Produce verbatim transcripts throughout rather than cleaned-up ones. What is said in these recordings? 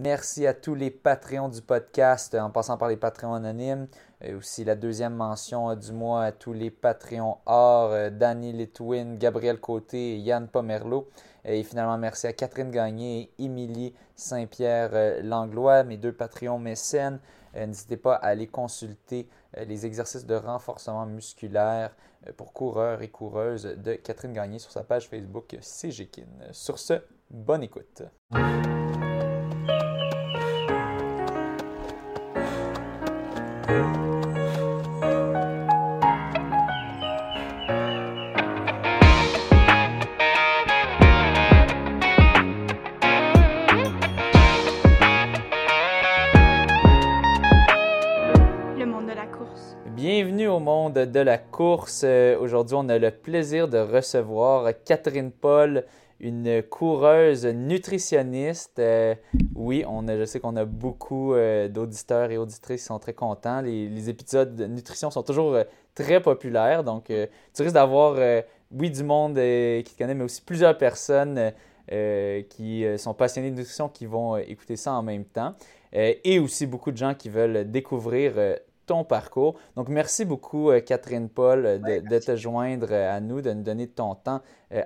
Merci à tous les Patreons du podcast, en passant par les Patreons anonymes. Et aussi la deuxième mention du mois à tous les Patreons or, Danny Litwin, Gabriel Côté et Yann Pomerleau. Et finalement, merci à Catherine Gagné et Émilie Saint-Pierre Langlois, mes deux Patreons mécènes. N'hésitez pas à aller consulter les exercices de renforcement musculaire pour coureurs et coureuses de Catherine Gagné sur sa page Facebook C G K I N. Sur ce, bonne écoute. De la course. Euh, aujourd'hui, on a le plaisir de recevoir Catherine Paul, une coureuse nutritionniste. Euh, oui, on a, je sais qu'on a beaucoup euh, d'auditeurs et auditrices qui sont très contents. Les, les épisodes de nutrition sont toujours euh, très populaires, donc euh, tu risques d'avoir, euh, oui, du monde euh, qui te connaît, mais aussi plusieurs personnes euh, qui euh, sont passionnées de nutrition qui vont euh, écouter ça en même temps. Euh, et aussi beaucoup de gens qui veulent découvrir euh, ton parcours. Donc, merci beaucoup, Catherine Paul, de, de te joindre à nous, de nous donner de ton temps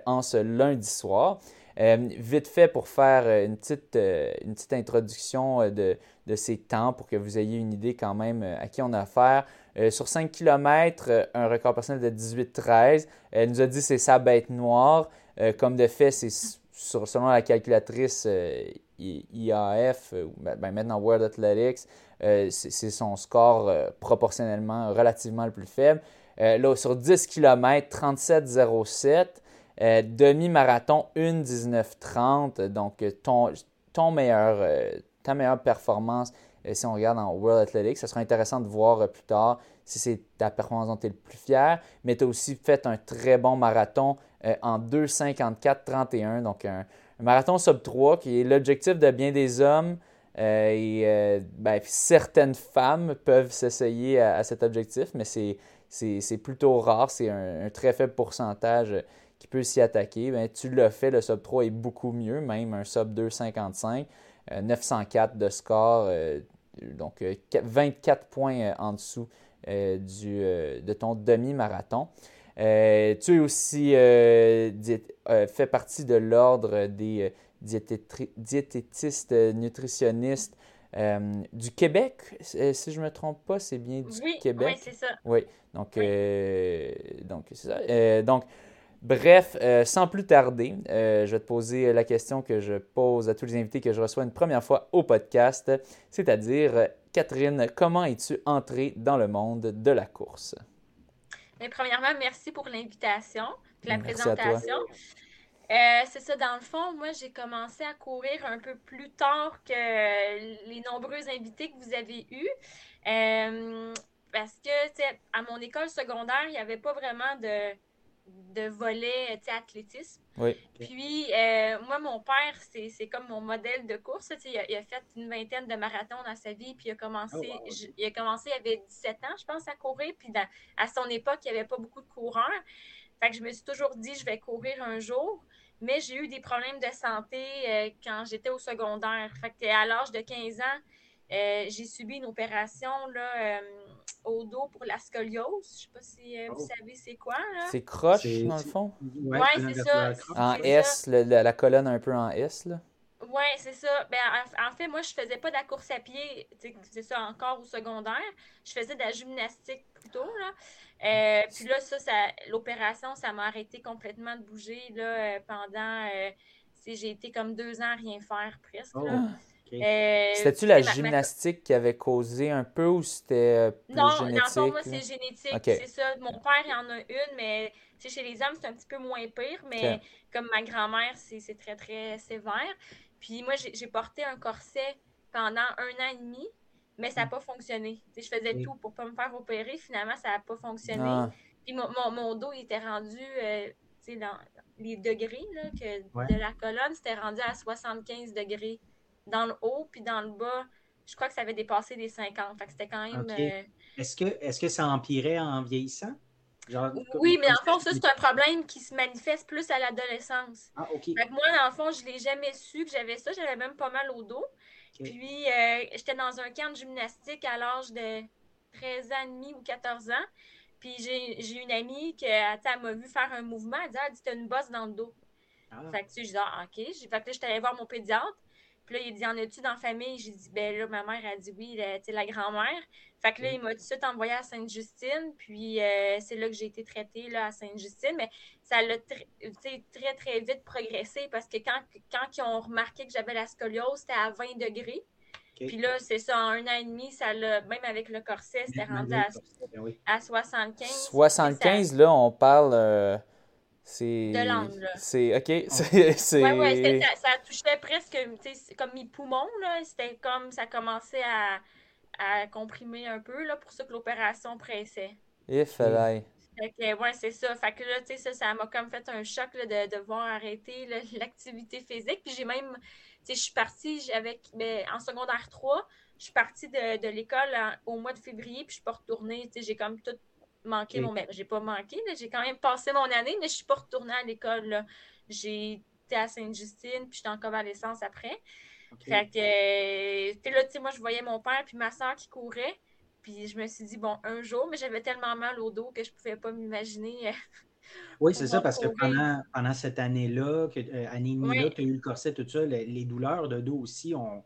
en ce lundi soir. Euh, vite fait, pour faire une petite, une petite introduction de, de ces temps, pour que vous ayez une idée quand même à qui on a affaire. Euh, sur cinq kilomètres, un record personnel de dix-huit treize. Elle nous a dit que c'est sa bête noire. Euh, comme de fait, c'est sur, selon la calculatrice euh, I A F, ben maintenant World Athletics, euh, c'est, c'est son score euh, proportionnellement, relativement le plus faible. Euh, là, sur dix kilomètres, trente-sept zéro sept, euh, demi-marathon, une dix-neuf trente. Donc, ton, ton meilleur, euh, ta meilleure performance, euh, si on regarde en World Athletics, ça sera intéressant de voir euh, plus tard si c'est ta performance dont tu es le plus fier. Mais tu as aussi fait un très bon marathon euh, en deux cinquante-quatre trente et un, donc un marathon sub trois, qui est l'objectif de bien des hommes, euh, et euh, ben, certaines femmes peuvent s'essayer à, à cet objectif, mais c'est, c'est, c'est plutôt rare, c'est un, un très faible pourcentage qui peut s'y attaquer. Ben, tu l'as fait, le sub trois est beaucoup mieux, même un sub deux cinquante-cinq, euh, neuf cent quatre de score, euh, donc euh, vingt-quatre points en dessous euh, du, euh, de ton demi-marathon. Euh, tu es aussi euh, diét- euh, fait partie de l'ordre des euh, diététri- diététistes euh, nutritionnistes euh, du Québec, euh, si je ne me trompe pas, c'est bien du oui, Québec. Oui, c'est ça. Oui, donc, oui. Euh, donc c'est ça. Euh, donc, bref, euh, sans plus tarder, euh, je vais te poser la question que je pose à tous les invités que je reçois une première fois au podcast, c'est-à-dire, Catherine, comment es-tu entrée dans le monde de la course? Mais premièrement, merci pour l'invitation, pour la merci présentation. Euh, c'est ça, dans le fond, moi, j'ai commencé à courir un peu plus tard que les nombreux invités que vous avez eus. Euh, parce que, tu sais, à mon école secondaire, il n'y avait pas vraiment de, de volet, tu sais, athlétisme. Oui. Puis, euh, moi, mon père, c'est, c'est comme mon modèle de course. Tu sais, il a, il a fait une vingtaine de marathons dans sa vie, puis il a commencé, oh, wow. je, il a commencé, il avait dix-sept ans, je pense, à courir. Puis, dans, à son époque, il n'y avait pas beaucoup de coureurs. Fait que je me suis toujours dit, je vais courir un jour. Mais j'ai eu des problèmes de santé euh, quand j'étais au secondaire. Fait que à l'âge de quinze ans, euh, j'ai subi une opération, là... Euh, au dos pour la scoliose. Je ne sais pas si euh, vous oh. savez c'est quoi. Là. C'est croche, c'est... dans le fond? Oui, ouais, c'est, c'est ça. En c'est S, ça. Le, la, la colonne un peu en S. Oui, c'est ça. Ben, en, en fait, moi, je ne faisais pas de la course à pied. C'est ça, encore au secondaire. Je faisais de la gymnastique plutôt. Là. Euh, puis là, ça, ça, l'opération, ça m'a arrêté complètement de bouger là, pendant... Euh, j'ai été comme deux ans à rien faire presque. Oh. Là. Euh, C'était-tu la ma, gymnastique ma... qui avait causé un peu ou c'était plus non, génétique? Non, dans le fond, moi, c'est génétique, okay. C'est ça. Mon père, il en a une, mais tu sais, chez les hommes, c'est un petit peu moins pire, mais okay. Comme ma grand-mère, c'est, c'est très, très sévère. Puis moi, j'ai, j'ai porté un corset pendant un an et demi, mais ça n'a pas fonctionné. Tu sais, je faisais oui. tout pour ne pas me faire opérer. Finalement, ça n'a pas fonctionné. Ah. Puis mon, mon, mon dos, il était rendu, euh, tu sais, dans les degrés là, que ouais. de la colonne, c'était rendu à soixante-quinze degrés. Dans le haut, puis dans le bas, je crois que ça avait dépassé les cinquante. Fait que c'était quand même... Okay. Euh... Est-ce que, est-ce que ça empirait en vieillissant? Genre, oui, mais dans le fond, ça, c'est un problème qui se manifeste plus à l'adolescence. Ah, OK. Fait que moi, dans le fond, je ne l'ai jamais su que j'avais ça. J'avais même pas mal au dos. Okay. Puis, euh, j'étais dans un camp de gymnastique à l'âge de treize ans et demi ou quatorze ans. Puis, j'ai, j'ai une amie qui elle, elle m'a vu faire un mouvement. Elle dit « Ah, t'as une bosse dans le dos. Ah. » Fait que je dis « Ah, OK. » Fait que là, je suis allée voir mon pédiatre. Puis là, il dit « En as-tu dans la famille? » J'ai dit « Ben là, ma mère a dit oui, la, la grand-mère. » Fait que là, il m'a tout de suite envoyée à Sainte-Justine. Puis euh, c'est là que j'ai été traitée là, à Sainte-Justine. Mais ça l'a tr- très, très vite progressé parce que quand, quand ils ont remarqué que j'avais la scoliose, c'était à vingt degrés. Okay. Puis là, c'est ça, en un an et demi, ça l'a, même avec le corset, c'était rendu à, à soixante-quinze. soixante-quinze, ça, là, on parle... Euh... C'est... De l'angle, là. C'est... OK. C'est... c'est... Ouais, ouais, ça, ça touchait presque, tu sais, comme mes poumons, là. C'était comme... Ça commençait à, à comprimer un peu, là, pour ça que l'opération pressait. Il fallait. Fait que, ouais, c'est ça. Fait que là, tu sais, ça, ça m'a comme fait un choc, là, de devoir arrêter là, l'activité physique. Puis j'ai même... Tu sais, je suis partie avec... Mais en secondaire trois, je suis partie de, de l'école en, au mois de février, puis je suis pas retournée. Tu sais, j'ai comme tout... manqué okay. mon ben, j'ai pas manqué là, j'ai quand même passé mon année, mais je suis pas retournée à l'école là. J'ai été à Sainte-Justine, puis j'étais en convalescence après. Okay. Fait que puis là, tu sais, moi je voyais mon père puis ma soeur qui courait, puis je me suis dit bon, un jour, mais j'avais tellement mal au dos que je pouvais pas m'imaginer. Oui, c'est ça, parce que pendant, pendant cette année-là, que, euh, année et demie là, oui. tu as eu le corset, tout ça, les, les douleurs de dos aussi ont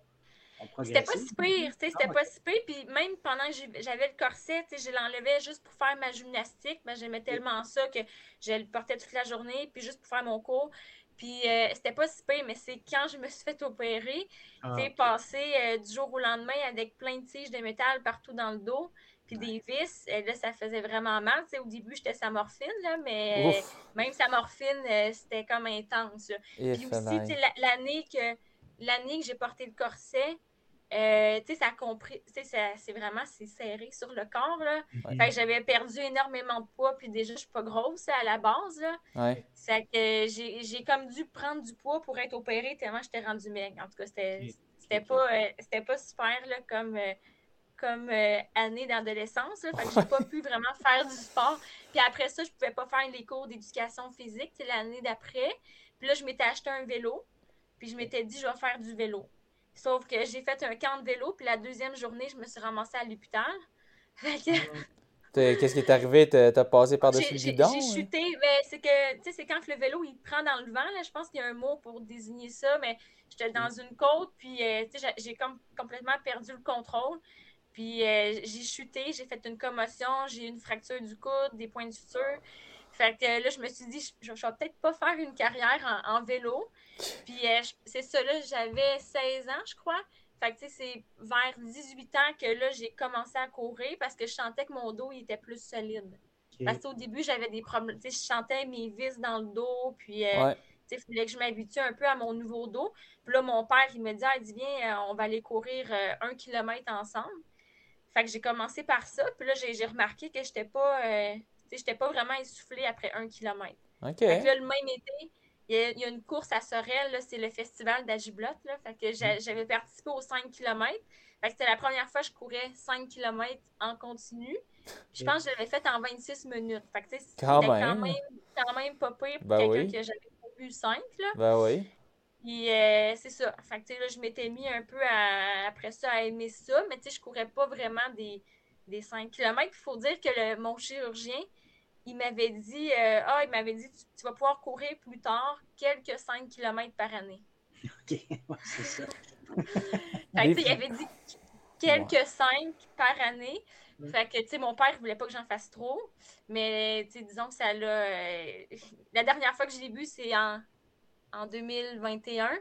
C'était pas si pire, tu sais, c'était ah, pas si pire. Puis même pendant que j'avais le corset, tu sais, je l'enlevais juste pour faire ma gymnastique. Ben, j'aimais tellement ça que je le portais toute la journée, puis juste pour faire mon cours. Puis euh, c'était pas si pire, mais c'est quand je me suis fait opérer, ah, tu sais, okay. passé euh, du jour au lendemain avec plein de tiges de métal partout dans le dos, puis ouais. des vis, euh, là, ça faisait vraiment mal. Tu sais, au début, j'étais sa morphine, là, mais euh, même sa morphine, euh, c'était comme intense. Puis aussi, tu sais, la, l'année que... L'année que j'ai porté le corset, euh, tu sais, ça a compris, tu sais, ça, c'est vraiment, c'est serré sur le corps, là. Ouais. Fait que j'avais perdu énormément de poids, puis déjà, je suis pas grosse, à la base, là. Ouais. Fait que j'ai, j'ai comme dû prendre du poids pour être opérée tellement j'étais rendue maigre. En tout cas, c'était, c'était, pas, euh, c'était pas super, là, comme... Euh, comme euh, année d'adolescence, là, fait que j'ai pas pu vraiment faire du sport. Puis après ça, je pouvais pas faire les cours d'éducation physique, tu sais, l'année d'après. Puis là, je m'étais acheté un vélo. Puis je m'étais dit, je vais faire du vélo. Sauf que j'ai fait un camp de vélo, puis la deuxième journée, je me suis ramassée à l'hôpital. Fait que... Qu'est-ce qui est arrivé? T'as, t'as passé par-dessus le guidon? J'ai, j'ai chuté. Mais c'est que, tu sais, c'est quand le vélo, il prend dans le vent, là, je pense qu'il y a un mot pour désigner ça, mais j'étais dans une côte, puis euh, tu sais, j'ai, j'ai comme complètement perdu le contrôle. Puis euh, j'ai chuté, j'ai fait une commotion, j'ai eu une fracture du coude, des points de suture. Fait que là, je me suis dit, je ne vais peut-être pas faire une carrière en, en vélo. Puis euh, je, c'est ça, là, j'avais seize ans, je crois. Fait que, tu sais, c'est vers dix-huit ans que là, j'ai commencé à courir parce que je sentais que mon dos, il était plus solide. Okay. Parce qu'au début, j'avais des problèmes, tu sais, je sentais mes vis dans le dos, puis... Euh, ouais. Il fallait que je m'habitue un peu à mon nouveau dos. Puis là, mon père, il me dit, ah, dis, viens, on va aller courir euh, un kilomètre ensemble. Fait que j'ai commencé par ça. Puis là, j'ai, j'ai remarqué que je n'étais pas... Euh, Je n'étais pas vraiment essoufflée après un kilomètre. Okay. Fait que là, le même été, il y, y a une course à Sorel, là, c'est le festival de la Gibelotte, là. Fait que j'a, j'avais participé aux cinq kilomètres. Fait que c'était la première fois que je courais cinq kilomètres en continu. Puis je pense que je l'avais fait en vingt-six minutes. Fait que, tu sais, c'était quand même, quand même pas pire pour ben quelqu'un oui. que j'avais couru cinq, là. Ben oui. Puis euh, c'est ça. Fait que, tu sais, là, je m'étais mis un peu à, après ça à aimer ça, mais tu sais, je courais pas vraiment des... des cinq kilomètres. Il faut dire que le, mon chirurgien, il m'avait dit, euh, ah, il m'avait dit, tu, tu vas pouvoir courir plus tard quelques cinq kilomètres par année. OK, ouais, c'est ça. Fait que, il avait dit quelques ouais. cinq par année. Ouais. Fait que, tu sais, mon père, il voulait pas que j'en fasse trop. Mais, tu sais, disons que ça l'a... Euh, la dernière fois que je l'ai bu, c'est en, en deux mille vingt et un.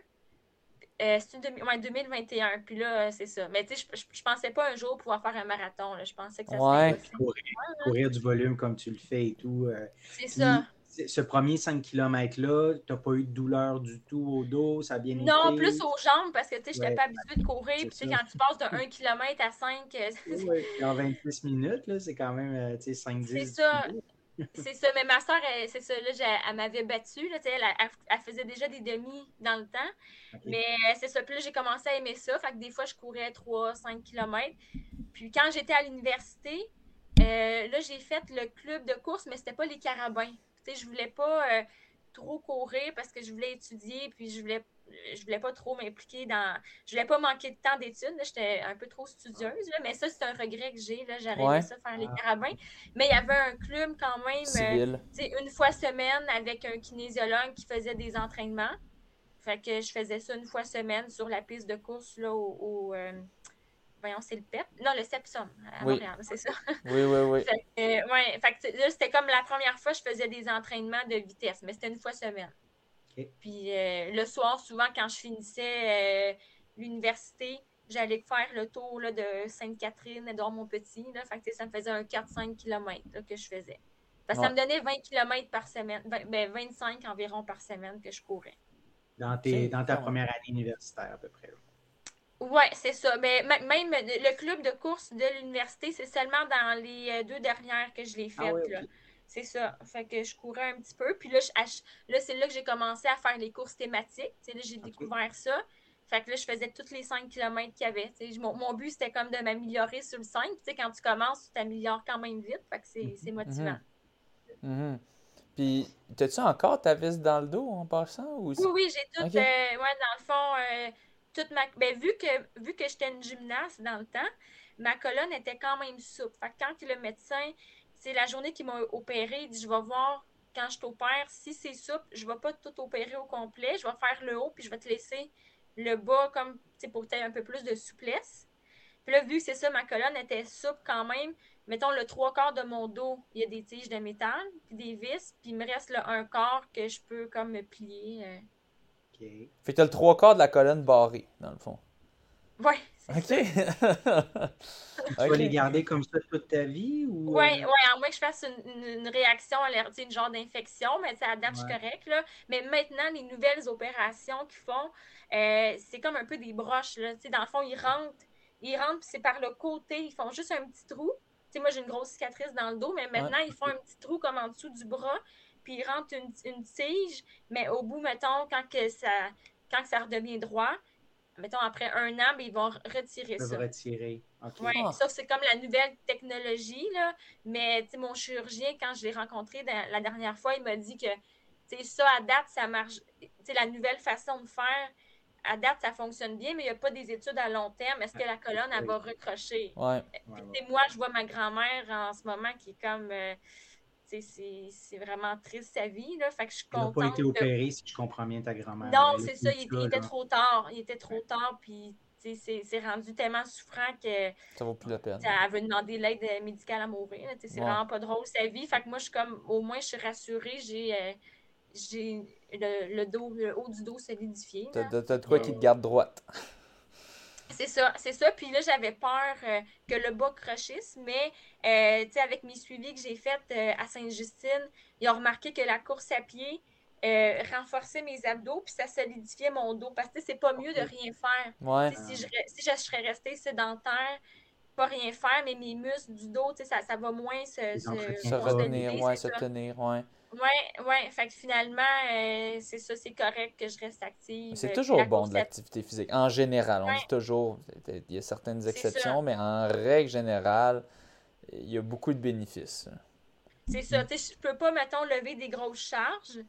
Euh, c'est une demi- ouais, deux mille vingt et un, puis là, c'est ça. Mais tu sais, je, je, je pensais pas un jour pouvoir faire un marathon. Là. Je pensais que ça ouais. serait... Courir, courir du volume comme tu le fais et tout. Euh, c'est ça. Ce premier cinq kilomètres-là, t'as pas eu de douleur du tout au dos, ça a bien été? Non, plus aux jambes, parce que tu sais, j'étais ouais. pas habituée de courir. Puis tu sais, quand tu passes de un kilomètre à cinq... ouais. En vingt-six minutes, là, c'est quand même, tu sais, cinq dix. C'est ça. Minutes. C'est ça, mais ma soeur, elle, c'est ça, là, elle, elle m'avait battue, là, elle, elle, elle faisait déjà des demi dans le temps, okay. mais c'est ça, puis là, j'ai commencé à aimer ça, fait que des fois, je courais trois à cinq kilomètres, puis quand j'étais à l'université, euh, là, j'ai fait le club de course, mais c'était pas les carabins, tu sais, je voulais pas euh, trop courir parce que je voulais étudier, puis je voulais je voulais pas trop m'impliquer dans... Je voulais pas manquer de temps d'études. J'étais un peu trop studieuse, là, mais ça, c'est un regret que j'ai. J'aurais aimé ça faire les carabins. Mais il y avait un club quand même, euh, une fois semaine avec un kinésiologue qui faisait des entraînements. Fait que je faisais ça une fois semaine sur la piste de course là, au... au euh, voyons, c'est le P E P. Non, le Cepsum, à Montréal, oui. C'est ça. Oui, oui, oui. Fait que, euh, ouais, fait que, là, c'était comme la première fois que je faisais des entraînements de vitesse, mais c'était une fois semaine. Okay. Puis euh, le soir, souvent, quand je finissais euh, l'université, j'allais faire le tour là, de Sainte-Catherine Édouard-Montpetit. Fait que ça me faisait un quatre à cinq kilomètres là, que je faisais. Parce que ouais. Ça me donnait vingt kilomètres par semaine, ben, vingt-cinq environ par semaine que je courais. Dans, tes, dans ta première année universitaire, à peu près, là. Oui, c'est ça. Mais même le club de course de l'université, c'est seulement dans les deux dernières que je l'ai faite. Ah oui, okay. C'est ça. Fait que je courais un petit peu. Puis là, je, là c'est là que j'ai commencé à faire les courses thématiques. T'sais, là, j'ai okay. découvert ça. Fait que là, je faisais tous les cinq kilomètres qu'il y avait. Mon, mon but, c'était comme de m'améliorer sur le cinq. T'sais, quand tu commences, tu t'améliores quand même vite. Fait que c'est, mm-hmm. c'est motivant. Mm-hmm. Puis, t'as-tu encore ta vis dans le dos en passant? Ou... Oui, oui, j'ai tout. Okay. Euh, ouais, dans le fond... Euh, Toute ma... ben, vu que vu que j'étais une gymnaste dans le temps, ma colonne était quand même souple. Fait que quand le médecin, c'est la journée qu'ils m'ont opérée, il dit je vais voir quand je t'opère, si c'est souple, je ne vais pas tout opérer au complet, je vais faire le haut puis je vais te laisser le bas comme pour que tu aies un peu plus de souplesse. Puis là, vu que c'est ça, ma colonne était souple quand même, mettons le trois quarts de mon dos, il y a des tiges de métal, puis des vis, puis il me reste là, un quart que je peux comme me plier. Euh... Okay. Fait que t'as le trois quarts de la colonne barrée, dans le fond. Ouais. OK. Tu vas okay. les garder comme ça toute ta vie? Ou... Oui, ouais, à moins que je fasse une, une, une réaction allergique, une genre d'infection, mais à la date, ouais. je suis correcte. Là. Mais maintenant, les nouvelles opérations qu'ils font, euh, c'est comme un peu des broches. Là. Dans le fond, ils rentrent, ils rentrent puis c'est par le côté. Ils font juste un petit trou. T'sais, moi, j'ai une grosse cicatrice dans le dos, mais maintenant, ouais. ils font un petit trou comme en dessous du bras. Puis ils rentrent une, une tige, mais au bout, mettons, quand que ça, quand que ça redevient droit, mettons, après un an, ben, ils vont retirer ils peuvent ça. Ils vont retirer, OK. Oui, oh. ça, c'est comme la nouvelle technologie, là. Mais, tu sais, mon chirurgien, quand je l'ai rencontré dans, la dernière fois, il m'a dit que, tu sais, ça, à date, ça marche. Tu sais, la nouvelle façon de faire, à date, ça fonctionne bien, mais il n'y a pas des études à long terme. Est-ce que la colonne, elle va recrocher? Oui. Puis, tu sais, moi, je vois ma grand-mère en ce moment qui est comme... Euh, C'est, c'est vraiment triste sa vie. Là. Fait que je suis contente. Il n'a pas été opéré, de... si je comprends bien ta grand-mère. Non, c'est ça. Il, ça il était trop tard. Il était trop ouais. tard. Puis, tu sais, c'est, c'est rendu tellement souffrant que. Ça vaut plus la peine. Elle veut demander l'aide médicale à mourir. C'est ouais. vraiment pas drôle sa vie. Fait que moi, je suis comme. Au moins, je suis rassurée. J'ai, euh, j'ai le, le, dos, le haut du dos solidifié. T'as, t'as de quoi euh... qui te garde droite. C'est ça, c'est ça. Puis là, j'avais peur euh, que le bas crochisse, mais euh, tu sais, avec mes suivis que j'ai faits euh, à Sainte-Justine, ils ont remarqué que la course à pied euh, renforçait mes abdos, puis ça solidifiait mon dos. Parce que c'est pas mieux de rien faire. Ouais. Si, je, si je serais restée sédentaire, pas rien faire, mais mes muscles du dos, tu sais, ça, ça va moins se... Se, se retenir, ouais, se tenir, ouais. Oui, oui. Fait que finalement, euh, c'est ça, c'est correct que je reste active. C'est toujours bon de l'activité physique. En général, on ouais. dit toujours, il y a certaines exceptions, mais en règle générale, il y a beaucoup de bénéfices. C'est ça. Tu sais, je peux pas, mettons, lever des grosses charges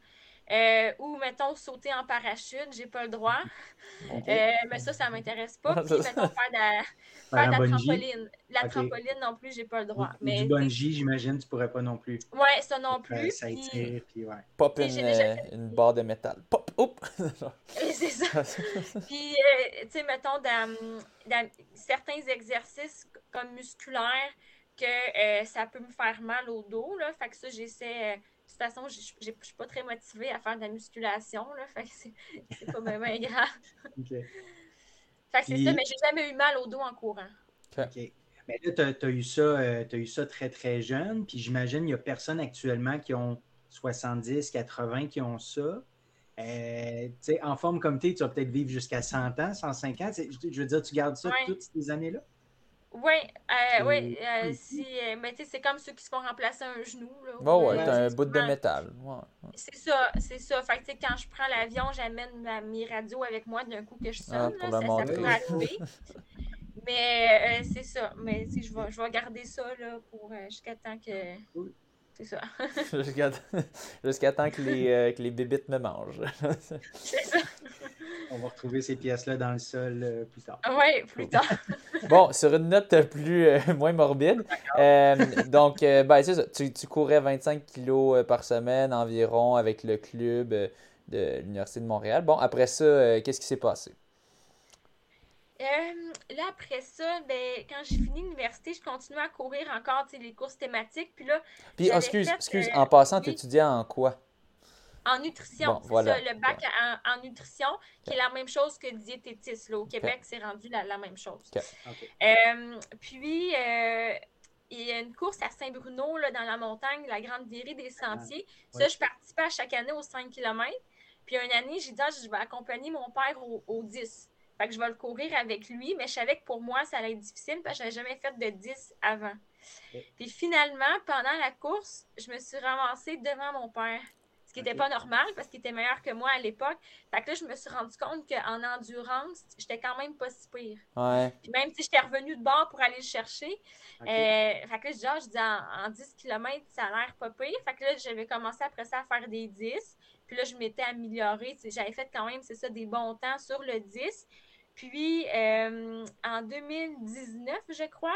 euh, ou, mettons, sauter en parachute. J'ai pas le droit. Okay. Euh, mais ça, ça m'intéresse pas. Puis, mettons, faire de la, faire de la trampoline. La okay. trampoline non plus, j'ai pas le droit. Mais, du bungee, j'imagine, tu pourrais pas non plus. Ouais, ça non plus. Ça étire, puis, puis ouais. Pop une, fait... une barre de métal. Pop, oup! C'est ça. Puis, euh, tu sais, mettons, dans, dans certains exercices comme musculaires, que euh, ça peut me faire mal au dos, là. Fait que ça, j'essaie... Euh, de toute façon, je ne suis pas très motivée à faire de la musculation, là. Fait que c'est, c'est pas même grave. Okay. Fait que c'est puis... ça, mais j'ai jamais eu mal au dos en courant. OK. Mais là, tu as eu ça, euh, tu as eu ça très, très jeune. Puis j'imagine qu'il n'y a personne actuellement qui ont soixante-dix, quatre-vingts qui ont ça. Euh, tu sais, en forme comme tu es, tu vas peut-être vivre jusqu'à cent ans, cent cinq ans. Je veux dire, tu gardes ça ouais. toutes ces années-là? Oui, euh, oui. Euh, si, mais tu sais, c'est comme ceux qui se font remplacer un genou. Là, bon, ouais, euh, t'as un bout de métal. Ouais, ouais. C'est ça, c'est ça. Fait que tu sais, quand je prends l'avion, j'amène ma, mes radios avec moi d'un coup que je sonne. Ah, là, ça, ça peut arriver. Mais euh, c'est ça. Mais tu sais, je vais garder ça là, pour, euh, jusqu'à temps que, C'est ça. Jusqu'à, jusqu'à temps que les, euh, que les bébites me mangent. C'est ça. On va retrouver ces pièces-là dans le sol euh, plus tard. Oui, plus tard. Bon, sur une note plus euh, moins morbide, euh, donc, euh, ben, c'est ça, tu, tu courais vingt-cinq kilos par semaine environ avec le club de l'Université de Montréal. Bon, après ça, euh, qu'est-ce qui s'est passé? Euh, là, après ça, ben, quand j'ai fini l'université, je continuais à courir encore les courses thématiques. Puis là, puis, excuse, fait, excuse, euh, en passant, tu étudiais en quoi? En nutrition, bon, c'est voilà. ça, le bac okay. en, en nutrition, qui okay. est la même chose que diététiste. Là, au Québec, okay. c'est rendu la, la même chose. Okay. Okay. Euh, puis, euh, il y a une course à Saint-Bruno, là, dans la montagne, la grande virée des sentiers. Ah, ouais. Ça, je participais à chaque année aux cinq kilomètres. Puis, une année, j'ai dit, ah, je vais accompagner mon père au, au dix. Fait que je vais le courir avec lui, mais je savais que pour moi, ça allait être difficile parce que je n'avais jamais fait de dix avant. Okay. Puis finalement, pendant la course, je me suis ramassée devant mon père, ce qui n'était okay. pas normal parce qu'il était meilleur que moi à l'époque. Fait que là, je me suis rendu compte qu'en endurance, j'étais quand même pas si pire. Ouais. Puis même si j'étais revenue de bord pour aller le chercher, okay. euh, fait que là, je dis, ah, je dis en, en dix kilomètres, ça a l'air pas pire. Fait que là, j'avais commencé après ça à faire des dix. Puis là, je m'étais améliorée. J'avais fait quand même, c'est ça, des bons temps sur le dix. Puis, euh, en deux mille dix-neuf, je crois,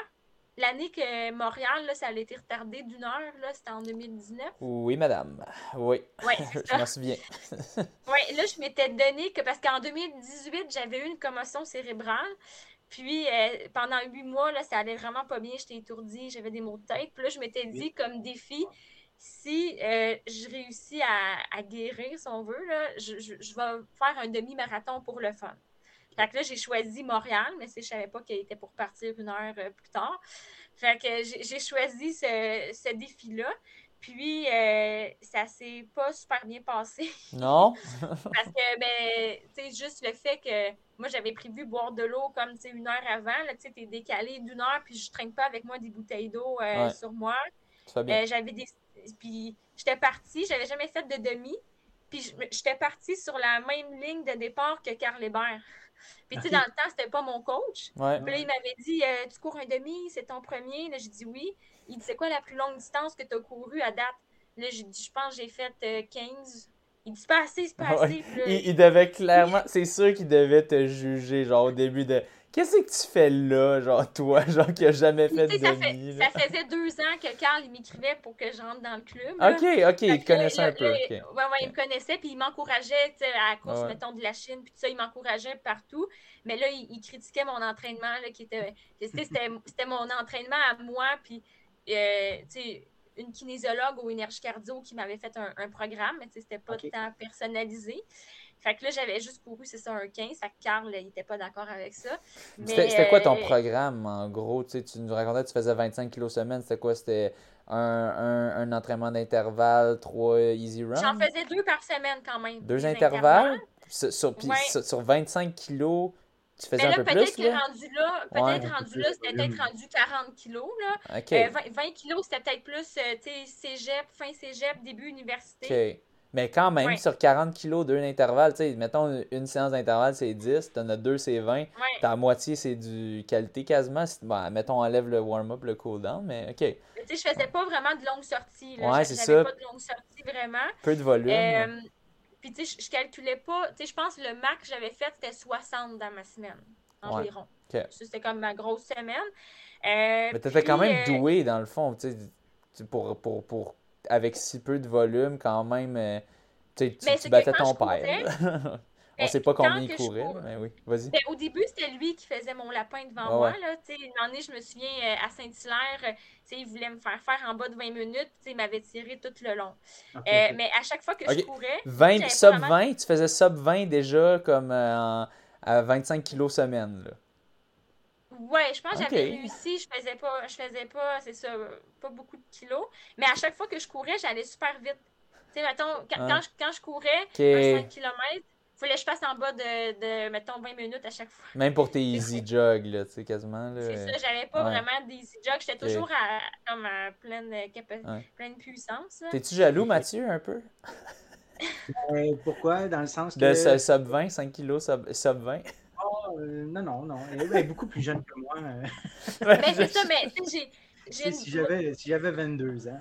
l'année que Montréal, là, ça a été retardé d'une heure, là, c'était en deux mille dix-neuf. Oui, madame. Oui. Ouais, c'est ça. Je m'en souviens. Oui, là, je m'étais donné que parce qu'en deux mille dix-huit, j'avais eu une commotion cérébrale. Puis, euh, pendant huit mois, là, ça allait vraiment pas bien. J'étais étourdie, j'avais des maux de tête. Puis là, je m'étais dit comme défi, si euh, je réussis à, à guérir, si on veut, là, je, je, je vais faire un demi-marathon pour le fun. Fait que là, j'ai choisi Montréal, mais c'est, je savais pas qu'il était pour partir une heure euh, plus tard. Fait que j'ai, j'ai choisi ce, ce défi-là. Puis, euh, ça s'est pas super bien passé. Non? Parce que, ben, tu sais, juste le fait que moi, j'avais prévu boire de l'eau comme, tu sais, une heure avant. Là, tu sais, t'es décalé d'une heure, puis je traîne pas avec moi des bouteilles d'eau euh, ouais. sur moi. Ça va bien. Euh, j'avais des... Puis, j'étais partie, j'avais jamais fait de demi. Puis, j'étais partie sur la même ligne de départ que Karl Hébert. Puis, tu sais, dans le temps, c'était pas mon coach. Ouais. Puis là, il m'avait dit, euh, tu cours un demi, c'est ton premier. Là, j'ai dit oui. Il dit, c'est quoi la plus longue distance que tu as courue à date? Là, j'ai dit, je pense que j'ai fait euh, quinze. Il dit, c'est pas assez, c'est pas ouais. assez. Là, il, il devait clairement, c'est sûr qu'il devait te juger, genre, au début de... Qu'est-ce que tu fais là, genre, toi, genre, qui a jamais fait de demi? Ça, fait, ça faisait deux ans que Karl, il m'écrivait pour que je rentre dans le club. Là. OK, OK, il te connaissait là, un peu. Oui, okay. oui, ouais, okay. il me connaissait, puis il m'encourageait, tu sais, à la course, ouais. mettons, de la Chine, puis tout ça, il m'encourageait partout. Mais là, il, il critiquait mon entraînement, là, qui était, c'était, c'était, c'était mon entraînement à moi, puis, euh, tu sais, une kinésiologue au Énergie Cardio qui m'avait fait un, un programme, mais tu sais, c'était pas okay. tant personnalisé. Fait que là, j'avais juste couru, c'est ça, un quinze. Fait que Karl, il était pas d'accord avec ça. Mais, c'était, c'était quoi ton programme, en gros? Tu sais, tu nous racontais que tu faisais vingt-cinq kilos semaine. C'était quoi? C'était un, un, un entraînement d'intervalle, trois easy runs? J'en faisais deux par semaine quand même. Deux intervalles? intervalles. Sur, sur, ouais. sur, sur vingt-cinq kilos, tu faisais là, un peu plus? Mais là, peut-être que rendu là, peut-être ouais, rendu là, c'était peut-être rendu quarante kilos. Là. Okay. Euh, vingt, vingt kilos, c'était peut-être plus, tu sais, cégep, fin cégep, début université. OK. Mais quand même, ouais. sur quarante kilos d'un intervalle, tu sais, mettons une séance d'intervalle, c'est dix, t'en as deux, c'est vingt, ouais. ta moitié, c'est du qualité quasiment. Bon, mettons, enlève le warm-up, le cool-down, mais OK. Tu sais, je faisais pas vraiment de longues sorties. Là. Ouais, c'est ça. J'avais pas de longues sorties vraiment. Peu de volume. Euh, puis, tu sais, je calculais pas. Tu sais, je pense que le max que j'avais fait, c'était soixante dans ma semaine, environ. Ouais. Okay. Ça, c'était comme ma grosse semaine. Euh, mais t'étais puis, quand même douée, dans le fond, tu sais, pour. pour, pour... avec si peu de volume, quand même, tu, tu battais ton père. Courais, on ne sait pas combien il courait, cours, mais oui, vas-y. Ben, au début, c'était lui qui faisait mon lapin devant oh, moi. Là, une année, je me souviens, à Saint-Hilaire, il voulait me faire faire en bas de vingt minutes. Il m'avait tiré tout le long. Okay, euh, okay. Mais à chaque fois que okay. je courais... vingt, sub vraiment... vingt, tu faisais sub vingt déjà comme euh, à vingt-cinq kilos semaine, là. Oui, je pense que j'avais okay. réussi, je faisais pas, je faisais pas, c'est ça, pas beaucoup de kilos. Mais à chaque fois que je courais, j'allais super vite. Tu sais, mettons, quand, ah. quand, je, quand je courais, okay. cinq kilomètres, il fallait que je passe en bas de, de, mettons, vingt minutes à chaque fois. Même pour tes easy jog, là, tu sais, quasiment. Là, c'est euh... ça, j'avais pas ouais. vraiment d'easy jog, j'étais okay. toujours à, comme à pleine, capa- ouais. pleine puissance. Là. T'es-tu jaloux, Mathieu, un peu? euh, pourquoi? Dans le sens que... De sub vingt, cinq kilos, sub, sub vingt. Oh, euh, non, non, non. Elle est beaucoup plus jeune que moi. Mais ben, c'est ça, mais j'ai, si, si, j'avais, si j'avais vingt-deux ans.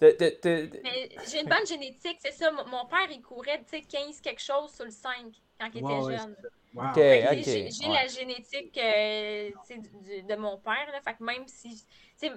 de, de, de, de... Mais j'ai une bonne génétique, c'est ça. Mon père, il courait quinze quelque chose sur le cinq quand il wow, était jeune. Wow. Okay, okay. J'ai, j'ai ouais. la génétique euh, de, de mon père. Là, fait que même si,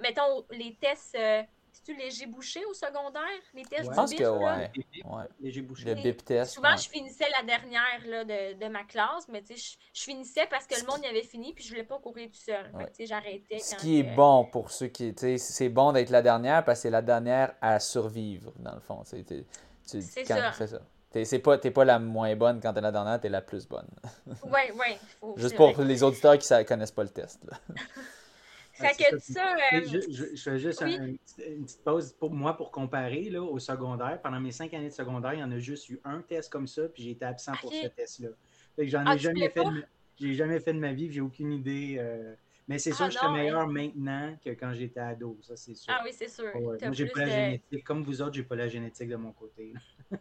mettons, les tests... Euh, c'est-tu léger bouché au secondaire? Les tests ouais. du pense bif, que ouais. ouais. Léger bouché. Le bip test. Souvent, ouais. je finissais la dernière là, de, de ma classe, mais tu sais, je, je finissais parce que le monde y avait fini puis je ne voulais pas courir tout seul. Ouais. Tu sais, j'arrêtais. Ce quand qui que... est bon pour ceux qui... Tu sais, c'est bon d'être la dernière parce que c'est la dernière à survivre, dans le fond. Tu, tu, tu, c'est quand ça. C'est ça. T'es, c'est pas, t'es pas la moins bonne quand t'es la dernière, t'es la plus bonne. Oui, oui. Oh, juste pour vrai. Les auditeurs qui ne connaissent pas le test. Là. Ça que ça, ça, euh... je, je, je fais juste oui. un, une petite pause pour moi pour comparer là, au secondaire. Pendant mes cinq années de secondaire, il y en a juste eu un test comme ça, puis j'ai été absent okay. pour ce test-là. Fait que j'en ah, ai jamais fait de, j'ai jamais fait de ma vie, j'ai aucune idée. Euh... Mais c'est sûr ah, que non, j'étais meilleur ouais. maintenant que quand j'étais ado, ça c'est sûr. Ah oui, c'est sûr. Ouais. Moi, j'ai pas la de... génétique. Comme vous autres, j'ai pas la génétique de mon côté. Là.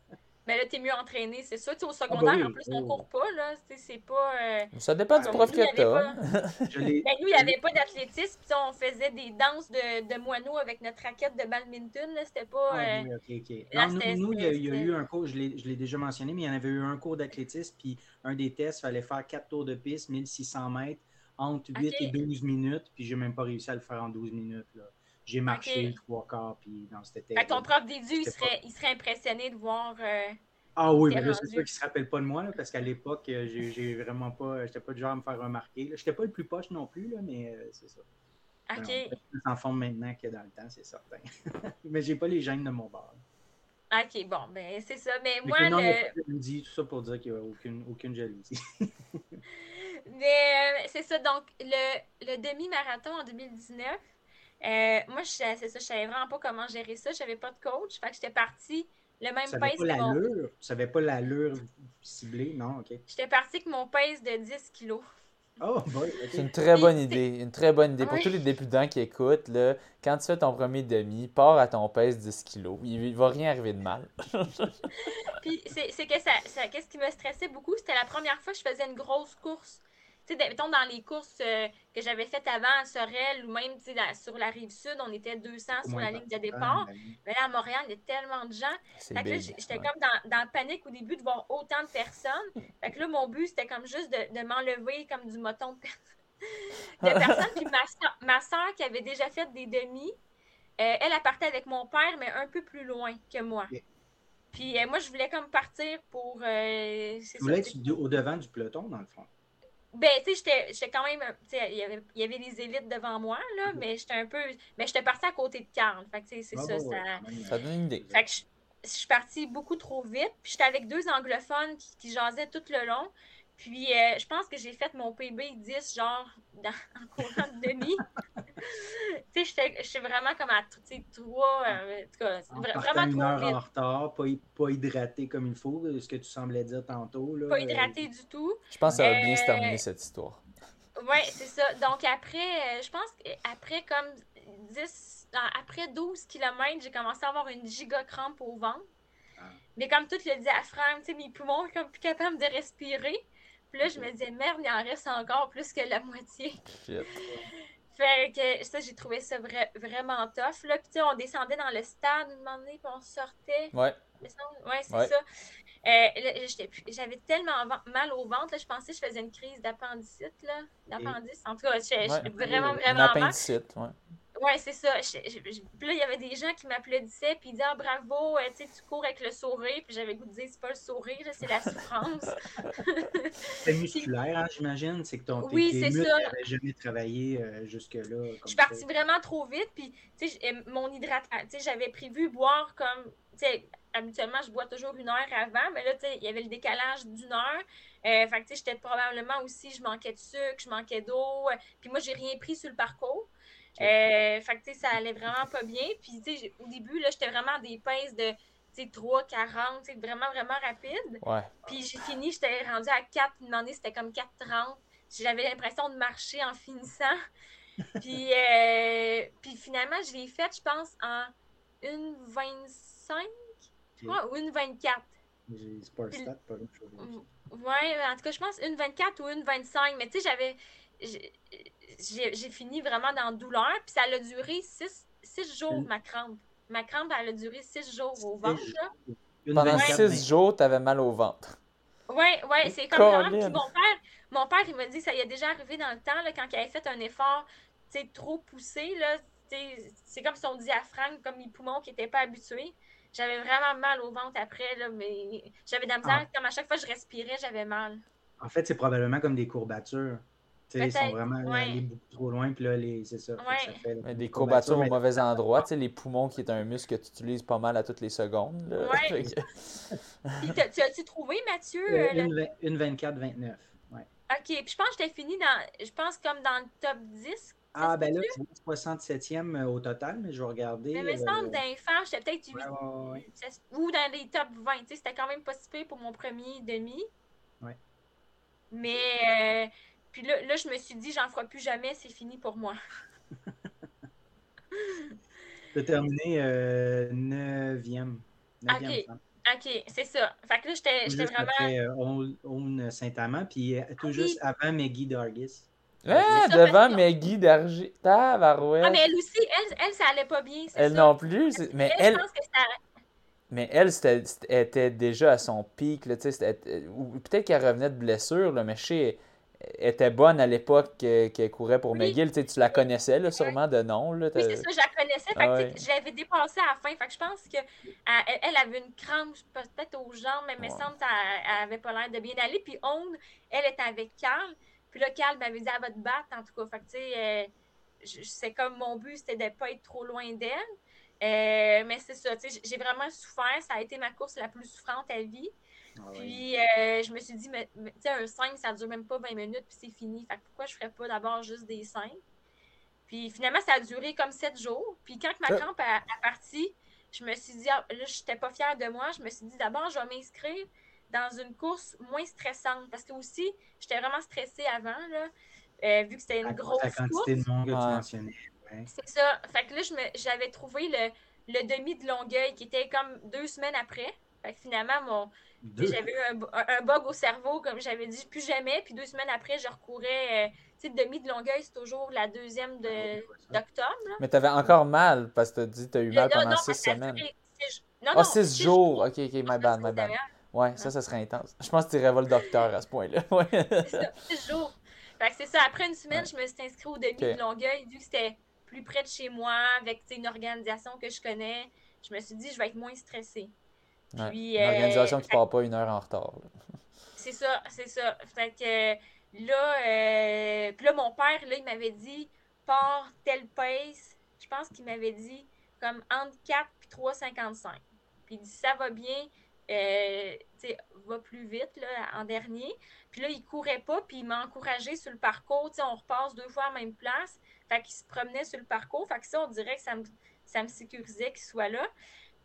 Mais là, t'es mieux entraîné, c'est ça. Tu sais, au secondaire, ah bah oui, en plus, oui, on ne court pas, là. C'est, c'est pas... Euh... Ça dépend du prof que t'as. Ben, nous, il n'y avait pas d'athlétisme. Puis on faisait des danses de, de moineaux avec notre raquette de badminton, là. C'était pas... Euh... Ah oui, OK, OK. Là, non, nous, nous il y a, il y a eu un cours, je l'ai, je l'ai déjà mentionné, mais il y en avait eu un cours d'athlétisme, puis un des tests, il fallait faire quatre tours de piste, mille six cents mètres, entre huit okay. et douze minutes, puis j'ai même pas réussi à le faire en douze minutes, là. J'ai marché okay. trois quarts, puis dans cet été... Fait que ton prof d'édu, il serait, il serait impressionné de voir... Euh, ah oui, mais là, rendu. C'est sûr qu'il se rappelle pas de moi, là, parce qu'à l'époque, j'ai, j'ai vraiment pas... J'étais pas du genre à me faire remarquer. J'étais pas le plus poche non plus, là, mais euh, c'est ça. OK. Alors, je suis plus en forme maintenant que dans le temps, c'est certain. Mais j'ai pas les gènes de mon bord. OK, bon, ben c'est ça. Mais, mais moi, que non, le... je me dis tout ça pour dire qu'il n'y a aucune, aucune jalousie. Mais euh, c'est ça, donc, le, le demi-marathon en deux mille dix-neuf... Euh, moi, je, c'est ça, je savais vraiment pas comment gérer ça. J'avais pas de coach. Fait que j'étais partie le même pace que mon... Tu savais pas l'allure ciblée, non? OK. J'étais partie que mon pace de dix kilos. Oh, boy. Okay. C'est une très bonne idée. Une très bonne idée. Pour oui. tous les débutants qui écoutent, là, quand tu fais ton premier demi, pars à ton pèse dix kilos. Il ne va rien arriver de mal. Puis, c'est, c'est que ça, ça... Qu'est-ce qui me stressait beaucoup? C'était la première fois que je faisais une grosse course. Tu sais, mettons, dans les courses euh, que j'avais faites avant à Sorel ou même la, sur la Rive-Sud, on était deux cents sur oh la ligne de départ. Ah, mais là, à Montréal, il y a tellement de gens. C'est fait que là, j'étais ouais. comme dans, dans la panique au début de voir autant de personnes. Fait que là, mon but, c'était comme juste de, de m'enlever comme du moton de, per... de personnes. Puis ma soeur, ma soeur qui avait déjà fait des demi, euh, elle, elle partait avec mon père, mais un peu plus loin que moi. Yeah. Puis euh, moi, je voulais comme partir pour... Euh, c'est tu voulais être du, au-devant du peloton, dans le fond? Ben, tu sais, j'étais, j'étais quand même, tu sais, il y avait, il y avait les élites devant moi, là, mais j'étais un peu, mais j'étais partie à côté de Karl, fait que, tu sais, c'est oh, ça, ouais. ça... Ça donne une idée. Fait que je, je suis partie beaucoup trop vite, puis j'étais avec deux anglophones qui, qui jasaient tout le long, puis euh, je pense que j'ai fait mon P B dix, genre, dans, en courant de demi. Tu sais, j'étais vraiment comme à, tu sais, trois, euh, en tout cas, en vra- vraiment trop heure vite. En retard, pas, pas hydratée comme il faut, ce que tu semblais dire tantôt. Là, pas hydratée euh... du tout. Je pense que ça va euh... bien se terminer, cette histoire. Oui, c'est ça. Donc, après, je pense qu'après comme dix, après douze kilomètres, j'ai commencé à avoir une giga-crampe au ventre. Ah. Mais comme tout le diaphragme, tu sais, mes poumons sont comme plus capables de respirer. Puis là, je me disais, merde, il en reste encore plus que la moitié. Shit. Fait que ça, j'ai trouvé ça vra- vraiment tough. Là, puis tu sais, on descendait dans le stade une minute, puis on sortait. Ouais. Ouais, c'est ouais. ça. Euh, là, j'avais tellement mal au ventre, là, je pensais que je faisais une crise d'appendicite, là. D'appendice. En tout cas, j'étais ouais. vraiment, vraiment mal. Appendicite, ouais. Oui, c'est ça. Puis là, il y avait des gens qui m'applaudissaient, puis ils disaient « Ah, oh, bravo, tu sais, tu cours avec le sourire. » Puis j'avais le goût de dire « C'est pas le sourire, là, c'est la souffrance. » C'est musculaire, hein, j'imagine. C'est que ton oui, tes muscles n'avaient jamais travaillé euh, jusque-là. Je suis partie vraiment trop vite, puis tu sais, mon hydratation, tu sais, j'avais prévu boire comme, tu sais, habituellement, je bois toujours une heure avant, mais là, tu sais, il y avait le décalage d'une heure. Euh, fait que, tu sais, j'étais probablement aussi, je manquais de sucre, je manquais d'eau. Euh, puis moi, j'ai rien pris sur le parcours. Euh, fait que, tu sais, ça allait vraiment pas bien. Puis, tu sais, au début, là, j'étais vraiment à des paces de, tu sais, trois quarante, tu sais, vraiment, vraiment rapide. Ouais. Puis, j'ai fini, j'étais rendue à quatre, une année, c'était comme quatre trente. J'avais l'impression de marcher en finissant. Puis, euh, puis finalement, je l'ai faite, je pense, en une vingt-cinq, okay. ouais, ou une vingt-quatre. C'est pas un stat, pas une chose. Ouais, en tout cas, je pense une vingt-quatre ou une vingt-cinq. Mais, tu sais, j'avais... j'ai fini vraiment dans douleur, puis ça a duré six, six jours, ma crampe. Ma crampe, elle a duré six jours au ventre. Là. Pendant six ouais. jours, t'avais mal au ventre. Oui, oui, c'est comme vraiment... Puis mon père, mon père, il m'a dit que ça y est déjà arrivé dans le temps, là, quand il avait fait un effort trop poussé, là, c'est comme son diaphragme, comme les poumons qui n'étaient pas habitués. J'avais vraiment mal au ventre après, là, mais j'avais de la misère. Ah. Comme à chaque fois que je respirais, j'avais mal. En fait, c'est probablement comme des courbatures. Ils sont vraiment ouais. allés beaucoup trop loin, puis là, les... c'est ça. Ouais. Ça fait, là, des courbatures au mauvais endroit, tu sais, les poumons qui est un muscle que tu utilises pas mal à toutes les secondes. Oui. Tu as-tu trouvé, Mathieu? Euh, une, le... une vingt-quatre vingt-neuf, oui. OK, puis je pense que j'étais fini dans, je pense comme dans le top dix. Ah, ben là, c'est le soixante-septième au total, mais je vais regarder. Mais il me semble d'enfant, j'étais peut-être huit ouais, ouais, ouais. ou dans les top vingt, tu sais, c'était quand même pas si pire pour mon premier demi. Oui. Mais... Euh... Puis là, là, je me suis dit, j'en ferai plus jamais, c'est fini pour moi. T'as terminé euh, neuvième. neuvième OK, OK, c'est ça. Fait que là, j'étais, j'étais vraiment... Après, euh, on, on Saint-Amand, puis tout ah, juste oui. avant Maggie Dargis. Ouais, ça, devant Maggie Dargis. Tabarouette. Ah, mais elle aussi, elle, elle ça allait pas bien, c'est Elle ça. non plus. C'est... Mais elle, elle... Je pense que ça... Mais elle, c'était, elle était déjà à son pic, là, tu sais. Ou peut-être qu'elle revenait de blessure, là, mais chez... était bonne à l'époque qu'elle courait pour oui. McGill. Tu sais, tu la connaissais là, sûrement de nom. Là, oui, c'est ça, je la connaissais. Fait ah, que, oui. Je l'avais dépassée à la fin. Fait que je pense qu'elle elle avait une crampe peut-être aux jambes, mais il ouais. me semble qu'elle n'avait pas l'air de bien aller. Puis Onde, elle était avec Karl. Puis là, Karl m'avait dit « Elle va te battre » en tout cas. Fait que tu sais, euh, c'est comme mon but, c'était de ne pas être trop loin d'elle. Euh, mais c'est ça, tu sais, j'ai vraiment souffert. Ça a été ma course la plus souffrante à vie. Ah ouais. Puis, euh, je me suis dit, mais, mais, tu sais, un cinq, ça dure même pas vingt minutes, puis c'est fini. Fait que pourquoi je ferais pas d'abord juste des cinq? Puis, finalement, ça a duré comme sept jours. Puis, quand ma crampe a, a parti, je me suis dit, ah, là, j'étais pas fière de moi. Je me suis dit, d'abord, je vais m'inscrire dans une course moins stressante. Parce que aussi, j'étais vraiment stressée avant, là, euh, vu que c'était une à grosse la quantité course. De monde que tu mentionnais. Ouais. C'est ça. Fait que là, je me, j'avais trouvé le, le demi de Longueuil, qui était comme deux semaines après. Fait que finalement, mon... j'avais eu un, un bug au cerveau, comme j'avais dit, plus jamais. Puis deux semaines après, je recourais, euh, tu sais, demi de Longueuil, c'est toujours la deuxième de, d'octobre. Là. Mais t'avais encore mal, parce que t'as dit que t'as eu mal pendant six semaines. Non, non, six jours. OK, OK, my bad, my bad. Ouais, ça, ça serait intense. Je pense que tu irais le docteur à ce point-là. Ouais. C'est ça, six jours. Fait que c'est ça, après une semaine, ouais. je me suis inscrite au demi okay. de Longueuil, vu que c'était plus près de chez moi, avec une organisation que je connais. Je me suis dit, je vais être moins stressée. Ouais, puis, une organisation euh, qui ne part pas une heure en retard. Là. C'est ça, c'est ça. Fait que là, euh, puis là, mon père, là, il m'avait dit pars tel pace. Je pense qu'il m'avait dit comme entre quatre et trois cinquante-cinq. Puis il dit ça va bien, euh, tu sais, va plus vite là, en dernier. Puis là, il courait pas, puis il m'a encouragé sur le parcours. Tu sais, on repasse deux fois à la même place. Fait qu'il se promenait sur le parcours. Fait que ça, on dirait que ça me, ça me sécurisait qu'il soit là.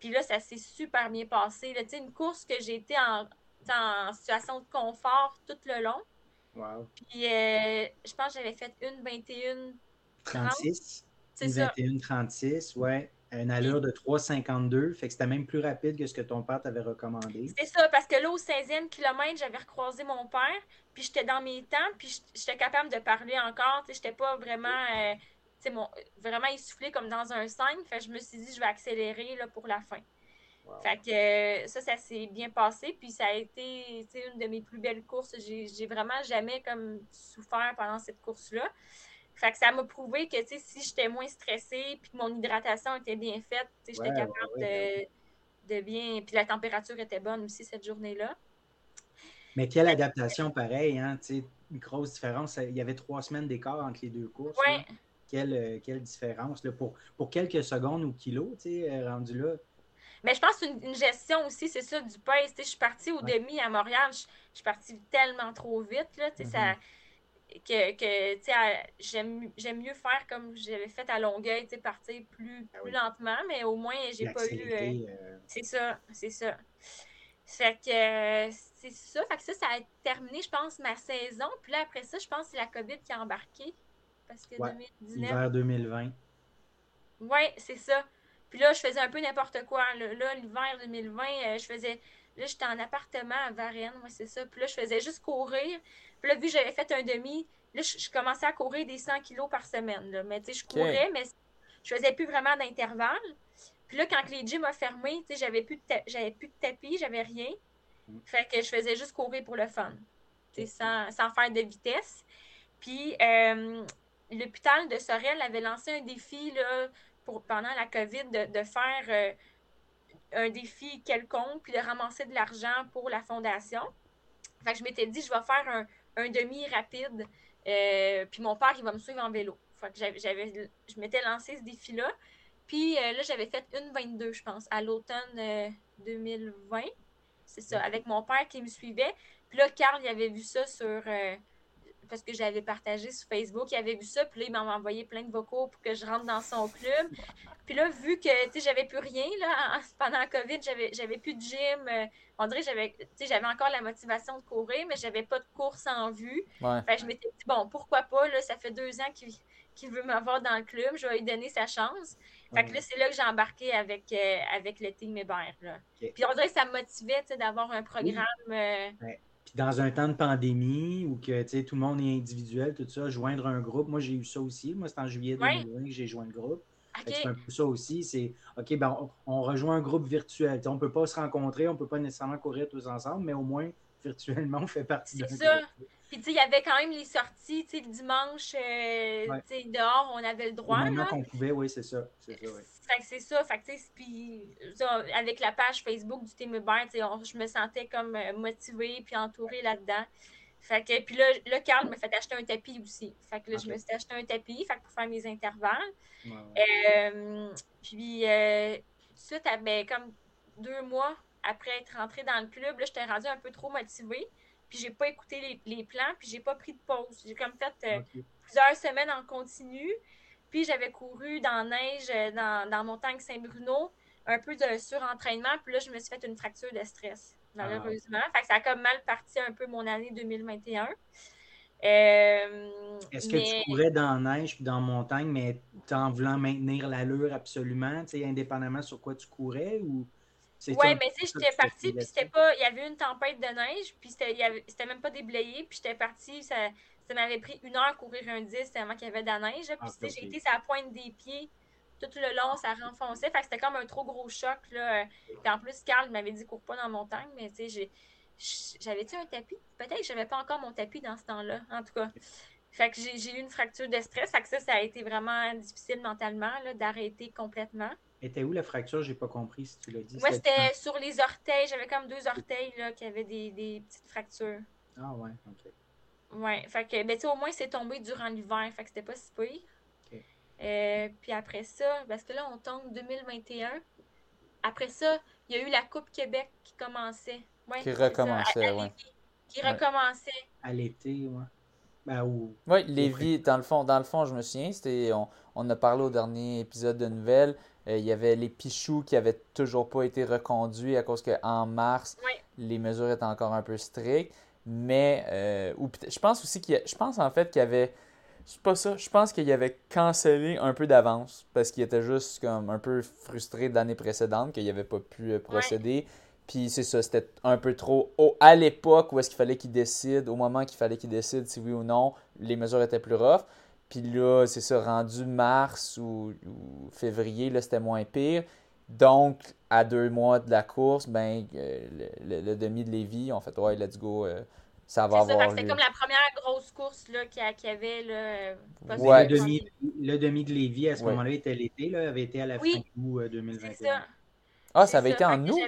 Puis là, ça s'est super bien passé. Là, une course que j'ai été en, en situation de confort tout le long. Wow. Puis euh, je pense que j'avais fait une vingt et une trente-six. C'est une ça. vingt et une trente-six, oui. Une allure de trois cinquante-deux. Fait que c'était même plus rapide que ce que ton père t'avait recommandé. C'est ça, parce que là, au seizième kilomètre, j'avais recroisé mon père. Puis j'étais dans mes temps. Puis j'étais capable de parler encore. Je n'étais pas vraiment... Euh, Mon, vraiment essoufflé comme dans un cinq. Fait que je me suis dit, je vais accélérer là, pour la fin. Wow. Fait que euh, ça, ça s'est bien passé. Puis ça a été une de mes plus belles courses. J'ai, j'ai vraiment jamais comme, souffert pendant cette course-là. Fait que ça m'a prouvé que si j'étais moins stressée puis que mon hydratation était bien faite, j'étais ouais, capable ouais, ouais, de, ouais. de bien... Puis la température était bonne aussi cette journée-là. Mais quelle fait adaptation que... pareil, hein? T'sais, une grosse différence. Il y avait trois semaines d'écart entre les deux courses. Oui. Quelle, quelle différence, là, pour, pour quelques secondes ou kilos, tu sais, rendu là. Mais je pense que c'est une, une gestion aussi, c'est ça, du pace. Je suis partie au ouais. demi à Montréal, je suis partie tellement trop vite, là, tu sais, mm-hmm. ça... Que, que tu sais, j'aime, j'aime mieux faire comme j'avais fait à Longueuil, tu sais, partir plus, plus lentement, mais au moins, j'ai L'accélité, pas eu... Euh, euh... C'est ça, c'est ça. Fait que euh, c'est ça, fait que ça, ça a terminé, je pense, ma saison. Puis là, après ça, je pense que c'est la COVID qui a embarqué. Parce que ouais, deux mille dix-neuf... Hiver deux mille vingt. Oui, c'est ça. Puis là, je faisais un peu n'importe quoi. Là, là l'hiver deux mille vingt, je faisais... Là, j'étais en appartement à Varennes, ouais, c'est ça. Puis là, je faisais juste courir. Puis là, vu que j'avais fait un demi, Là, je, je commençais à courir des cent kilos par semaine. Là. Mais tu sais, je courais, okay. mais je faisais plus vraiment d'intervalle. Puis là, quand les gyms ont fermé, tu sais, j'avais plus de ta- j'avais plus de tapis, j'avais rien. Fait que je faisais juste courir pour le fun, tu sais, sans, sans faire de vitesse. Puis euh, l'hôpital de Sorel avait lancé un défi là, pour, pendant la COVID de, de faire euh, un défi quelconque puis de ramasser de l'argent pour la fondation. Fait que je m'étais dit, je vais faire un, un demi rapide. Euh, puis mon père, il va me suivre en vélo. Fait que j'avais, j'avais, je m'étais lancé ce défi-là. Puis euh, là, j'avais fait une vingt-deux, je pense, à l'automne euh, deux mille vingt. C'est ça, avec mon père qui me suivait. Puis là, Karl, il avait vu ça sur... Euh, parce que j'avais partagé sur Facebook, il avait vu ça. Puis là, il m'a envoyé plein de vocaux pour que je rentre dans son club. Puis là, vu que, tu sais, j'avais plus rien, là, en, pendant la COVID, j'avais, j'avais plus de gym. Euh, on dirait que j'avais, tu sais, j'avais encore la motivation de courir, mais j'avais pas de course en vue. Ouais. Fait que je m'étais dit, bon, pourquoi pas, là, ça fait deux ans qu'il, qu'il veut m'avoir dans le club, je vais lui donner sa chance. Fait que là, c'est là que j'ai embarqué avec, euh, avec le team Hébert, là. Okay. Puis on dirait que ça me motivait, tu sais, d'avoir un programme... Oui. Euh... Ouais. Puis dans un temps de pandémie où que, tu sais, tout le monde est individuel, tout ça, joindre un groupe, moi, j'ai eu ça aussi. Moi, c'est en juillet ouais. deux mille vingt que j'ai joint le groupe. Okay. C'est un peu ça aussi, c'est, OK, ben on, on rejoint un groupe virtuel. T'sais, on ne peut pas se rencontrer, on ne peut pas nécessairement courir tous ensemble, mais au moins, virtuellement, on fait partie de ça. C'est ça. Groupe. Puis, tu sais, il y avait quand même les sorties, tu sais, le dimanche, euh, ouais. tu sais, dehors, on avait le droit. Le moment là. Qu'on pouvait, oui, c'est ça. C'est ça, oui. Fait que c'est ça. Fait que, tu sais, puis, avec la page Facebook du Team Hébert, tu sais, je me sentais comme motivée puis entourée ouais. là-dedans. Fait que, puis là, là, Karl m'a fait acheter un tapis aussi. Fait que là, okay. je me suis acheté un tapis, fait que pour faire mes intervalles. Ouais, ouais. Euh, puis, euh, suite à, ben, comme deux mois, après être rentrée dans le club, là, j'étais rendue un peu trop motivée. Puis, j'ai pas écouté les, les plans, puis j'ai pas pris de pause. J'ai comme fait euh, okay. plusieurs semaines en continu. Puis, j'avais couru dans la neige, dans, dans montagne Saint-Bruno, un peu de surentraînement. Puis là, je me suis fait une fracture de stress, malheureusement. Ah. Fait que ça a comme mal parti un peu mon année deux mille vingt et un. Euh, Est-ce mais... que tu courais dans la neige puis dans la montagne, mais en voulant maintenir l'allure absolument, tu sais, indépendamment sur quoi tu courais ou... Oui, mais tu sais, j'étais partie, puis c'était pas... Il y avait une tempête de neige, puis c'était, c'était même pas déblayé, puis j'étais partie, ça, ça m'avait pris une heure courir un dix avant qu'il y avait de la neige. Puis ah, tu sais, okay. j'ai été sur la pointe des pieds tout le long, ça renfonçait. Fait que c'était comme un trop gros choc, là. Puis en plus, Karl m'avait dit « cours pas dans la montagne », mais tu sais, j'ai, j'avais-tu un tapis? Peut-être que j'avais pas encore mon tapis dans ce temps-là, en tout cas. Fait que j'ai, j'ai eu une fracture de stress, fait que ça, ça a été vraiment difficile mentalement, là, d'arrêter complètement. Était où la fracture? J'ai pas compris si tu l'as dit. Moi, ouais, c'était sur les orteils. J'avais comme deux orteils là, qui avaient des, des petites fractures. Ah ouais, OK. Ouais, fait que, ben tu sais, au moins, c'est tombé durant l'hiver. Fait que c'était pas si pire. Okay. Euh, puis après ça, parce que là, on tombe deux mille vingt et un. Après ça, il y a eu la Coupe Québec qui commençait. Ouais, qui recommençait, oui. Qui ouais. recommençait. À l'été, ouais. Ben, ou... Oui, Lévis, dans le fond, dans le fond, je me souviens, c'était, on, on a parlé au dernier épisode de nouvelles. Euh, il y avait les Pichoux qui n'avaient toujours pas été reconduits à cause qu'en mars, oui. les mesures étaient encore un peu strictes. Mais euh, ou, je pense aussi qu'il y a, je pense en fait qu'il y avait. C'est pas ça. Je pense qu'il y avait cancellé un peu d'avance parce qu'il était juste comme un peu frustré de l'année précédente, qu'il n'avait pas pu euh, procéder. Oui. Puis c'est ça, c'était un peu trop haut à l'époque où est-ce qu'il fallait qu'il décide, au moment qu'il fallait qu'il décide si oui ou non, les mesures étaient plus rough. Puis là, c'est ça, rendu mars ou, ou février, là, c'était moins pire. Donc, à deux mois de la course, ben euh, le, le, le demi de Lévis, on fait « ouais, let's go euh, ». Ça va c'est avoir ça, c'était lieu. Comme la première grosse course là, qu'il y avait. Là, ouais. le, demi, le demi de Lévis, à ce ouais. moment-là, était l'été, là, avait été à la oui. fin août deux mille vingt et un. C'est ça. Ah, c'est ça avait ça, été en août?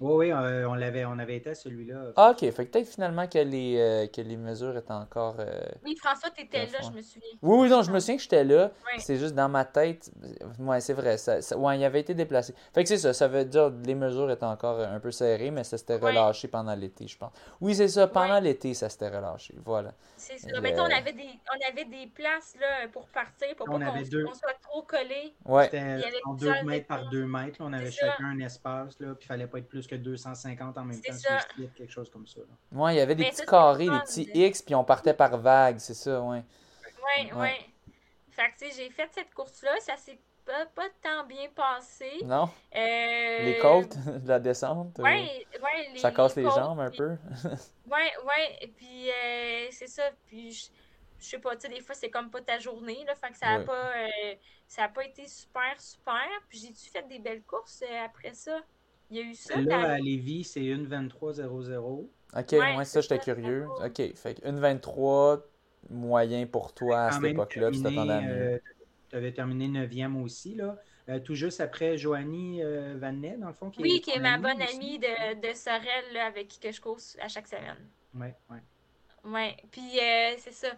Oui, oui, euh, on, l'avait, on avait été à celui-là. Ah, OK. Fait que peut-être finalement que les, euh, que les mesures étaient encore... Euh, oui, François, t'étais là, je me souviens. Oui, oui, non, je me souviens que j'étais là. Oui. C'est juste dans ma tête... Oui, c'est vrai. Ça, ça, oui, il avait été déplacé. Fait que c'est ça. Ça veut dire que les mesures étaient encore un peu serrées, mais ça s'était relâché oui. pendant l'été, je pense. Oui, c'est ça. Pendant oui. l'été, ça s'était relâché. Voilà. C'est ça. Et mais euh... on, avait des, on avait des places là, pour partir, pour pas qu'on deux... soit trop collés. Oui. C'était en deux mètres par deux mètres. Là, on avait c'est chacun ça. Un espace, là, puis il fallait pas être plus que deux cent cinquante en même c'est temps, sur quelque chose comme ça. Oui, il y avait des mais petits ça, carrés, des petits X, puis on partait par vagues, c'est ça, oui. Oui, oui. Ouais. Fait que, tu sais, j'ai fait cette course-là, ça s'est pas, pas tant bien passé. Non. Euh... Les côtes, de la descente. Oui, euh... oui. Les, ça casse les, les côtes, jambes un puis... peu. Oui, oui, puis euh, c'est ça, puis je... je sais pas, tu sais, des fois, c'est comme pas ta journée, là, fait que ça a ouais. pas, euh, ça a pas été super, super. Puis j'ai-tu fait des belles courses euh, après ça? Il y a eu ça. Là, à Lévis, c'est une vingt-trois zéro zéro. OK, ouais, ouais ça, j'étais curieux. Ça. OK, fait que une vingt-trois moyen pour toi à cette époque-là, puis t'attendais à mieux. Tu avais terminé neuvième aussi, là. Euh, tout juste après Joanie euh, Vanet, dans le fond. Qui oui, est qui est ma amie bonne aussi. amie de, de Sorel, là, avec qui que je cours à chaque semaine. Oui, oui. Oui, puis euh, c'est ça.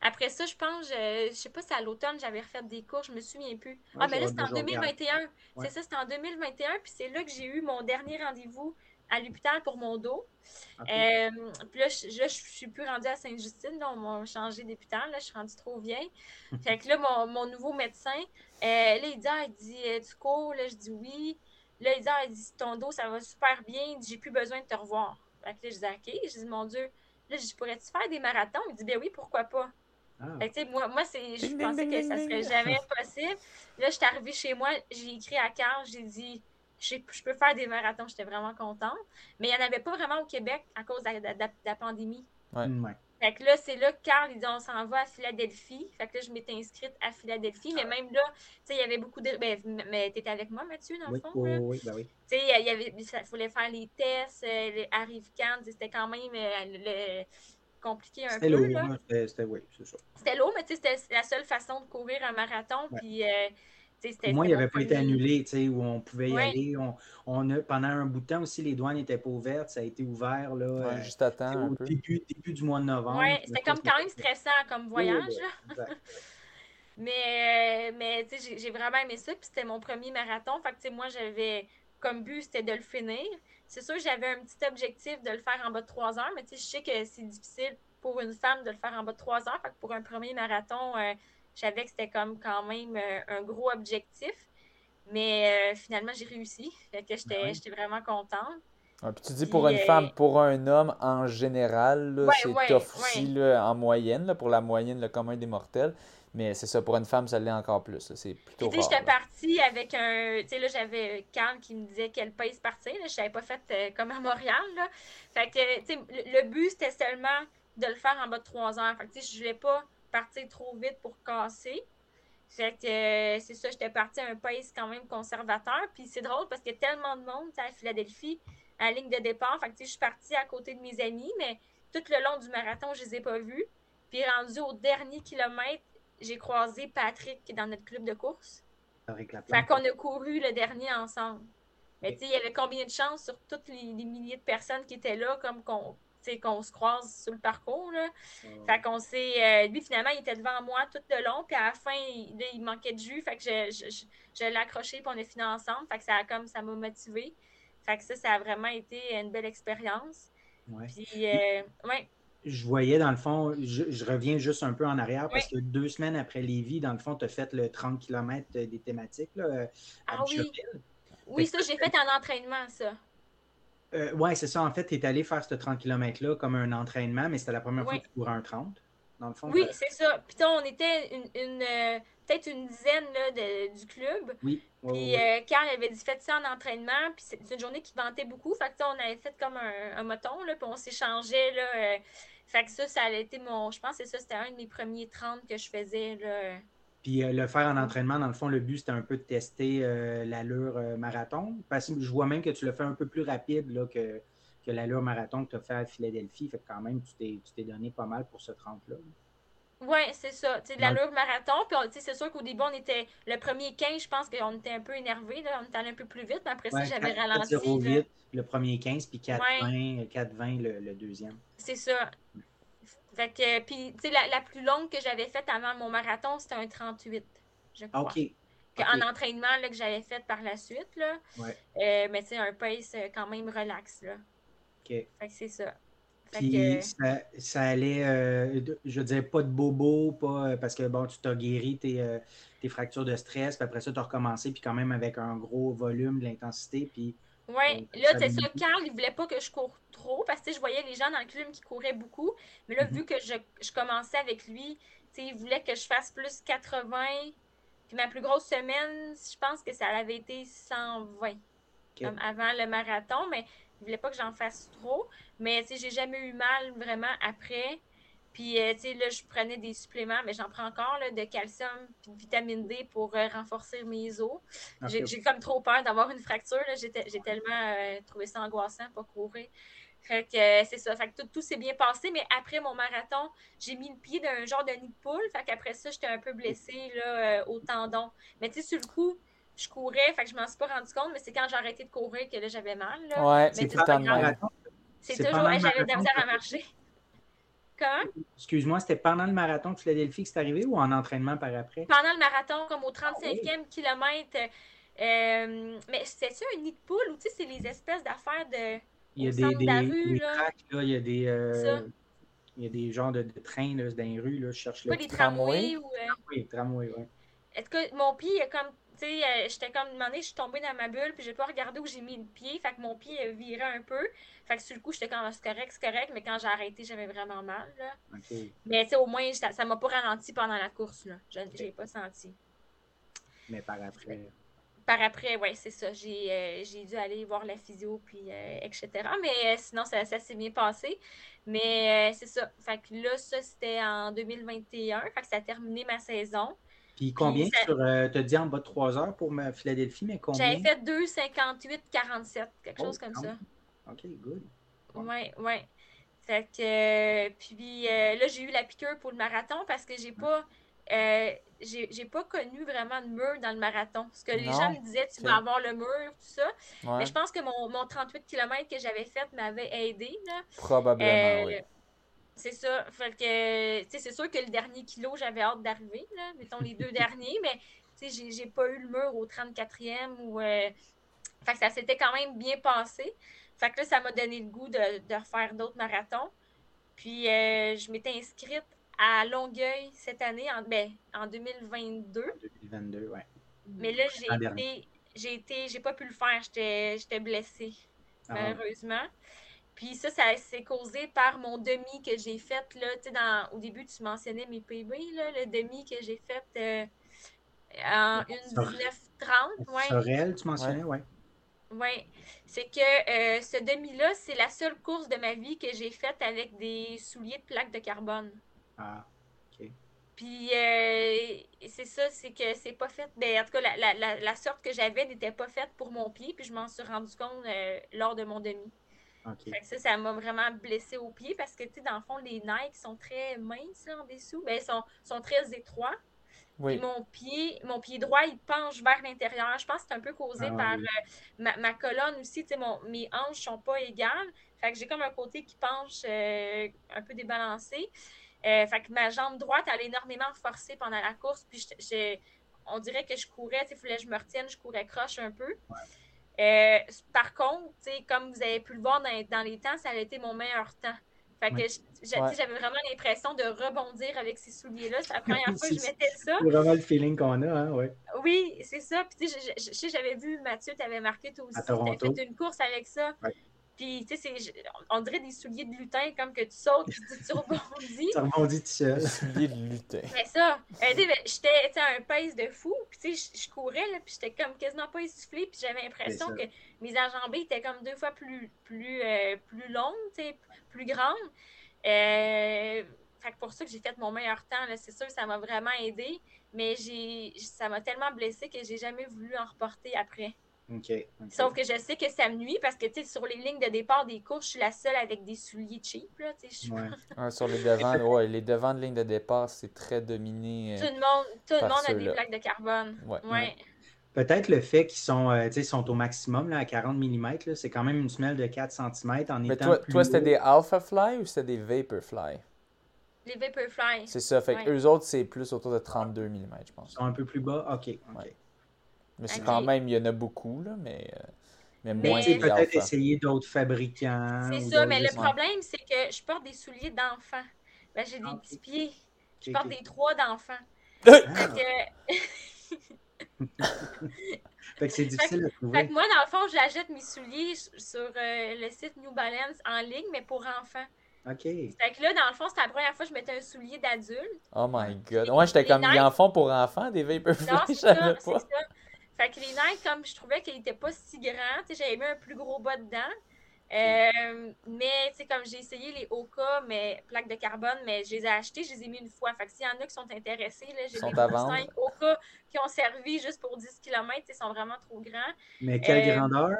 Après ça, je pense, je ne sais pas si à l'automne, j'avais refait des cours, je me souviens plus. Ouais, ah, mais là, c'était en deux mille vingt et un. Ouais. C'est ça, c'était en deux mille vingt et un, puis c'est là que j'ai eu mon dernier rendez-vous à l'hôpital pour mon dos. Okay. Euh, puis là, je, là, je suis plus rendue à Sainte-Justine, donc on m'a changé d'hôpital, là, je suis rendue trop vieille. Fait que là, mon, mon nouveau médecin, euh, là, il dit, ah, il dit, tu cours? Là, je dis oui. Là, il dit, ah, il dit, ton dos, ça va super bien, il dit, j'ai plus besoin de te revoir. Fait que là, je dis, OK, je dis, mon Dieu, là, je pourrais-tu faire des marathons? Il dit, ben oui, pourquoi pas? Ah. Fait que, moi, moi c'est, je pensais que ça serait jamais possible. Là, je suis arrivée chez moi, j'ai écrit à Karl, j'ai dit, je peux faire des marathons, j'étais vraiment contente. Mais il n'y en avait pas vraiment au Québec à cause de la, de, de la pandémie. Ouais. Ouais. Fait que là, c'est là que Karl, il dit, on s'en va à Philadelphie. Fait que là, je m'étais inscrite à Philadelphie. Mais même là, tu sais, il y avait beaucoup de... Ben, mais t'étais avec moi, Mathieu, dans le oui, fond, oui, là? Oui, ben oui. Tu sais, il y avait... Il fallait faire les tests, les arrive quand, c'était quand même... Le... compliqué un c'était peu. Lourd, là. C'était, c'était, oui, c'est ça. C'était lourd, mais c'était la seule façon de courir un marathon. Ouais. Puis, euh, moi, il n'avait pas été annulé, où on pouvait y ouais. aller. On, on a, pendant un bout de temps aussi, les douanes n'étaient pas ouvertes. Ça a été ouvert là, ouais, euh, juste à temps, un au peu. Début, début du mois de novembre. Oui, c'était comme quand même stressant comme voyage. Ouais, ouais, mais euh, mais j'ai, j'ai vraiment aimé ça. Puis c'était mon premier marathon. Fait que moi, j'avais comme but, c'était de le finir. C'est sûr que j'avais un petit objectif de le faire en bas de trois heures, mais tu sais, je sais que c'est difficile pour une femme de le faire en bas de trois heures. Fait que pour un premier marathon, euh, je savais que c'était comme quand même euh, un gros objectif. Mais euh, finalement, j'ai réussi. Fait que j'étais, oui. j'étais vraiment contente. Ah, puis tu dis puis, pour une euh... femme, pour un homme en général, là, ouais, c'est ouais, tough ouais. aussi là, en moyenne, là, pour la moyenne, le commun des mortels. Mais c'est ça, pour une femme, ça l'est encore plus. Là. C'est plutôt rare. J'étais là. partie avec un... Tu sais, là, j'avais Karl qui me disait quel pays partir. Je n'avais pas fait euh, comme à Montréal. Là. Fait que, tu sais, le, le but, c'était seulement de le faire en bas de trois heures. Fait que, tu sais, je voulais pas partir trop vite pour casser. Fait que, euh, c'est ça, j'étais partie à un pays quand même conservateur. Puis c'est drôle parce qu'il y a tellement de monde, tu sais, à Philadelphie, à la ligne de départ. Fait que, tu sais, je suis partie à côté de mes amis, mais tout le long du marathon, je les ai pas vus. Puis rendue au dernier kilomètre, j'ai croisé Patrick qui est dans notre club de course. Fait qu'on a couru le dernier ensemble. Mais okay. tu sais, il y avait combien de chances sur toutes les, les milliers de personnes qui étaient là, comme qu'on, qu'on se croise sur le parcours, là. Oh. Fait qu'on s'est... Euh, lui, finalement, il était devant moi tout le long, puis à la fin, il, là, il manquait de jus, fait que je, je, je, je l'ai accroché, puis on a fini ensemble. Fait que ça a comme, ça m'a motivée. Fait que ça, ça a vraiment été une belle expérience. Ouais. Puis, euh, ouais. Je voyais, dans le fond, je, je reviens juste un peu en arrière, parce oui. que deux semaines après Lévis, dans le fond, tu as fait le trente kilomètres des thématiques là, à ah Bichopel. Oui, oui ça, que... j'ai fait un entraînement, ça. Euh, oui, c'est ça. En fait, tu es allé faire ce trente kilomètres-là comme un entraînement, mais c'était la première oui. fois que tu courais un trente, dans le fond. Oui, t'as... c'est ça. Puis on était une, une, euh, peut-être une dizaine là, de, du club. Oui. Oh, puis euh, Karl avait dit, faites ça en entraînement. Puis c'est une journée qui ventait beaucoup. Fait que on avait fait comme un, un moton, là, puis on s'échangeait, là... Euh, Fait que ça, ça a été mon... Je pense que ça, c'était un de mes premiers trente que je faisais, là. Puis euh, le faire en entraînement, dans le fond, le but, c'était un peu de tester euh, l'allure euh, marathon. Parce que je vois même que tu l'as fait un peu plus rapide, là, que, que l'allure marathon que tu as fait à Philadelphie. Fait que quand même, tu t'es, tu t'es donné pas mal pour ce trente-là. Oui, c'est ça. Tu sais, l'allure marathon. Puis on, c'est sûr qu'au début, on était... Le premier quinze, je pense qu'on était un peu énervés, là. On était allé un peu plus vite, mais après ouais, ça, j'avais quatre, ralenti. quatre zéro huit, le premier quinze, puis quatre vingt, ouais. le, le deuxième. C'est ça. Fait que, puis, tu sais, la, la plus longue que j'avais faite avant mon marathon, c'était un trente-huit, je crois. OK. Que, okay. En entraînement, là, que j'avais fait par la suite, là. Ouais. Euh, mais, tu sais, un pace quand même relax, là. OK. Fait que c'est ça. Fait puis, que... ça, ça allait, euh, je veux dire, pas de bobo, pas... Parce que, bon, tu t'as guéri tes, euh, tes fractures de stress, puis après ça, t'as recommencé, puis quand même avec un gros volume de l'intensité, puis... Oui, là, c'est ça, Karl, il voulait pas que je cours trop parce que je voyais les gens dans le club qui couraient beaucoup. Mais là, mm-hmm. vu que je, je commençais avec lui, il voulait que je fasse plus quatre-vingts. Puis ma plus grosse semaine, je pense que ça avait été cent vingt, okay. comme avant le marathon. Mais il voulait pas que j'en fasse trop. Mais j'ai jamais eu mal vraiment après. Puis, euh, tu sais, là, je prenais des suppléments, mais j'en prends encore, là, de calcium et de vitamine D pour euh, renforcer mes os. J'ai, okay. j'ai comme trop peur d'avoir une fracture, là. J'ai, j'ai tellement euh, trouvé ça angoissant, pas courir. Fait que euh, c'est ça. Fait que tout, tout s'est bien passé, mais après mon marathon, j'ai mis le pied d'un genre de nid de poule. Fait qu'après ça, j'étais un peu blessée, là, euh, au tendon. Mais tu sais, sur le coup, je courais, fait que je m'en suis pas rendu compte, mais c'est quand j'ai arrêté de courir que là, j'avais mal, là. Ouais, mais c'est tout le temps de mal. C'est, c'est toujours, hey, j'avais de la misère à marcher. Comme? Excuse-moi, c'était pendant le marathon de Philadelphie que c'est arrivé ou en entraînement par après? Pendant le marathon, comme au trente-cinquième ah oui. kilomètre. Euh, mais c'était-tu un nid de poule ou tu sais, c'est les espèces d'affaires de. Il y a des, des, de la rue, des là. Tracks, là. Il y a des. Euh, il y a des genres de, de trains là, dans les rues, là. Je cherche le. Pas des tramways ou. Euh... Oui, tramways, oui. En tout cas, mon pied, il a comme. Tu sais, j'étais comme demandé, je suis tombée dans ma bulle, puis j'ai pas regardé où j'ai mis le pied, fait que mon pied virait un peu. Fait que sur le coup, j'étais comme, c'est correct, c'est correct, mais quand j'ai arrêté, j'avais vraiment mal, là. Okay. Mais tu sais, au moins, ça, ça m'a pas ralenti pendant la course, là. Je okay. l'ai pas senti. Mais par après... Par après, oui, c'est ça. J'ai, euh, j'ai dû aller voir la physio, puis euh, et cetera. Mais euh, sinon, ça, ça s'est bien passé. Mais euh, c'est ça. Fait que là, ça, c'était en deux mille vingt et un. Fait que ça a terminé ma saison. Puis combien puis ça, sur, euh, t'as dit en bas de trois heures pour ma Philadelphie, mais combien? J'avais fait deux cinquante-huit quarante-sept, quelque oh, chose comme non. ça. OK, good. Oui, ouais, ouais. Fait que, euh, puis euh, là, j'ai eu la piqûre pour le marathon parce que j'ai pas, euh, j'ai, j'ai pas connu vraiment de mur dans le marathon. Parce que les non, gens me disaient, tu c'est... vas avoir le mur, tout ça. Ouais. Mais je pense que mon, mon trente-huit kilomètres que j'avais fait m'avait aidé, là. Probablement, euh, oui. C'est ça. Fait que, t'sais, c'est sûr que le dernier kilo, j'avais hâte d'arriver, là, mettons les deux derniers, mais t'sais, j'ai, j'ai pas eu le mur au trente-quatrième. Ou, euh... fait que ça s'était quand même bien passé. Fait que là, ça m'a donné le goût de, de refaire d'autres marathons. Puis, euh, je m'étais inscrite à Longueuil cette année, en, ben, en deux mille vingt-deux. deux mille vingt-deux, ouais. Mais là, j'ai été, dernier. j'ai été, j'ai pas pu le faire. J'étais, j'étais blessée, ah. malheureusement. Puis ça, ça s'est causé par mon demi que j'ai fait, là, tu sais, dans, au début, tu mentionnais mes P B, là, le demi que j'ai fait euh, en une dix-neuf trente, ouais. Sorel, tu mentionnais, ouais. Oui, c'est que euh, ce demi-là, c'est la seule course de ma vie que j'ai faite avec des souliers de plaques de carbone. Ah, OK. Puis euh, c'est ça, c'est que c'est pas fait, ben, en tout cas, la, la, la sorte que j'avais n'était pas faite pour mon pied, puis je m'en suis rendu compte euh, lors de mon demi. Okay. Fait que ça, ça m'a vraiment blessée au pied parce que, tu sais, dans le fond, les Nike sont très minces là, en dessous. Ben, ils sont, sont très étroits. Oui. Puis mon pied, mon pied droit, il penche vers l'intérieur. Je pense que c'est un peu causé ah, par oui. euh, ma, ma colonne aussi. Tu sais, mon, mes hanches ne sont pas égales. Fait que j'ai comme un côté qui penche euh, un peu débalancé. Euh, fait que ma jambe droite, elle a énormément forcé pendant la course. Puis je, je, on dirait que je courais, tu sais, il fallait que je me retienne, je courais croche un peu. Ouais. Euh, par contre, comme vous avez pu le voir dans, dans les temps, ça a été mon meilleur temps. Fait que ouais. je, ouais. j'avais vraiment l'impression de rebondir avec ces souliers-là. C'est la première fois que je mettais ça. C'est vraiment le feeling qu'on a, hein, ouais. Oui, c'est ça. Puis tu sais, je, je, je, j'avais vu Mathieu, t'avais marqué toi aussi, t'avais fait une course avec ça. Ouais. Puis tu sais, c'est, on dirait des souliers de lutin, comme que tu sautes, puis tu, tu rebondis. Tu rebondis, tu des souliers de lutin. Mais ça, euh, tu sais, j'étais à un pace de fou, puis tu sais, je courais, là, puis j'étais comme quasiment pas essoufflée, puis j'avais l'impression que mes enjambées étaient comme deux fois plus, plus, euh, plus longues, tu sais, plus grandes. Euh, fait que pour ça que j'ai fait mon meilleur temps, là, c'est sûr que ça m'a vraiment aidée, mais j'ai, ça m'a tellement blessée que j'ai jamais voulu en reporter après. Okay, okay. Sauf que je sais que ça me nuit parce que sur les lignes de départ des courses, je suis la seule avec des souliers cheap. Là, je... ouais. ah, sur les devants, ouais, les devants de ligne de départ, c'est très dominé. Tout le monde, tout le monde a des plaques de carbone. Ouais. Ouais. Ouais. Peut-être le fait qu'ils sont, euh, sont au maximum là, à quarante millimètres, là, c'est quand même une semelle de quatre centimètres en Mais étant toi, plus toi, c'était haut. Des Alpha Fly ou c'était des Vaporfly? Les Vaporfly. C'est ça, fait ouais. Eux autres, c'est plus autour de trente-deux millimètres, je pense. Ils sont un peu plus bas? OK, OK. Ouais. Mais c'est okay. quand même, il y en a beaucoup, là, mais, mais, mais moins que les peut-être enfants. Essayer d'autres fabricants. C'est ça, mais le problème, c'est que je porte des souliers d'enfant. Ben, j'ai des okay. petits pieds. Je okay. porte des trois d'enfant. Ah. Fait que... fait que c'est difficile fait, à trouver. Fait que moi, dans le fond, j'achète mes souliers sur euh, le site New Balance en ligne, mais pour enfants. OK. Fait que là, dans le fond, c'était la première fois que je mettais un soulier d'adulte. Oh my God. Moi, ouais, j'étais comme, ils en font pour enfants, des Vaporfly, je savais pas. Fait que les Nike, comme je trouvais qu'ils n'étaient pas si grands, tu sais, j'avais mis un plus gros bas dedans. Euh, mais, tu sais, comme j'ai essayé les Hoka, mais plaques de carbone, mais je les ai achetées, je les ai mis une fois. Fait que s'il y en a qui sont intéressés, là, j'ai des cinq Hoka qui ont servi juste pour dix kilomètres, ils sont vraiment trop grands. Mais quelle euh, grandeur?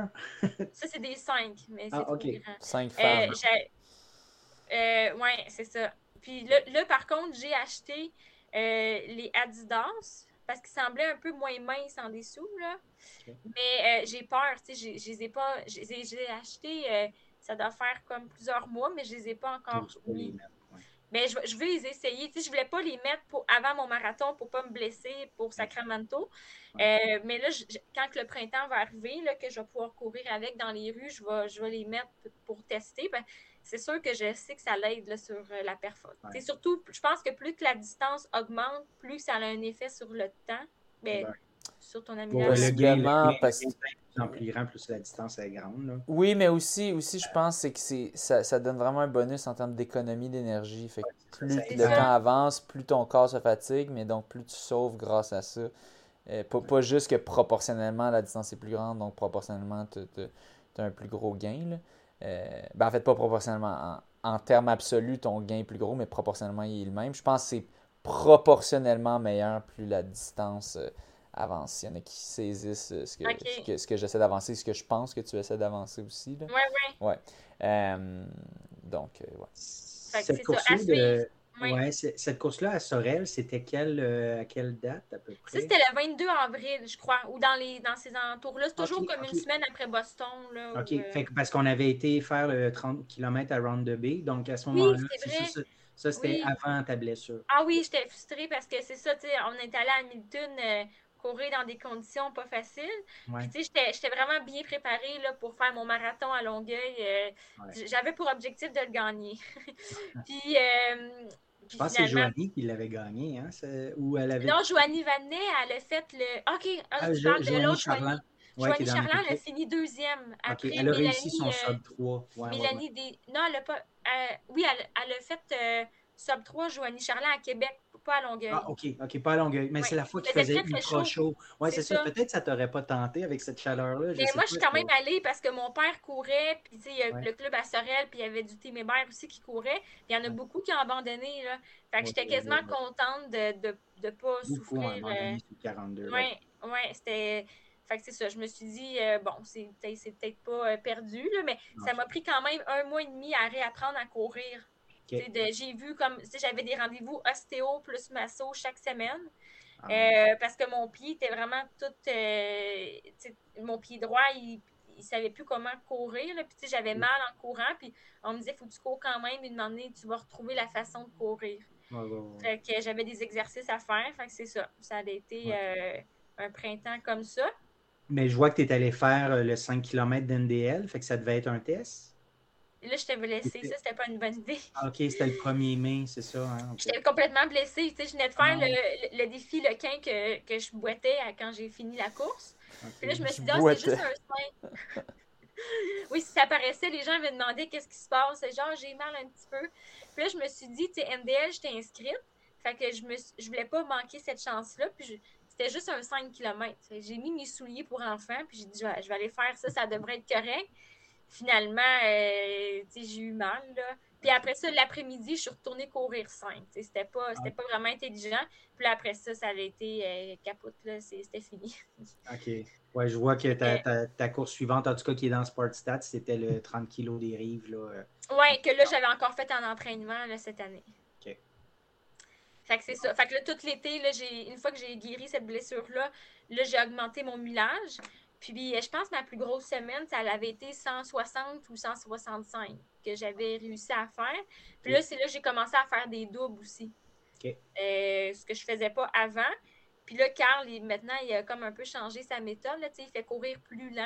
Ça, c'est des cinq, mais c'est ah, trop okay. grand. cinq femmes. Euh, euh, oui, c'est ça. Puis là, là, par contre, j'ai acheté euh, les Adidas, parce qu'ils semblaient un peu moins minces en dessous, là. Okay. Mais euh, j'ai peur, tu sais, je les ai pas... Je les ai achetés, euh, ça doit faire comme plusieurs mois, mais je les ai pas encore mis. Ouais. Mais je, je vais les essayer, tu sais, je voulais pas les mettre pour, avant mon marathon pour pas me blesser pour Sacramento. Okay. Euh, mais là, je, quand le printemps va arriver, là, que je vais pouvoir courir avec dans les rues, je vais, je vais les mettre pour tester. Ben, c'est sûr que je sais que ça l'aide là, sur la performance. Ouais. Surtout, je pense que plus que la distance augmente, plus ça a un effet sur le temps, mais ouais. sur ton amélioration. Le gain parce... de plus en plus grand, plus la distance est grande. Là. Oui, mais aussi, aussi je pense c'est que c'est, ça, ça donne vraiment un bonus en termes d'économie d'énergie. Fait que plus ouais, le temps avance, plus ton corps se fatigue, mais donc plus tu sauves grâce à ça. Euh, pas, ouais. pas juste que proportionnellement, la distance est plus grande, donc proportionnellement, tu as un plus gros gain, là. Euh, ben en fait, pas proportionnellement. En, en termes absolus, ton gain est plus gros, mais proportionnellement, il est le même. Je pense que c'est proportionnellement meilleur plus la distance euh, avance. Il y en a qui saisissent euh, ce, que, okay. ce, que, ce que j'essaie d'avancer, ce que je pense que tu essaies d'avancer aussi. Oui, oui. Ouais. Euh, donc, euh, ouais. Cette course-là, de... oui. ouais, cette course-là à Sorel, c'était quelle, euh, à quelle date à peu près? Ça, c'était le vingt-deux avril, je crois, ou dans, les, dans ces alentours-là. C'est toujours okay, comme okay. une semaine après Boston. Là, OK, euh... fait que parce qu'on avait été faire le trente kilomètres à Round the Bay, donc à ce moment-là, oui, c'est c'est ça, ça, c'était oui. avant ta blessure. Ah oui, j'étais frustrée parce que c'est ça, tu sais, on est allé à Hamilton euh, courir dans des conditions pas faciles. Ouais. Puis, tu sais, j'étais, j'étais vraiment bien préparée là, pour faire mon marathon à Longueuil. Euh, ouais. J'avais pour objectif de le gagner. Puis... Euh, Puis je pense que c'est Joanie qui l'avait gagné, hein? C'est... Ou elle avait... Non, Joanie Vanet, elle a fait le... OK, ah, je, je parle de l'autre Charland. Joanie. Ouais, Joanie Charland, elle a fini deuxième. Après okay. Elle a Mélanie, réussi son euh... sub trois. Ouais, Mélanie, ouais, ouais. Des... non, elle a pas... Euh... Oui, elle, elle a fait euh, sub trois, Joanie Charland, à Québec, pas à Longueuil. Ah, OK, OK, pas à Longueuil. Mais ouais. c'est la fois qu'il faisait ultra chaud. chaud. Oui, c'est, c'est ça. ça. Peut-être que ça t'aurait pas tenté avec cette chaleur-là. Je Mais sais moi, je suis quand même allée parce que mon père courait, puis tu sais, il y a ouais. le club à Sorel, puis il y avait du team Hébert aussi qui courait. Il y en a ouais. beaucoup qui ont abandonné, là. Fait que ouais, j'étais quasiment ouais. contente de ne de, de pas beaucoup souffrir. Euh... quarante-deux. Oui, ouais, c'était... Fait que c'est ça, je me suis dit, euh, bon, c'est, c'est peut-être pas perdu, là, mais non, ça c'est... m'a pris quand même un mois et demi à réapprendre à courir. Okay. De, j'ai vu comme j'avais des rendez-vous ostéo plus masso chaque semaine ah, euh, parce que mon pied était vraiment tout euh, mon pied droit il, il savait plus comment courir là, puis j'avais mal en courant puis on me disait faut que tu cours quand même une année tu vas retrouver la façon de courir ah, bon. Fait que j'avais des exercices à faire fait que c'est ça ça avait été ouais. euh, un printemps comme ça mais je vois que tu es allé faire le cinq kilomètres d'N D L fait que ça devait être un test. Là, je t'ai blessée. Ça, c'était pas une bonne idée. Ah, OK, c'était le premier mai, c'est ça. Hein? Okay. J'étais complètement blessée. Tu sais, je venais de faire ah, le, le, le défi, le quin que, que je boitais à, quand j'ai fini la course. Okay. Puis là, je me suis dit, ah, oh, c'est juste un sein. Oui, si ça paraissait, les gens me demandaient qu'est-ce qui se passe. C'est genre, j'ai mal un petit peu. Puis là, je me suis dit, tu sais, N D L, j'étais inscrite. Fait que je me je voulais pas manquer cette chance-là. Puis je, c'était juste un cinq kilomètres. J'ai mis mes souliers pour enfants. Puis j'ai dit, je vais aller faire ça, ça devrait être correct. Finalement, euh, j'ai eu mal. Là. Puis après ça, l'après-midi, je suis retournée courir cinq. C'était pas, c'était pas vraiment intelligent. Puis là, après ça, ça a été euh, capote. Là. C'est, c'était fini. OK. Ouais, je vois que ta, ta, ta course suivante, en tout cas, qui est dans Sport Stats, c'était le trente kilos des rives. Oui, que là, j'avais encore fait en entraînement là, cette année. OK. Fait que c'est ça. Fait que là, tout l'été, là, j'ai, une fois que j'ai guéri cette blessure-là, là, j'ai augmenté mon millage. Puis, je pense que ma plus grosse semaine, ça avait été cent soixante ou cent soixante-cinq que j'avais réussi à faire. Puis okay. là, c'est là que j'ai commencé à faire des doubles aussi, okay. euh, ce que je faisais pas avant. Puis là, Karl, il, maintenant, il a comme un peu changé sa méthode. Là, il fait courir plus lent.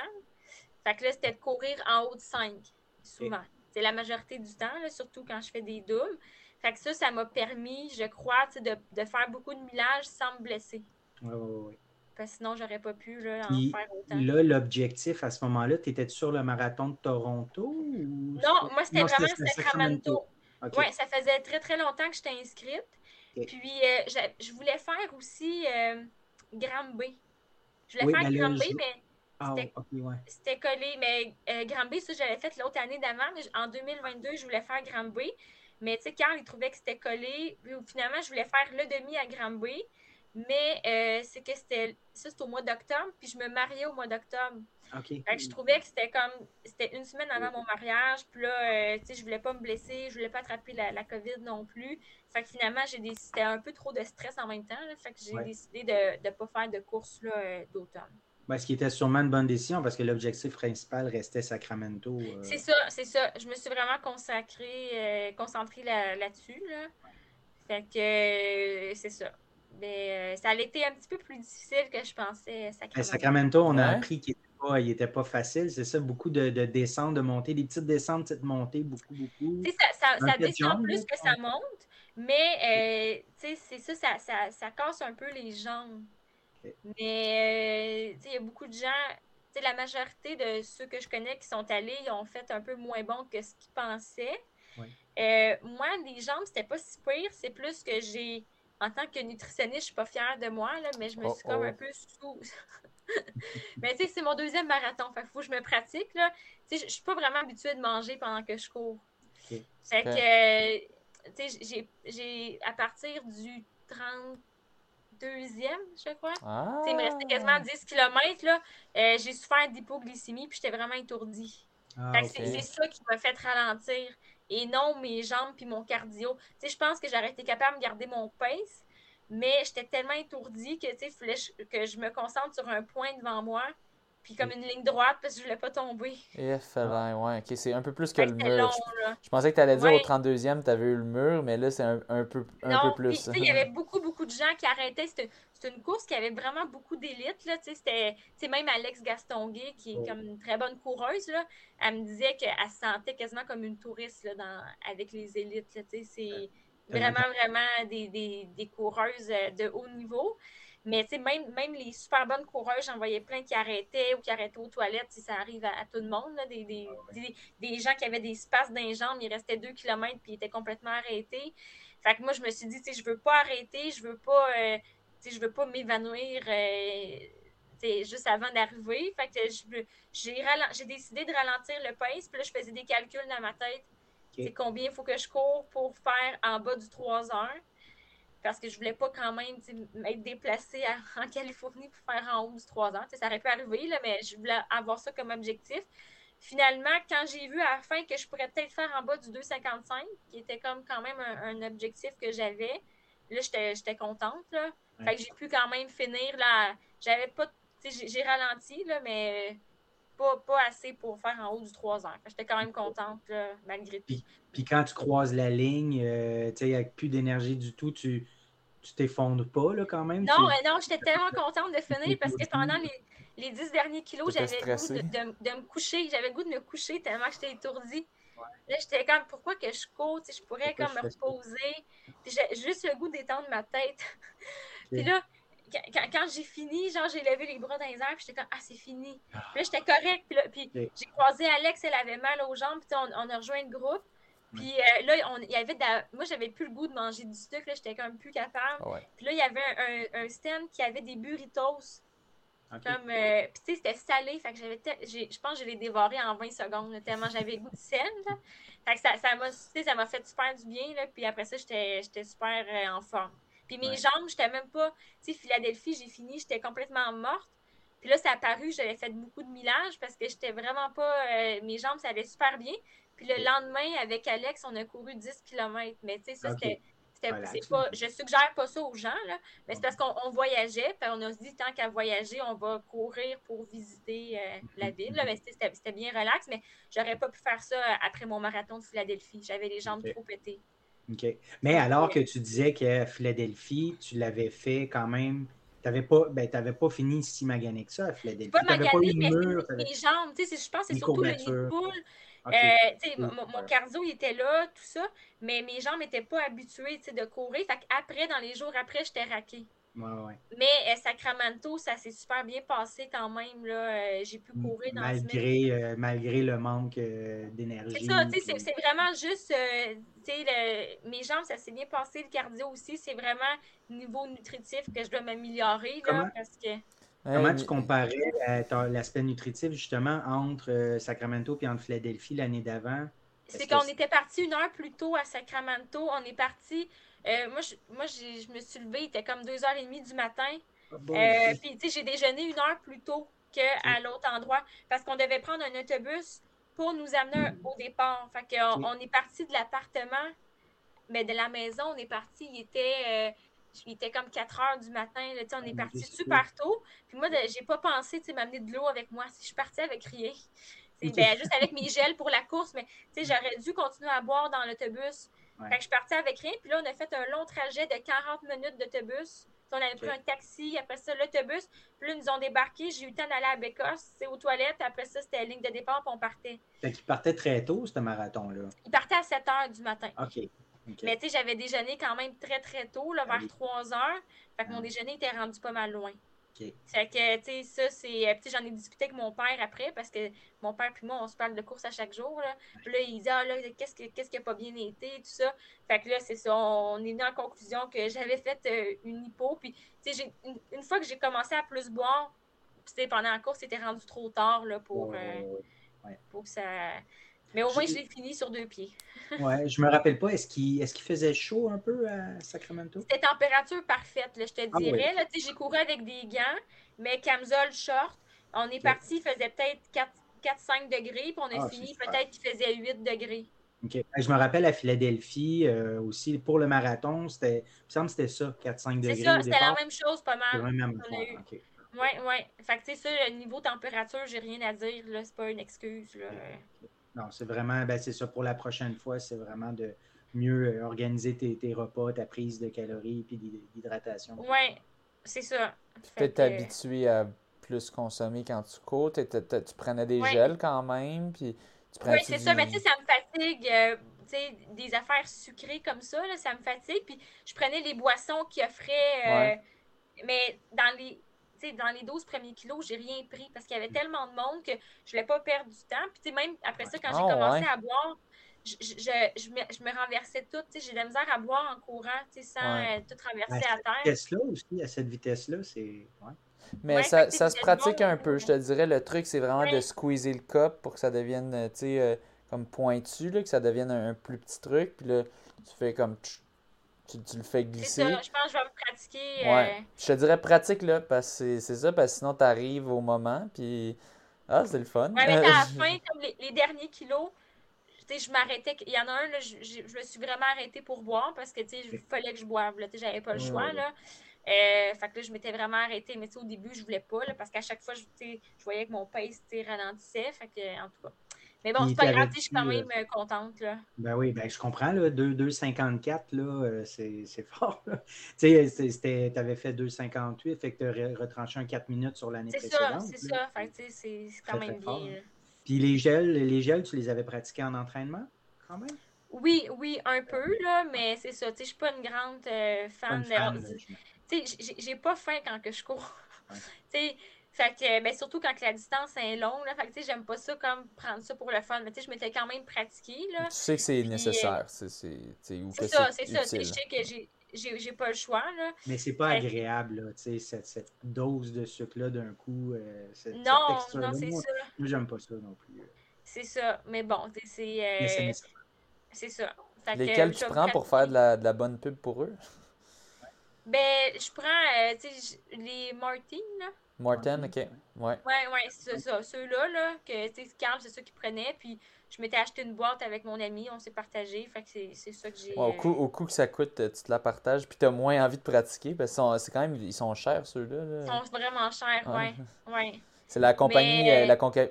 Fait que là, c'était de courir en haut de cinq, souvent. Okay. C'est la majorité du temps, là, surtout quand je fais des doubles. Fait que ça, ça m'a permis, je crois, de, de faire beaucoup de millage sans me blesser. Oui, oui, oui. Parce que sinon, j'aurais pas pu là, en puis, faire autant. Là, l'objectif, à ce moment-là, t'étais-tu sur le marathon de Toronto? Ou... Non, moi, c'était non, vraiment c'était Sacramento. Sacramento. Okay. Oui, ça faisait très, très longtemps que j'étais inscrite. Okay. Puis, euh, je, je voulais faire aussi euh, Granby. Je voulais oui, faire Granby, mais Ah, c'était, ok, ouais. C'était collé, mais euh, Granby, ça, j'avais fait l'autre année d'avant, mais en deux mille vingt-deux, je voulais faire Granby. Mais tu sais, Karl, il trouvait que c'était collé. Puis, finalement, je voulais faire le demi à Granby. Mais euh, c'est que c'était. Ça, c'était au mois d'octobre, puis je me mariais au mois d'octobre. OK. Fait que je trouvais que c'était comme. C'était une semaine avant mon mariage, puis là, euh, tu sais, je voulais pas me blesser, je voulais pas attraper la, la COVID non plus. Fait que finalement, j'ai décidé. C'était un peu trop de stress en même temps, là, fait que j'ai ouais. décidé de ne pas faire de course là, euh, d'automne. Ben, ce qui était sûrement une bonne décision, parce que l'objectif principal restait Sacramento. Euh... C'est ça, c'est ça. Je me suis vraiment consacrée, euh, concentrée là, là-dessus, là. Fait que euh, c'est ça. Mais euh, ça a été un petit peu plus difficile que je pensais. Sacramento, Sacramento on a ouais. appris qu'il n'était pas, pas facile. C'est ça, beaucoup de, de descentes, de montées, des petites descentes, petites montées, beaucoup, beaucoup. Tu sais, ça, ça, ça descend plus que ça monte, mais euh, tu sais, c'est ça ça, ça, ça casse un peu les jambes. Okay. Mais euh, tu sais, il y a beaucoup de gens, tu sais, la majorité de ceux que je connais qui sont allés, ils ont fait un peu moins bon que ce qu'ils pensaient. Ouais. Euh, moi, les jambes, c'était pas si pire, c'est plus que j'ai. En tant que nutritionniste, je suis pas fière de moi, là, mais je me oh suis comme oh. un peu sous. Mais tu sais, c'est mon deuxième marathon. Fait qu'il faut que je me pratique, là. Tu sais, je suis pas vraiment habituée de manger pendant que je cours. Okay. Fait que, euh, tu sais, j'ai, j'ai, à partir du trente-deuxième, je crois, ah. tu sais, il me restait quasiment dix kilomètres, là, euh, j'ai souffert d'hypoglycémie, puis j'étais vraiment étourdie. Ah, fait okay. que c'est, c'est ça qui m'a fait ralentir. Et non, mes jambes puis mon cardio. Tu sais, je pense que j'aurais été capable de garder mon pace, mais j'étais tellement étourdie que, tu sais, il fallait que je me concentre sur un point devant moi, puis comme une ligne droite, parce que je voulais pas tomber. Effectivement, ouais. OK, c'est un peu plus que fait le mur. Long, je, je pensais que tu allais dire ouais. au trente-deuxième, tu avais eu le mur, mais là, c'est un, un peu, un non, peu plus. Non, tu sais, il y avait beaucoup, beaucoup de gens qui arrêtaient. C'était, c'était une course qui avait vraiment beaucoup d'élite, là. Tu sais, c'était, tu sais, même Alex Gastonguay, qui est oh. comme une très bonne coureuse, là, elle me disait qu'elle se sentait quasiment comme une touriste là, dans, avec les élites. Là, c'est ouais. vraiment, vraiment des, des, des coureuses de haut niveau. Mais même, même les super bonnes coureuses, j'en voyais plein qui arrêtaient ou qui arrêtaient aux toilettes. Ça arrive à, à tout le monde. Là, des, des, ah ouais. des, des gens qui avaient des espaces dans les jambes, ils restaient deux kilomètres puis ils étaient complètement arrêtés. Fait que moi, je me suis dit, je veux pas arrêter, je veux pas, euh, je veux pas m'évanouir. Euh, C'est juste avant d'arriver. Fait que je, j'ai, ralent, j'ai décidé de ralentir le pace. Puis là, je faisais des calculs dans ma tête. C'est okay. combien il faut que je cours pour faire en bas du trois heures. Parce que je voulais pas quand même m'être déplacée à, en Californie pour faire en haut du trois heures. T'sais, ça aurait pu arriver, là, mais je voulais avoir ça comme objectif. Finalement, quand j'ai vu à la fin que je pourrais peut-être faire en bas du deux cinquante-cinq, qui était comme quand même un, un objectif que j'avais, là, j'étais, j'étais contente. Là. Fait okay. que j'ai pu quand même finir. Là, j'avais pas... J'ai, j'ai ralenti, là, mais pas, pas assez pour faire en haut du trois heures. J'étais quand même contente, là, malgré tout. Puis, puis quand tu croises la ligne, euh, tu sais, avec plus d'énergie du tout, tu, tu t'effondres pas, là, quand même? Non, tu... non, j'étais tellement contente de finir parce que pendant les, les dix derniers kilos, j'étais j'avais le goût de, de, de me coucher. J'avais le goût de me coucher tellement que j'étais étourdie. Ouais. Là, j'étais comme, pourquoi que je cours? Je pourrais pourquoi comme je me reposer. J'ai juste le goût d'étendre ma tête. Okay. Puis là, Quand, quand j'ai fini, genre, j'ai levé les bras dans les airs, puis j'étais comme, ah, c'est fini. Puis là, j'étais correcte. Puis, là, puis okay. j'ai croisé Alex, elle avait mal aux jambes, puis on, on a rejoint le groupe. Puis euh, là, on, il y avait de la... moi, j'avais plus le goût de manger du sucre, là, j'étais comme plus capable. Ouais. Puis là, il y avait un, un, un stand qui avait des burritos. Okay. Comme, euh, puis tu sais, c'était salé, fait que j'avais te... j'ai, je pense que je l'ai dévoré en vingt secondes, là, tellement j'avais le goût de sel. Fait que ça, ça, m'a, ça m'a fait super du bien, là, puis après ça, j'étais, j'étais super euh, en forme. Puis mes ouais. jambes, j'étais même pas... Tu sais, Philadelphie, j'ai fini, j'étais complètement morte. Puis là, ça a paru, j'avais fait beaucoup de millage parce que j'étais vraiment pas... Euh, mes jambes, ça allait super bien. Puis le ouais. lendemain, avec Alex, on a couru dix kilomètres. Mais tu sais, ça, okay. c'était... c'était voilà, c'est pas, je suggère pas ça aux gens, là. Mais ouais. c'est parce qu'on on voyageait. Puis on a dit, tant qu'à voyager, on va courir pour visiter euh, la ville. Là. Mais c'était, c'était bien relax. Mais j'aurais pas pu faire ça après mon marathon de Philadelphie. J'avais les jambes okay. trop pétées. OK. Mais alors que tu disais que Philadelphie, tu l'avais fait quand même, tu n'avais pas, ben, t'avais pas fini si magané que ça à Philadelphie. Pas magané, pas eu mais mur, mes jambes, tu sais, je pense que c'est surtout le nid de poule. Okay. Euh, tu sais, mon, mon cardio, il était là, tout ça, mais mes jambes n'étaient pas habituées, tu sais, de courir. Fait qu'après, dans les jours après, j'étais raquée. Ouais, ouais. Mais euh, Sacramento, ça s'est super bien passé quand même. Là. Euh, j'ai pu courir dans malgré, ce même... euh, malgré le manque euh, d'énergie. C'est ça, tu sais, c'est, c'est vraiment juste... Euh, tu sais, mes jambes, ça s'est bien passé. Le cardio aussi, c'est vraiment niveau nutritif que je dois m'améliorer. Là, parce que... Comment tu comparais euh, l'aspect nutritif, justement, entre euh, Sacramento et entre Philadelphie l'année d'avant? Est-ce c'est qu'on c'est... était parti une heure plus tôt à Sacramento. On est parti. Euh, moi, je, moi j'ai, je me suis levée, il était comme deux heures trente du matin. Oh, bon euh, puis, tu sais, j'ai déjeuné une heure plus tôt qu'à oui. l'autre endroit parce qu'on devait prendre un autobus pour nous amener mmh. au départ. Fait qu'on, oui. on est parti de l'appartement, mais de la maison, on est parti. Il était. Euh, Il était comme quatre heures du matin. Là, on est parti super tôt. Puis moi, j'ai pas pensé m'amener de l'eau avec moi. Si je suis partie avec rien. Okay. Ben, juste avec mes gels pour la course, mais j'aurais dû continuer à boire dans l'autobus. Ouais. Fait que je suis partie avec rien. Puis là, on a fait un long trajet de quarante minutes d'autobus. On avait okay. pris un taxi, après ça, l'autobus. Puis là, ils nous ont débarqués. J'ai eu le temps d'aller à Bécosse, aux toilettes. Après ça, c'était la ligne de départ, puis on partait. Fait qu'ils partaient très tôt, ce marathon-là? Ils partaient à sept heures du matin. OK. Okay. Mais tu sais, j'avais déjeuné quand même très, très tôt, là, vers trois heures. Fait que ah. mon déjeuner était rendu pas mal loin. Okay. Fait que, tu sais, ça, c'est... Puis j'en ai discuté avec mon père après, parce que mon père puis moi, on se parle de course à chaque jour, là. Puis là, il dit « Ah, là, qu'est-ce, que, qu'est-ce qui a pas bien été, tout ça. » Fait que là, c'est ça, on est venu en conclusion que j'avais fait euh, une hypo. Puis, tu sais, une, une fois que j'ai commencé à plus boire, puis pendant la course, c'était rendu trop tard, là, pour, ouais, euh, ouais, ouais. pour que ça... Mais au moins, je l'ai fini sur deux pieds. Oui, je me rappelle pas. Est-ce qu'il, est-ce qu'il faisait chaud un peu à Sacramento? C'était température parfaite, là, je te ah, dirais. Oui. Là, j'ai couru avec des gants, mais camisole, short. On est parti, il faisait peut-être quatre à cinq degrés, puis on a ah, fini, peut-être qu'il faisait huit degrés. OK. Je me rappelle à Philadelphie euh, aussi, pour le marathon, c'était, il me semble que c'était ça, quatre à cinq degrés. C'est ça, c'était la même chose, pas mal. C'était la même chose, OK. Oui, oui. Fait que, tu sais, ça, le niveau température, j'ai rien à dire, là, c'est pas une excuse, là. Okay. Non, c'est vraiment, ben c'est ça, pour la prochaine fois, c'est vraiment de mieux organiser tes, tes repas, ta prise de calories puis d'hydratation. Oui, c'est ça. Tu peux t'habituer à plus consommer quand tu cours. Tu prenais des ouais. gels quand même. Puis tu prenais oui, c'est du... ça, mais tu sais, ça me fatigue. Euh, tu sais, des affaires sucrées comme ça, là, ça me fatigue. Puis je prenais les boissons qui offraient, euh, ouais. mais dans les... T'sais, dans les douze premiers kilos, j'ai rien pris parce qu'il y avait tellement de monde que je voulais pas perdre du temps. Puis même après ça, quand j'ai oh, commencé ouais. à boire, je, je, je, je, me, je me renversais toute. J'ai de la misère à boire en courant sans ouais. tout renverser à, à terre. Vitesse-là aussi, à cette vitesse-là, c'est... Ouais. Mais ouais, ça, ça se pratique un peu. Je te dirais, le truc, c'est vraiment ouais. de squeezer le cup pour que ça devienne euh, comme pointu, là, que ça devienne un, un plus petit truc. Puis là, tu fais comme... Tu, tu le fais glisser. C'est ça, je pense que je vais me pratiquer. Ouais. Euh... Je te dirais pratique, là, parce que c'est, c'est ça, parce que sinon, tu arrives au moment, puis ah, c'est le fun. Ouais, mais à la fin, comme les, les derniers kilos, je m'arrêtais. Il y en a un, là, je, je me suis vraiment arrêtée pour boire, parce que, tu sais, il fallait que je boive, là, tu sais, j'avais pas le choix, ouais, là. Euh, fait que là, je m'étais vraiment arrêtée, mais tu sais, au début, je voulais pas, là, parce qu'à chaque fois, je, je voyais que mon pace, tu sais, ralentissait, fait que, en tout cas. Mais bon, c'est pas grave, je suis quand même euh, contente, là. Ben oui, ben je comprends, là, deux cinquante-quatre, là, euh, c'est, c'est fort, là. Tu sais, t'avais fait deux cinquante-huit, fait que t'as retranché un quatre minutes sur l'année c'est précédente. C'est ça, c'est là. Ça, fait que, tu sais, c'est, c'est quand très, même très bien. Fort, puis les gels, les gels, tu les avais pratiqués en entraînement, quand même? Oui, oui, un peu, là, mais c'est ça, tu sais, je suis pas une grande euh, fan. Tu sais, j'ai pas faim quand que je cours, ouais. Tu sais... Fait que, ben, surtout quand la distance est longue, là, fait que, tu sais, j'aime pas ça comme prendre ça pour le fun, mais tu sais, je m'étais quand même pratiquée, là. Tu sais que c'est puis, nécessaire, c'est, c'est, c'est, ou c'est ça, c'est, c'est ça, tu sais, je sais que j'ai, j'ai, j'ai pas le choix, là. Mais c'est pas fait agréable, là, tu sais, cette, cette dose de sucre-là d'un coup, euh, cette, non, cette texture-là, non, c'est moi, ça. Moi, j'aime pas ça non plus. C'est ça, mais bon, tu sais, c'est... Euh, mais c'est nécessaire. C'est ça. Fait lesquels que, tu prends pour faire de la, de la bonne pub pour eux? Ben, je prends, euh, tu sais, les Martins, là. Morton, OK. Ouais. Ouais, ouais, c'est ça. Ceux-là, là, que, tu sais, Karl, c'est ça qu'ils prenaient. Puis, je m'étais acheté une boîte avec mon ami, on s'est partagé. Fait que c'est, c'est ça que j'ai. Ouais, au, coût, au coût que ça coûte, tu te la partages. Puis, t'as moins envie de pratiquer. Parce que c'est quand même, ils sont chers, ceux-là. Là. Ils sont vraiment chers, ouais. Ouais. Ouais. C'est la compagnie Mais... euh, la conca...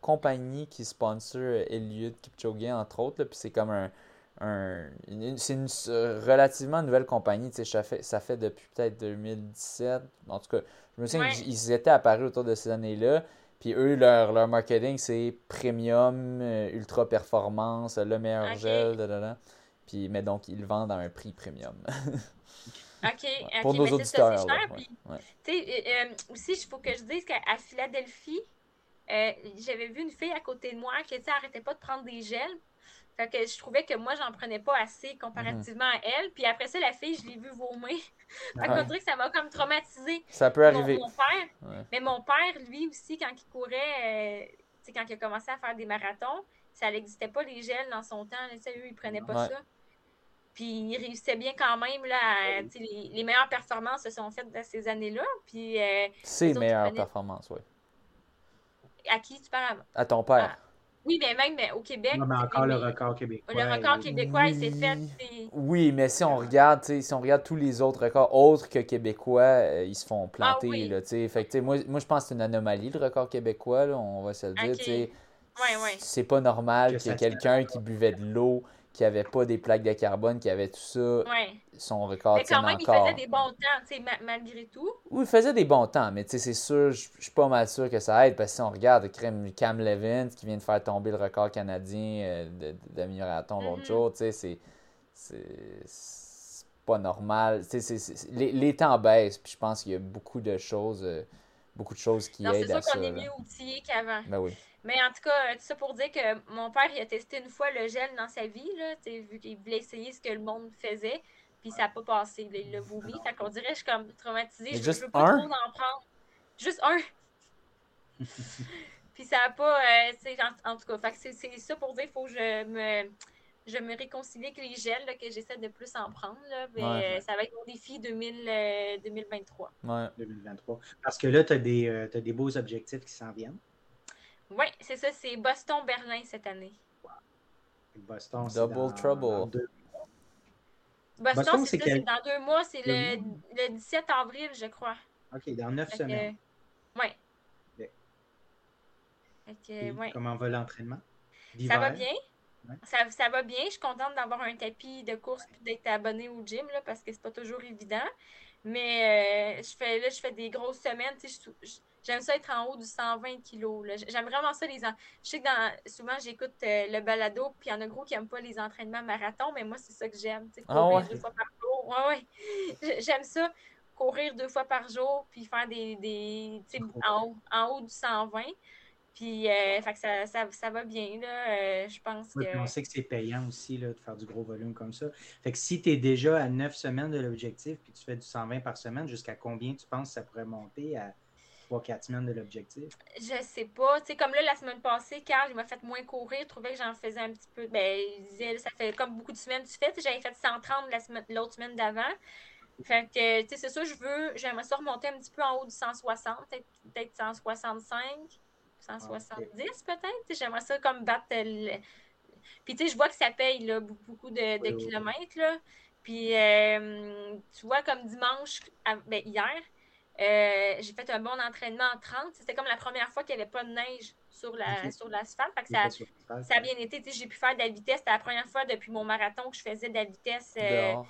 compagnie qui sponsor Eliud Kipchoge, entre autres. Là, puis, c'est comme un. Un, une, c'est une relativement nouvelle compagnie, tu sais, ça fait, ça fait depuis peut-être deux mille dix-sept, en tout cas, je me souviens ouais. qu'ils étaient apparus autour de ces années-là, puis eux, leur, leur marketing, c'est premium, ultra performance, le meilleur okay. gel, dadada. Puis, mais donc, ils le vendent à un prix premium. OK, ouais, pour okay, nos mais auditeurs, c'est ça, c'est cher, puis, tu sais, euh, aussi, il faut que je dise qu'à Philadelphie, euh, j'avais vu une fille à côté de moi qui, tu sais, arrêtait pas de prendre des gels. Fait que je trouvais que moi, j'en prenais pas assez comparativement mmh. à elle. Puis après ça, la fille, je l'ai vue vomir. Fait qu'on dirait que ça m'a comme traumatisé. Ça peut arriver. Mon, mon père, ouais. Mais mon père, lui aussi, quand il courait, euh, tu sais, quand il a commencé à faire des marathons, ça n'existait pas les gels dans son temps. Là, eux, ils prenaient pas ouais. ça. Puis il réussissait bien quand même. Là, à, les, les meilleures performances se sont faites dans ces années-là. Puis, euh, Ses meilleures prenaient... performances, oui. À qui tu parles? À, à ton père. Ah. Oui, mais même mais au Québec. Non, mais encore le record québécois. Le record québécois, oui. Il s'est fait. C'est... Oui, mais si on regarde, si on regarde tous les autres records autres que québécois, euh, ils se font planter. Ah, oui. Là, fait que, moi, moi, je pense que c'est une anomalie, le record québécois. Là, on va se le dire. Okay. Ouais, ouais. C'est pas normal que qu'il y ait quelqu'un qui buvait de l'eau, qui n'avait pas des plaques de carbone, qui avait tout ça. Ouais. Son record tient encore. Mais quand même, encore. Il faisait des bons temps, ma- malgré tout. Oui, il faisait des bons temps, mais c'est sûr, je suis pas mal sûr que ça aide, parce que si on regarde Cam Levin, qui vient de faire tomber le record canadien de, de, de marathon mm-hmm. l'autre jour, c'est, c'est, c'est pas normal. C'est, c'est, c'est, les, les temps baissent, puis je pense qu'il y a beaucoup de choses, beaucoup de choses qui non, aident à ça. Non, c'est sûr qu'on ça, est mieux outillé qu'avant. Ben oui. Mais en tout cas, tout ça pour dire que mon père, il a testé une fois le gel dans sa vie, là, vu qu'il voulait essayer ce que le monde faisait, puis ça n'a pas passé. Là, il l'a vomi. Fait qu'on dirait que je suis comme traumatisée. Je ne veux pas un? trop en prendre. Juste un. Puis ça n'a pas. Euh, en, en tout cas, fait que c'est, c'est ça pour dire qu'il faut que je me, je me réconcilie avec les gels, là, que j'essaie de plus en prendre. Là, mais ouais. euh, ça va être mon défi deux mille, euh, deux mille vingt-trois. Ouais. deux mille vingt-trois. Parce que là, tu as des, euh, t'as des beaux objectifs qui s'en viennent. Oui, c'est ça, c'est Boston-Berlin cette année. Wow. Boston, c'est Double dans, Trouble. Dans deux... Boston, Boston, c'est, c'est, ça, quel... c'est dans deux mois, c'est le, le dix-sept avril, je crois. OK, dans neuf fait semaines. Que... Oui. Okay. Okay, oui. Comment va l'entraînement? L'hiver? Ça va bien. Ouais. Ça, ça va bien. Je suis contente d'avoir un tapis de course et ouais. d'être abonnée au gym là, parce que c'est pas toujours évident. Mais euh, je fais là, je fais des grosses semaines. Tu sais, je, je, j'aime ça être en haut du cent vingt kilos. Là. J'aime vraiment ça. les en... Je sais que dans... souvent, j'écoute euh, le balado, puis il y en a gros qui n'aiment pas les entraînements marathon, mais moi, c'est ça que j'aime. Courir ah ouais. deux fois par jour. Ouais, ouais. J'aime ça, courir deux fois par jour, puis faire des... des en, haut, en haut du cent vingt. Puis, euh, fait que ça, ça, ça va bien, là. Euh, je pense oui, que... On sait que c'est payant aussi, là, de faire du gros volume comme ça. Fait que si tu es déjà à neuf semaines de l'objectif, puis tu fais du cent vingt par semaine, jusqu'à combien tu penses que ça pourrait monter à... quatre semaines de l'objectif? Je sais pas. Tu sais, comme là, la semaine passée, Karl, il m'a fait moins courir. Il trouvait que j'en faisais un petit peu. Ben, il disait, ça fait comme beaucoup de semaines tu fais. T'sais, j'avais fait cent trente la semaine, l'autre semaine d'avant. Fait que, tu sais, c'est ça, je veux, j'aimerais ça remonter un petit peu en haut du cent soixante, peut-être, peut-être cent soixante-cinq, cent soixante-dix okay. peut-être. T'sais, j'aimerais ça comme battre le... Puis, tu sais, je vois que ça paye, là, beaucoup de, de oui, kilomètres, oui. là. Puis, euh, tu vois, comme dimanche, à, ben, hier, Euh, j'ai fait un bon entraînement en trente. C'était comme la première fois qu'il n'y avait pas de neige sur, la, okay. sur l'asphalte. Fait que ça, sur l'asphalte. Ça a bien été. J'ai pu faire de la vitesse. C'était la première fois depuis mon marathon que je faisais de la vitesse euh, dehors.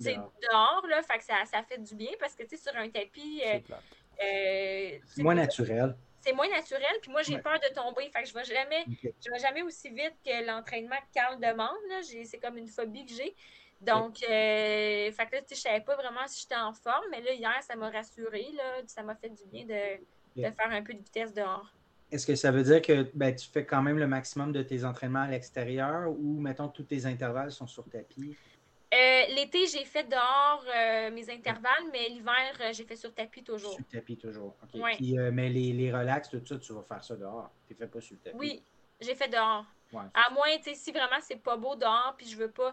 dehors. dehors là. Fait que ça, ça fait du bien parce que sur un tapis. Euh, c'est euh, c'est moins naturel. C'est moins naturel. Puis moi, j'ai ouais. peur de tomber. Fait que je ne vais jamais, okay. je vais jamais aussi vite que l'entraînement que Karl demande. Là. J'ai, c'est comme une phobie que j'ai. Donc, euh, fait que là, je savais pas vraiment si j'étais en forme, mais là, hier, ça m'a rassurée, là, ça m'a fait du bien de, de faire un peu de vitesse dehors. Est-ce que ça veut dire que ben, tu fais quand même le maximum de tes entraînements à l'extérieur ou, mettons, tous tes intervalles sont sur tapis? Euh, l'été, j'ai fait dehors euh, mes intervalles, mais l'hiver, euh, j'ai fait sur tapis toujours. Sur tapis toujours, OK. Ouais. Puis, euh, mais les, les relax, tout ça, tu vas faire ça dehors, tu ne fais pas sur le tapis. Oui, j'ai fait dehors. Ouais, à moins, tu sais, si vraiment c'est pas beau dehors, puis je veux pas...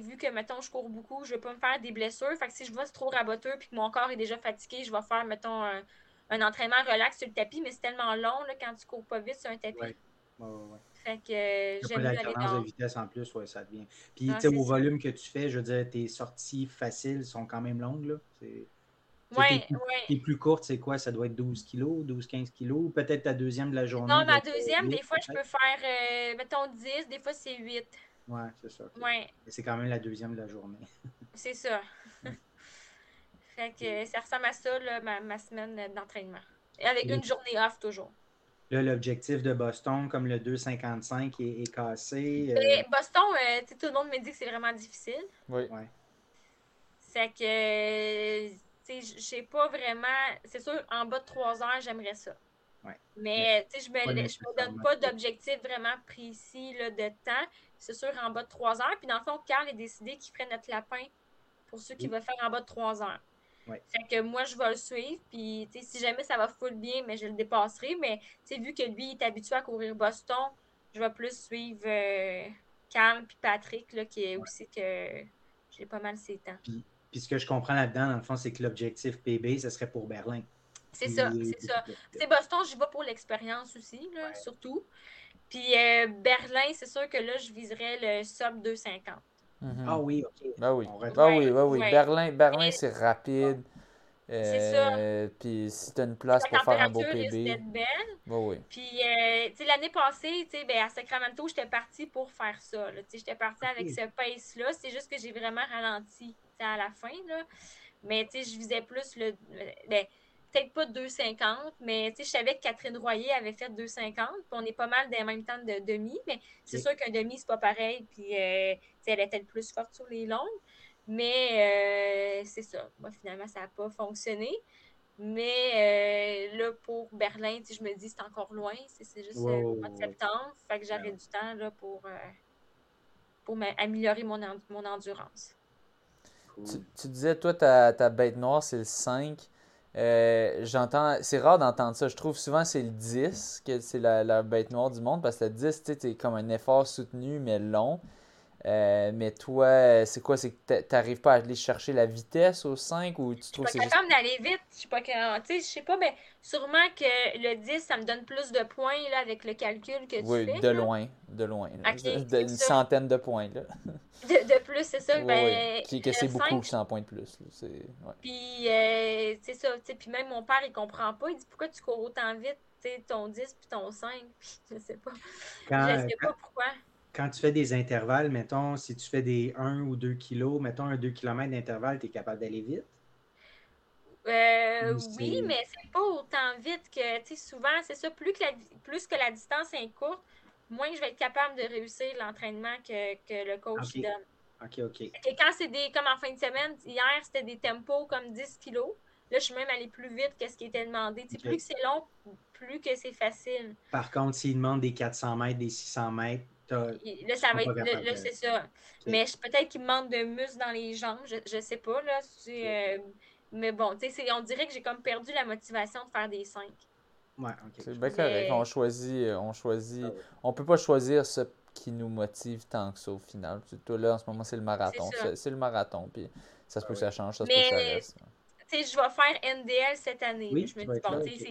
Vu que, mettons, je cours beaucoup, je ne vais pas me faire des blessures. Fait que si je vois c'est trop raboteux et que mon corps est déjà fatigué, je vais faire, mettons, un, un entraînement relax sur le tapis, mais c'est tellement long là, quand tu ne cours pas vite sur un tapis. Oui, oui, oui. Fait que euh, j'aime mieux aller dehors. L'alternance de vitesse en plus, oui, ça devient. Puis, ah, tu sais, au ça. volume que tu fais, je veux dire, tes sorties faciles sont quand même longues, là. C'est... Oui, oui. Les plus courtes, c'est quoi? Ça doit être douze kilos, douze à quinze kilos, peut-être ta deuxième de la journée. Non, ma deuxième, huit, des fois, peut-être. Je peux faire, euh, mettons, dix, des fois, c'est huit. Oui, c'est ça. Okay. Ouais. Mais c'est quand même la deuxième de la journée. C'est ça. Fait que ça ressemble à ça, là, ma, ma semaine d'entraînement. Avec et une journée off toujours. Là, l'objectif de Boston, comme le deux cinquante-cinq est, est cassé. Euh... Et Boston, euh, tout le monde me dit que c'est vraiment difficile. Oui. Ouais. C'est que, tu sais, je sais pas vraiment. C'est sûr, en bas de trois heures, j'aimerais ça. Ouais. Mais, tu sais, je me, ouais, je me donne pas d'objectif vraiment précis là, de temps. C'est sûr, en bas de trois heures. Puis, dans le fond, Karl a décidé qu'il ferait notre lapin pour ceux qui oui. veulent faire en bas de trois heures. Ouais. Fait que moi, je vais le suivre, puis si jamais ça va full bien, mais je le dépasserai. Mais vu que lui, il est habitué à courir Boston, je vais plus suivre euh, Karl puis Patrick, là, qui est ouais. aussi que j'ai pas mal ses temps. Puis, puis ce que je comprends là-dedans, dans le fond, c'est que l'objectif P B, ce serait pour Berlin. C'est ça, c'est ça. C'est Boston, j'y vais pour l'expérience aussi, là, ouais. surtout. Puis euh, Berlin, c'est sûr que là, je viserais le sub deux cinquante. Mm-hmm. Ah oui, ok. Ben oui, ben oui, ben oui. Ouais. Berlin, Berlin c'est rapide. Ouais. Euh, c'est ça. Puis si tu as une place pour faire un beau P B. La température risque d'être belle. Ben oui. Puis, euh, tu sais, l'année passée, tu sais, ben, à Sacramento, j'étais partie pour faire ça. Tu sais, j'étais partie avec oui. ce pace-là. C'est juste que j'ai vraiment ralenti à la fin, là. Mais, tu sais, je visais plus le... Ben, peut-être pas deux cinquante, mais tu sais, je savais que Catherine Royer avait fait deux cinquante, puis on est pas mal dans le même temps de demi, mais c'est oui. sûr qu'un demi, c'est pas pareil, puis euh, elle était le plus forte sur les longues, mais euh, c'est ça. Moi, finalement, ça n'a pas fonctionné, mais euh, là, pour Berlin, je me dis, c'est encore loin, c'est juste wow. le mois de septembre, fait que j'avais wow. du temps là, pour, euh, pour améliorer mon, en mon endurance. Cool. Tu, tu disais, toi, ta, ta bête noire, c'est le cinq. Euh, j'entends, c'est rare d'entendre ça. Je trouve souvent c'est le dix que c'est la, la bête noire du monde parce que le dix, tu sais, c'est comme un effort soutenu mais long. Euh, mais toi, c'est quoi? C'est que t'arrives pas à aller chercher la vitesse au cinq ou tu trouves que c'est juste... Je suis pas capable d'aller vite. Je sais pas, je sais pas, mais sûrement que le dix, ça me donne plus de points là, avec le calcul que tu oui, fais. Oui, de là. loin, de loin. Okay, de, une ça. centaine de points. Là. De, de plus, c'est ça. Oui, ben, oui. Que c'est beaucoup, cent points de plus. C'est... Ouais. Puis, euh, c'est ça. Puis même mon père, il comprend pas. Il dit, pourquoi tu cours autant vite? T'sais, ton dix puis ton cinq. Je sais pas. Quand, je sais pas quand... pourquoi. Quand tu fais des intervalles, mettons, si tu fais des un ou deux kilos, mettons un deux kilomètres d'intervalle, tu es capable d'aller vite? Euh, oui, mais c'est pas autant vite que, tu sais, souvent, c'est ça, plus que, la, plus que la distance est courte, moins je vais être capable de réussir l'entraînement que, que le coach okay. donne. OK, OK. Et quand c'est des, comme en fin de semaine, hier, c'était des tempos comme dix kilos. Là, je suis même allée plus vite que ce qui était demandé. Okay. Plus que c'est long, plus que c'est facile. Par contre, s'il demande des quatre cents mètres, des six cents mètres, là, ça va être, là, là c'est ça. Okay. Mais peut-être qu'il me manque de muscles dans les jambes, je, je sais pas, là. Okay. Euh, mais bon, tu sais, on dirait que j'ai comme perdu la motivation de faire des cinq. Ouais, OK. C'est bien correct. On choisit, on choisit. Ah ouais. On peut pas choisir ce qui nous motive tant que ça au final. Toi, là, en ce moment, c'est le marathon. C'est le marathon, puis ça se peut ah ouais. que ça change, ça se peut que ça reste. Tu sais, je vais faire N D L cette année. Oui, je me dis, bon, tu sais,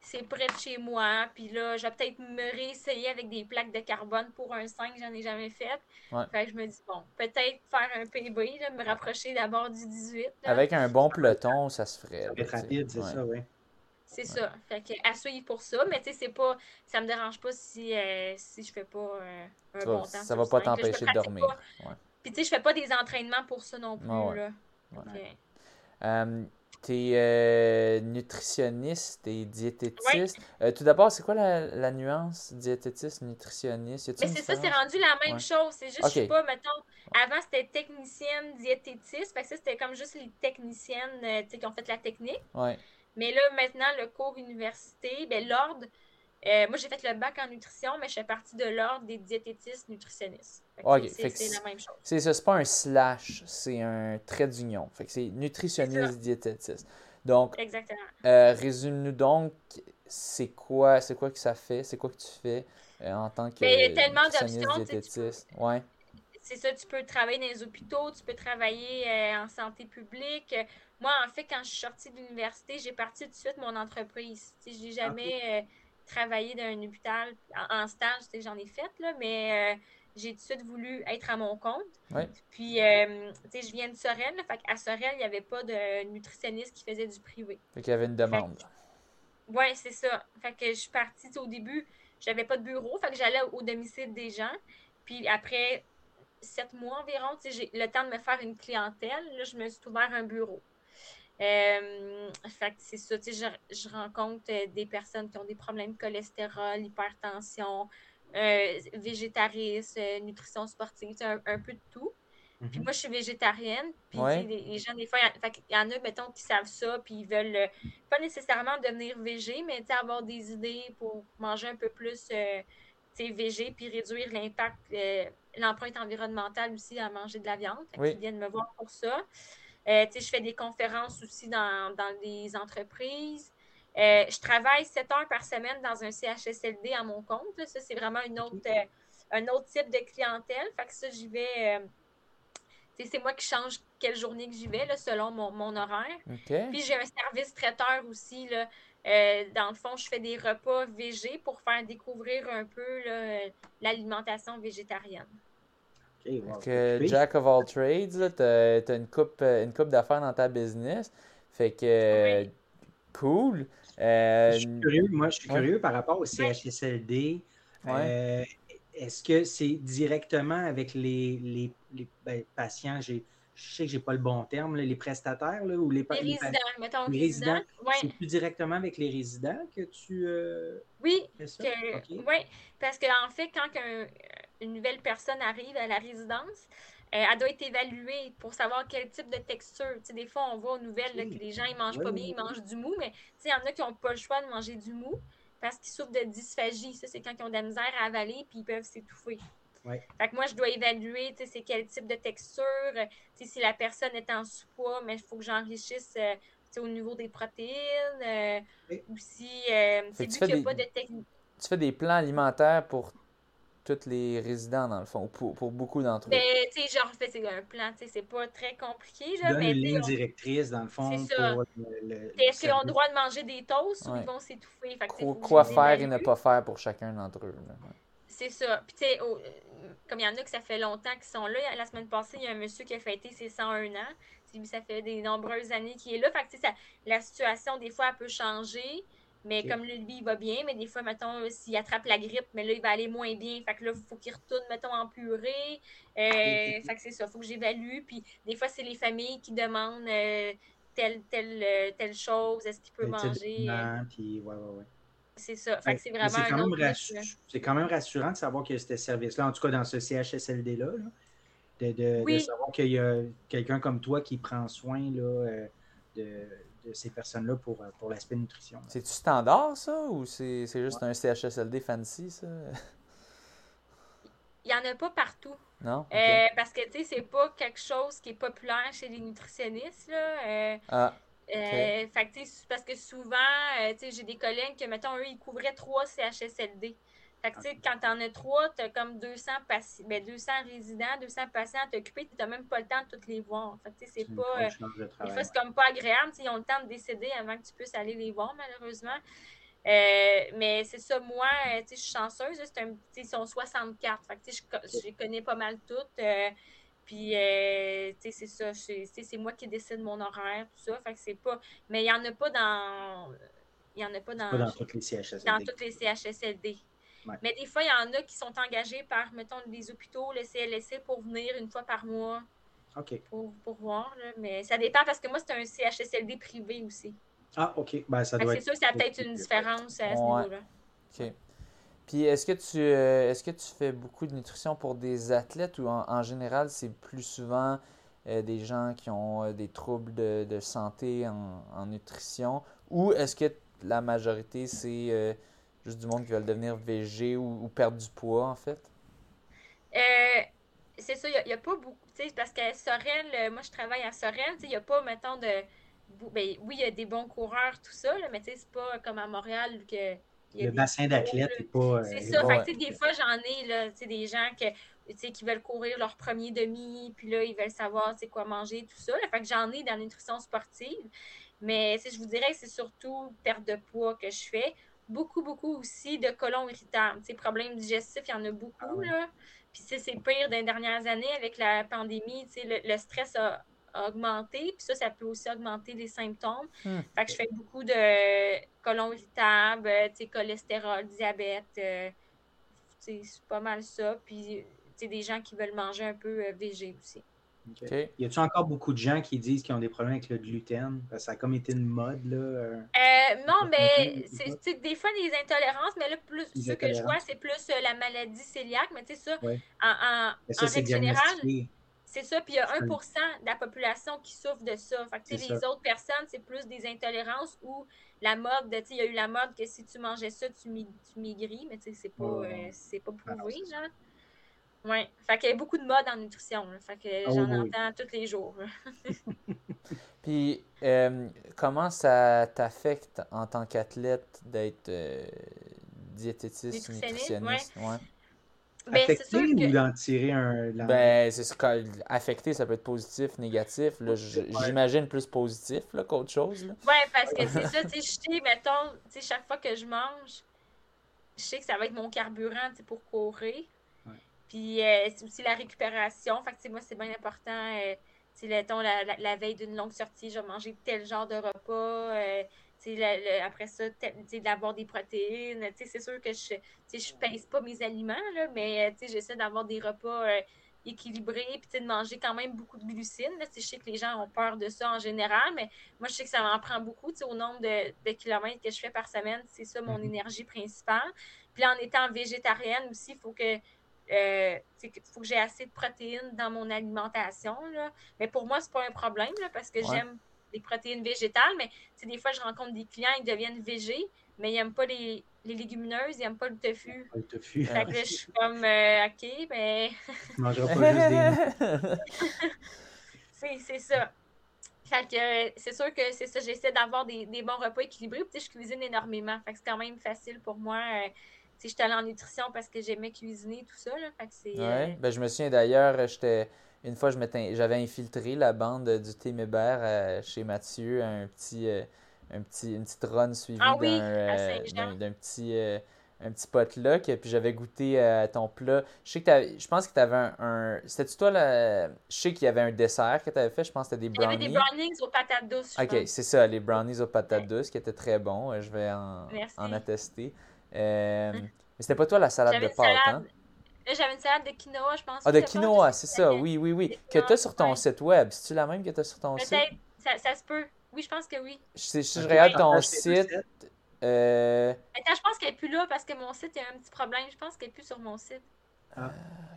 c'est... c'est près de chez moi, puis là, je vais peut-être me réessayer avec des plaques de carbone pour un cinq, j'en ai jamais fait. Ouais. Fait que je me dis, bon, peut-être faire un P B, là, me rapprocher d'abord du dix-huit. Là. Avec un bon peloton, ça se ferait. Ça peut être rapide, c'est ouais. ça, oui. C'est ouais. ça. Fait que à suivre pour ça, mais tu sais, c'est pas, ça me dérange pas si, euh, si je fais pas euh, un ça, bon temps. Ça va pas t'empêcher de dormir. Ouais. Puis tu sais, je fais pas des entraînements pour ça non plus, ah ouais. là. Ouais. Okay. Um... T'es euh, nutritionniste, t'es diététiste. Ouais. Euh, tout d'abord, c'est quoi la, la nuance diététiste, nutritionniste? Mais c'est ça, c'est rendu la même ouais. chose. C'est juste, okay. je sais pas, mettons, avant c'était technicienne, diététiste. Fait que ça, c'était comme juste les techniciennes euh, qui ont fait la technique. Ouais. Mais là, maintenant, le cours université, ben l'ordre, euh, moi j'ai fait le bac en nutrition, mais je fais partie de l'ordre des diététistes nutritionnistes. Okay. C'est la même chose. C'est ça, c'est pas un slash, c'est un trait d'union. Fait que c'est nutritionniste, diététiste. Donc, exactement. Euh, résume-nous donc, c'est quoi, c'est quoi que ça fait, c'est quoi que tu fais euh, en tant que mais il y a tellement d'options, diététiste. Peux, ouais. C'est ça, tu peux travailler dans les hôpitaux, tu peux travailler euh, en santé publique. Moi, en fait, quand je suis sortie de l'université, j'ai parti tout de suite mon entreprise. Je n'ai jamais okay. euh, travaillé dans un hôpital en, en stage, j'en ai fait, là, mais... Euh, j'ai tout de suite voulu être à mon compte. Ouais. Puis, euh, tu sais, je viens de Sorel. Là, fait à Sorel, il n'y avait pas de nutritionniste qui faisait du privé. Fait qu'il y avait une demande. Que... Oui, c'est ça. Fait que je suis partie, au début, j'avais pas de bureau. Fait que j'allais au domicile des gens. Puis après sept mois environ, tu sais, j'ai le temps de me faire une clientèle. Là, je me suis ouvert un bureau. Euh, fait que c'est ça. Tu sais, je, je rencontre des personnes qui ont des problèmes de cholestérol, hypertension... Euh, végétarisme, nutrition sportive, un, un peu de tout. Mm-hmm. Puis moi, je suis végétarienne. Puis ouais. les, les gens, des fois, il y en a, mettons, qui savent ça, puis ils veulent euh, pas nécessairement devenir végé, mais avoir des idées pour manger un peu plus euh, végé, puis réduire l'impact, euh, l'empreinte environnementale aussi à manger de la viande. Oui. Ils viennent me voir pour ça. Euh, je fais des conférences aussi dans, dans les entreprises. Euh, je travaille sept heures par semaine dans un C H S L D à mon compte. Là. Ça, c'est vraiment une autre, euh, un autre type de clientèle. Fait que ça, j'y vais... Euh, c'est moi qui change quelle journée que j'y vais, là, selon mon, mon horaire. Okay. Puis j'ai un service traiteur aussi. Là, euh, dans le fond, je fais des repas végés pour faire découvrir un peu là, l'alimentation végétarienne. Okay, wow. Donc, euh, Jack of all trades, tu as une coupe, une coupe d'affaires dans ta business. Fait que... Euh, oui. Cool. Euh... Je suis curieux, moi, je suis curieux ouais. par rapport au C H S L D. Ouais. Euh, est-ce que c'est directement avec les, les, les ben, patients, j'ai, je sais que je n'ai pas le bon terme, là, les prestataires là, ou les, les, les résidents, les, mettons, les résidents. résidents. Ouais. C'est plus directement avec les résidents que tu euh, oui, fais ça? Que, okay. Oui, parce qu'en fait, quand un, une nouvelle personne arrive à la résidence, Euh, elle doit être évaluée pour savoir quel type de texture. T'sais, des fois, on voit aux nouvelles là, que les gens ils mangent oui, pas bien, ils mangent du mou, mais il y en a qui n'ont pas le choix de manger du mou parce qu'ils souffrent de dysphagie. Ça, c'est quand ils ont de la misère à avaler puis ils peuvent s'étouffer. Oui. Fait que moi, je dois évaluer c'est quel type de texture. T'sais, si la personne est en sous-poids, mais il faut que j'enrichisse euh, au niveau des protéines. Euh, oui. Ou si euh, c'est vu qu'il n'y a des... pas de technique. Tu fais des plans alimentaires pour tous les résidents, dans le fond, pour, pour beaucoup d'entre eux. Mais, tu sais, genre, c'est un plan, tu sais, c'est pas très compliqué. Là, donne mais, une ligne on... directrice, dans le fond. C'est ça. Pour le, le, est-ce qu'ils ont le droit de manger des toasts ouais. ou ils vont s'étouffer? Fait que, quoi quoi faire et ne pas faire pour chacun d'entre eux. Là. Ouais. C'est ça. Puis, tu sais, oh, comme il y en a que ça fait longtemps qu'ils sont là, la semaine passée, il y a un monsieur qui a fêté ses cent un ans. Ça fait des nombreuses années qu'il est là. Fait que, tu sais, la situation, des fois, elle peut changer. Mais okay. comme lui, il va bien, mais des fois, mettons, s'il attrape la grippe, mais là, il va aller moins bien. Fait que là, il faut qu'il retourne, mettons, en purée. Euh, okay. Fait que c'est ça, il faut que j'évalue. Puis des fois, c'est les familles qui demandent euh, telle, telle, telle chose, est-ce qu'il peut mais manger. Euh... Puis ouais, ouais, ouais. C'est ça, fait que c'est vraiment c'est quand, un autre rassurant. C'est quand même rassurant de savoir que ce service-là, en tout cas dans ce C H S L D-là, là, de, de, oui. de savoir qu'il y a quelqu'un comme toi qui prend soin là, de... de ces personnes-là pour, pour l'aspect nutrition. Là. C'est-tu standard, ça, ou c'est, c'est juste ouais. un C H S L D fancy, ça? Il n'y en a pas partout. Non? Okay. Euh, parce que, tu sais, c'est pas quelque chose qui est populaire chez les nutritionnistes, là. Euh, ah, okay. euh, fait que, tu sais, parce que souvent, euh, tu sais, j'ai des collègues que, mettons, eux, ils couvraient trois C H S L D. Fait que, tu sais, okay. quand t'en as trois, t'as comme deux cents, paci- ben, deux cents résidents, deux cents patients à t'occuper, t'as même pas le temps de tous les voir. Fait que, tu sais, c'est, c'est pas... Euh, de travail, des fois, c'est comme pas agréable. Ils ont le temps de décéder avant que tu puisses aller les voir, malheureusement. Euh, mais c'est ça, moi, tu sais, je suis chanceuse. C'est un, ils sont soixante-quatre. Fait que, tu sais, je, je connais pas mal toutes. Euh, puis, euh, tu sais, c'est ça. Je, c'est moi qui décide mon horaire, tout ça. Fait que c'est pas... Mais il y en a pas dans... Il y en a pas dans... Pas dans toutes les C H S L D. Dans toutes les C H S L D. Ouais. Mais des fois, il y en a qui sont engagés par, mettons, des hôpitaux, le C L S C, pour venir une fois par mois. OK. Pour, pour voir, là. Mais ça dépend parce que moi, c'est un C H S L D privé aussi. Ah, OK. Ben, ça doit être... C'est sûr, ça a peut-être une différence à ce ouais. niveau-là. OK. Puis, est-ce que tu euh, est-ce que tu fais beaucoup de nutrition pour des athlètes ou en, en général, c'est plus souvent euh, des gens qui ont euh, des troubles de, de santé en, en nutrition? Ou est-ce que la majorité, c'est... Euh, juste du monde qui veulent devenir végé ou, ou perdre du poids, en fait? Euh, c'est ça, il n'y a, a pas beaucoup. Parce qu'à Sorel, moi, je travaille à Sorel, il n'y a pas, mettons, de... Ben, oui, il y a des bons coureurs, tout ça, là, mais c'est pas comme à Montréal que... Y a le bassin d'athlètes n'est pas... C'est ça, pas, fait que des fois, j'en ai là, des gens que, qui veulent courir leur premier demi, puis là, ils veulent savoir quoi manger, tout ça. Là, fait que j'en ai dans la nutrition sportive, mais je vous dirais que c'est surtout perte de poids que je fais. Beaucoup, beaucoup aussi de côlons irritables. Tu sais, problèmes digestifs, il y en a beaucoup, ah oui. là. Puis, c'est, c'est pire dans les dernières années avec la pandémie. Tu sais, le, le stress a, a augmenté. Puis ça, ça peut aussi augmenter les symptômes. Mmh. Fait que je fais beaucoup de côlons irritables, tu sais, cholestérol, diabète. Euh, tu sais, c'est pas mal ça. Puis, tu sais, des gens qui veulent manger un peu euh, végé aussi. OK. Okay. Y a-t-il encore beaucoup de gens qui disent qu'ils ont des problèmes avec le gluten? Parce que ça a comme été une mode, là. Euh, non, mais c'est, c'est des fois des intolérances, mais là, plus ce que je vois, c'est plus euh, la maladie cœliaque. Mais tu sais, ça, ouais. en, en, ça, en règle générale, C'est ça, puis il y a un pour cent de la population qui souffre de ça. Fait que, les ça. autres personnes, c'est plus des intolérances ou la mode, de, il y a eu la mode que si tu mangeais ça, tu, mi tu maigris, mais c'est pas, oh. euh, c'est pas prouvé, ah, genre. Ouais. Fait qu'il y a beaucoup de mode en nutrition. Là. Fait que oh, j'en oui. entends tous les jours. Puis, euh, comment ça t'affecte en tant qu'athlète d'être euh, diététiste, nutritionniste? Ouais. Ouais. Ben, affecté ou que... d'en tirer un... Ben, c'est sûr qu'affecté, ça peut être positif, négatif. J'imagine plus positif qu'autre chose. Là. Ouais, parce que c'est ça, tu sais, mettons, t'sais, chaque fois que je mange, je sais que ça va être mon carburant pour courir. Ouais. Puis euh, c'est aussi la récupération. Fait que moi, c'est bien important. Euh, mettons, la, la, la veille d'une longue sortie, je vais manger tel genre de repas. Euh, Le, le, après ça, d'avoir des protéines. C'est sûr que je ne pince pas mes aliments, là, mais j'essaie d'avoir des repas euh, équilibrés et de manger quand même beaucoup de glucides. Je sais que les gens ont peur de ça en général, mais moi, je sais que ça en prend beaucoup au nombre de, de kilomètres que je fais par semaine. C'est ça mon énergie principale. Puis là, en étant végétarienne aussi, il faut que Euh, il faut que j'ai assez de protéines dans mon alimentation. Là. Mais pour moi, c'est pas un problème là, parce que ouais. j'aime des protéines végétales, mais des fois, je rencontre des clients, ils deviennent végés, mais ils n'aiment pas les, les légumineuses, ils n'aiment pas le tofu. Pas le tofu. Fait que là, je suis comme, euh, OK, mais... Je mangerai pas juste des... C'est ça. Fait que c'est sûr que c'est ça, j'essaie d'avoir des, des bons repas équilibrés, puis je cuisine énormément. Fait que c'est quand même facile pour moi. Je suis allée en nutrition parce que j'aimais cuisiner, tout ça. Là. Fait que c'est... Ouais. Euh... Ben, je me souviens d'ailleurs, j'étais... Une fois, j'avais infiltré la bande du thym Hébert euh, chez Mathieu, un petit, euh, un petit, une petite run suivie ah oui, d'un euh, petit, euh, un petit potluck. Puis j'avais goûté à euh, ton plat. Je sais que je pense que tu avais un. un... C'était-tu toi là? Je sais qu'il y avait un dessert que tu avais fait. Je pense que c'était des brownies. Il y avait des brownies aux patates douces. Ok, c'est ça, les brownies aux patates ouais. douces qui étaient très bons. Je vais en, en attester. Euh, mais c'était pas toi la salade de pâtes, salade... hein? J'avais une salade de quinoa, je pense. Ah, de quinoa, c'est ça, oui, oui, oui. Que tu as sur ton site web. C'est-tu la même que tu as sur ton site? Ça, ça se peut. Oui, je pense que oui. Si je, je, je regarde ton site... Euh... Attends, je pense qu'elle n'est plus là parce que mon site, il y a un petit problème. Je pense qu'elle n'est plus sur mon site. Ah,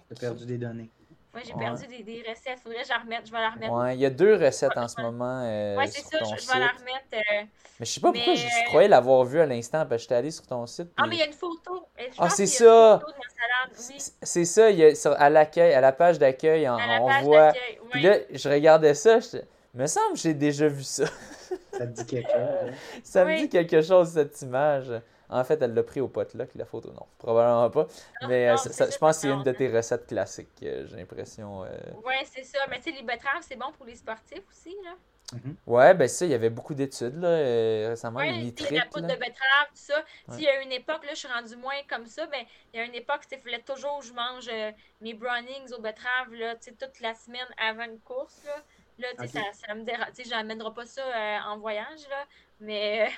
tu as perdu des données. Oui, j'ai ouais. perdu des, des recettes. Faudrait que je la remette. Je vais la remettre. Ouais, il y a deux recettes en ce moment. Euh, oui, c'est ça. Je, je vais la remettre. Euh... Mais je sais pas pourquoi mais, je, je croyais l'avoir vue à l'instant parce que j'étais allée sur ton site. Ah, mais... mais il y a une photo. Je ah, c'est ça. Oui. C'est ça. Il y a sur, à l'accueil, à la page d'accueil, on, on voit. Oui. Puis là, je regardais ça. Je... Il me semble que j'ai déjà vu ça. Ça me dit quelque chose. Ça oui. me dit quelque chose, cette image. En fait, elle l'a pris au potluck, la photo, non. Probablement pas. Non, mais non, ça, ça, je pense que c'est une de tes recettes classiques, j'ai l'impression. Euh... Oui, c'est ça. Mais tu sais, les betteraves, c'est bon pour les sportifs aussi, là. Mm-hmm. Oui, bien ça, il y avait beaucoup d'études, là, récemment, ouais, les nitrites. Oui, la poudre de betterave, tout ça. Ouais. Il y a une époque, là, je suis rendue moins comme ça, mais il y a une époque, il fallait toujours que je mange euh, mes brownings aux betteraves, là, tu sais, toute la semaine avant une course, là. Là, tu sais, okay. ça, ça me dérange. Tu sais, je n'amènerai pas ça euh, en voyage, là, mais...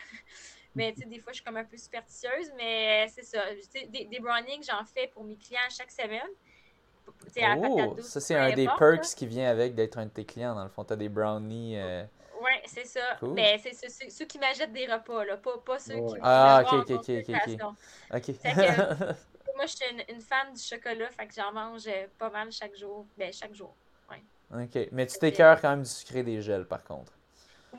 Mais tu sais, des fois, je suis comme un peu superstitieuse, mais c'est ça. Des, des brownings, j'en fais pour mes clients chaque semaine. À oh, la douce, ça, c'est un des porte, perks là. Qui vient avec d'être un de tes clients. Dans le fond, tu as des brownies. Euh... Oui, c'est ça. Cool. Mais c'est ceux, ceux, ceux qui m'achètent des repas, là, pas, pas ceux oh, qui. Ah, ok, ok, ok, ok. okay. Que, moi, je suis une, une fan du chocolat, fait que j'en mange pas mal chaque jour. Ben, chaque jour. Ouais. Ok, mais tu t'écœures quand même du sucré des gels, par contre.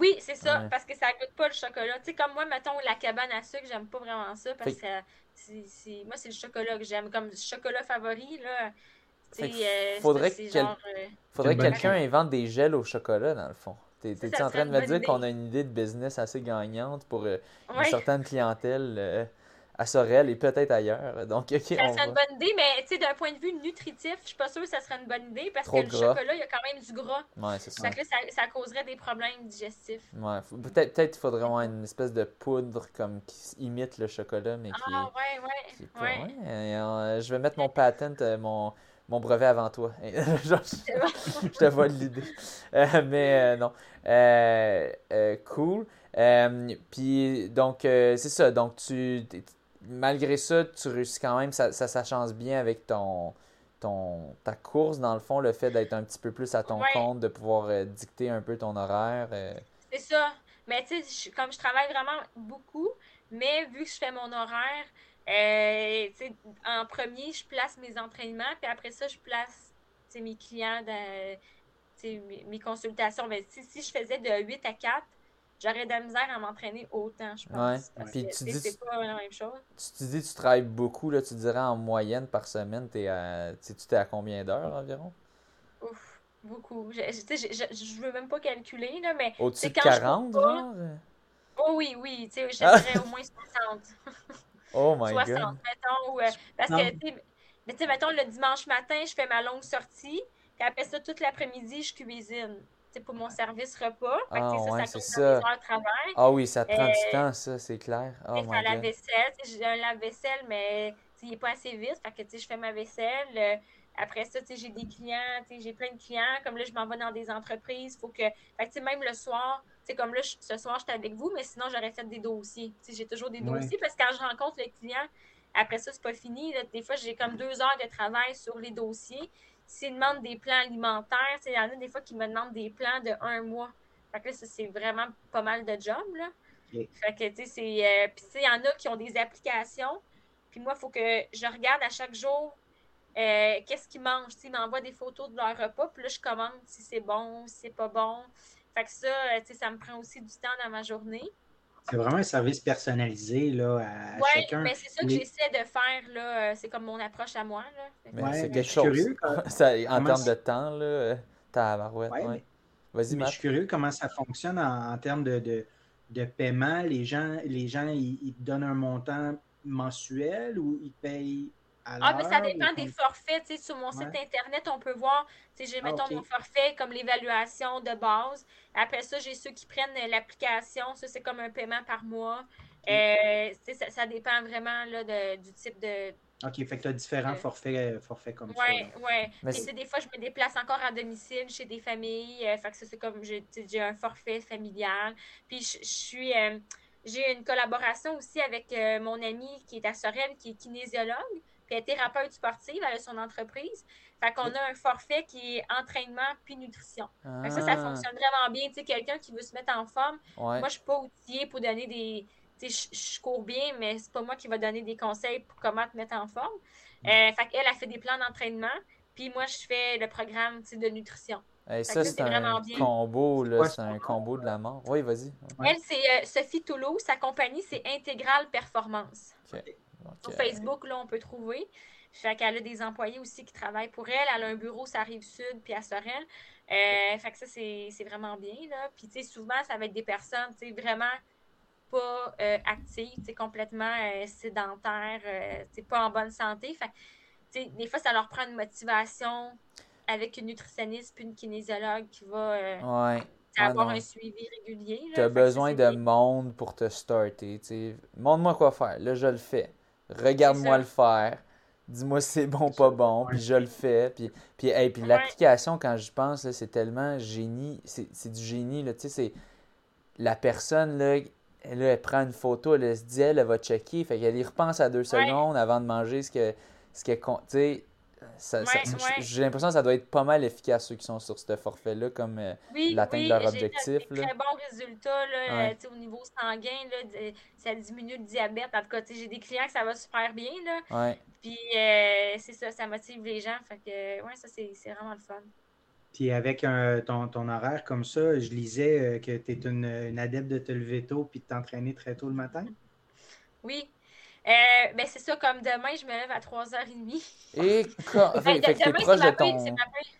Oui, c'est ça, ouais. parce que ça goûte pas le chocolat. Tu sais, comme moi, mettons, la cabane à sucre, j'aime pas vraiment ça, parce que ça, c'est, c'est, moi, c'est le chocolat que j'aime, comme le chocolat favori, là. Tu sais, faudrait que quel... euh... quelqu'un invente des gels au chocolat, dans le fond. T'es, t'es-tu ça, en train de me dire qu'on a une idée de business assez gagnante pour euh, une ouais. certaine clientèle euh, à Sorel et peut-être ailleurs. Donc, okay, ça on serait va. Une bonne idée, mais tu sais, d'un point de vue nutritif, je suis pas sûre que ça serait une bonne idée parce Trop que le gras. Chocolat, il y a quand même du gras. Ouais, c'est ça. Donc là, ça, ça causerait des problèmes digestifs. Ouais, peut-être peut-être il faudrait avoir une espèce de poudre comme qui imite le chocolat, mais qui. Ah ouais, ouais. Qui est pas, ouais. ouais. Et, euh, je vais mettre mon patent, euh, mon. Mon brevet avant toi. Je te vole l'idée. Euh, mais euh, non. Euh, euh, cool. Euh, puis, donc, euh, c'est ça. Donc, tu malgré ça, tu réussis quand même. Ça, ça, ça change bien avec ton, ton, ta course, dans le fond, le fait d'être un petit peu plus à ton ouais. compte, de pouvoir euh, dicter un peu ton horaire. Euh. C'est ça. Mais tu sais, comme je travaille vraiment beaucoup, mais vu que je fais mon horaire, Euh, en premier, je place mes entraînements, puis après ça, je place mes clients, dans, mes, mes consultations. Mais si, si je faisais de huit à quatre, j'aurais de la misère à m'entraîner autant, je pense. Ouais. Puis tu dis, c'est pas la même chose. Tu te dis que tu travailles beaucoup, là, tu dirais en moyenne par semaine, t'es à, tu t'es à combien d'heures environ? Ouf, beaucoup. Je je, je, je veux même pas calculer, là, mais... Au-dessus de quarante, genre? Oh oui, oui, tu sais, je dirais au moins soixante. Oh my soixante, God! soixante, mettons, euh, parce non. que, tu sais, mettons, le dimanche matin, je fais ma longue sortie, puis après ça, toute l'après-midi, je cuisine. C'est pour mon service repas. Fait que, ah, ça, ouais, ça compte dans mes heures de travail. Ah oui, ça te prend euh, du temps, ça, c'est clair. Oh my God. La vaisselle, j'ai un lave-vaisselle, mais il n'est pas assez vite. Fait que, tu sais, je fais ma vaisselle. Euh, après ça, tu sais, j'ai des clients, tu sais, j'ai plein de clients. Comme là, je m'en vais dans des entreprises. Faut que... Fait que, tu sais, même le soir, tu sais, comme là, je, ce soir, j'étais avec vous, mais sinon, j'aurais fait des dossiers. Tu sais, j'ai toujours des ouais. dossiers parce que quand je rencontre le client, après ça, c'est pas fini. Là, des fois, j'ai comme deux heures de travail sur les dossiers. S'ils demandent des plans alimentaires, il y en a des fois qui me demandent des plans de un mois. Fait que là, ça, c'est vraiment pas mal de job, là. Okay. Fait que, tu sais, c'est... Euh, puis, tu sais, il y en a qui ont des applications. Puis moi, il faut que je regarde à chaque jour euh, qu'est-ce qu'ils mangent. T'sais, ils m'envoient des photos de leur repas. Puis là, je commande si c'est bon, si c'est pas bon. Fait que ça, tu sais, ça me prend aussi du temps dans ma journée. C'est vraiment un service personnalisé, là, à ouais, chacun. Oui, mais c'est ça que mais... j'essaie de faire, là. C'est comme mon approche à moi, là. Mais ouais, c'est quelque chose. Curieux, quand... ça, en comment termes c'est... de temps, là, t'as la ouais, ouais. mais... Vas-y, mais je suis curieux comment ça fonctionne en, en termes de, de, de paiement. Les gens, les gens ils, ils te donnent un montant mensuel ou ils payent à l'heure? Ah, mais ça dépend ou... des forfaits. Tu sais, sur mon ouais. site Internet, on peut voir, tu sais, j'ai, ah, mettons, okay. mon forfait comme l'évaluation de base. Après ça, j'ai ceux qui prennent l'application. Ça, c'est comme un paiement par mois. Okay. Euh, ça, ça dépend vraiment là, de, du type de... OK, fait que tu as différents de... forfaits, forfaits comme ouais, ça. Oui, oui. Puis des fois, je me déplace encore à domicile chez des familles. Euh, fait que ça, c'est comme... J'ai, j'ai un forfait familial. Puis je, je suis... Euh, j'ai une collaboration aussi avec euh, mon amie qui est à Sorel, qui est kinésiologue. Puis elle est thérapeute sportive, elle a son entreprise. Fait qu'on a un forfait qui est entraînement puis nutrition. Ah. Ça, ça fonctionne vraiment bien. Tu sais, quelqu'un qui veut se mettre en forme, ouais. moi, je suis pas outillée pour donner des... Tu sais, je, je cours bien, mais c'est pas moi qui va donner des conseils pour comment te mettre en forme. Euh, mm. Fait qu'elle, elle fait des plans d'entraînement, puis moi, je fais le programme, tu sais, de nutrition. Et ça, ça, c'est, c'est un bien. combo, là, ouais, c'est un combo de la mort. Oui, vas-y. Ouais. Elle, c'est euh, Sophie Touleau. Sa compagnie, c'est Intégrale Performance. Okay. Okay. Sur Facebook, là, on peut trouver. Fait qu'elle a des employés aussi qui travaillent pour elle. Elle a un bureau, ça arrive sud, puis à Sorel. Euh, fait que ça, c'est, c'est vraiment bien, là. Puis, tu sais, souvent, ça va être des personnes, tu sais, vraiment pas euh, actives, tu sais, complètement euh, sédentaires, euh, tu sais, pas en bonne santé. Fait que, tu sais, des fois, ça leur prend une motivation avec une nutritionniste puis une kinésiologue qui va euh, ouais. avoir ah un suivi régulier. Tu as besoin de monde pour te starter, tu sais. Montre-moi quoi faire. Là, je le fais. Regarde-moi le faire. Dis-moi si c'est bon ou pas bon, puis je le fais. Puis, puis, hey, puis ouais. l'application, quand j'y pense, là, c'est tellement génie. C'est, c'est du génie. Là, tu sais, c'est, la personne, là, elle, elle prend une photo, elle, elle se dit, elle, elle va checker. Fait qu'elle y repense à deux ouais. secondes avant de manger ce que ce que, tu sais, ça, ouais, ça, ouais. j'ai l'impression que ça doit être pas mal efficace, ceux qui sont sur ce forfait-là, comme euh, oui, l'atteinte oui, de leur objectif. Oui, j'ai un très bon résultat là, ouais. euh, au niveau sanguin. Là, ça diminue le diabète. En tout cas, j'ai des clients que ça va super bien. Là. Ouais. Puis euh, c'est ça, ça motive les gens. Fait que, ouais, ça, c'est, c'est vraiment le fun. Puis avec un, ton, ton horaire comme ça, je lisais que tu es une, une adepte de te lever tôt puis de t'entraîner très tôt le matin. Oui. Euh, ben c'est ça, comme demain, je me lève à trois heures trente. Et quand... fait, fait que demain, c'est ma, pire, ton... c'est, ma pire,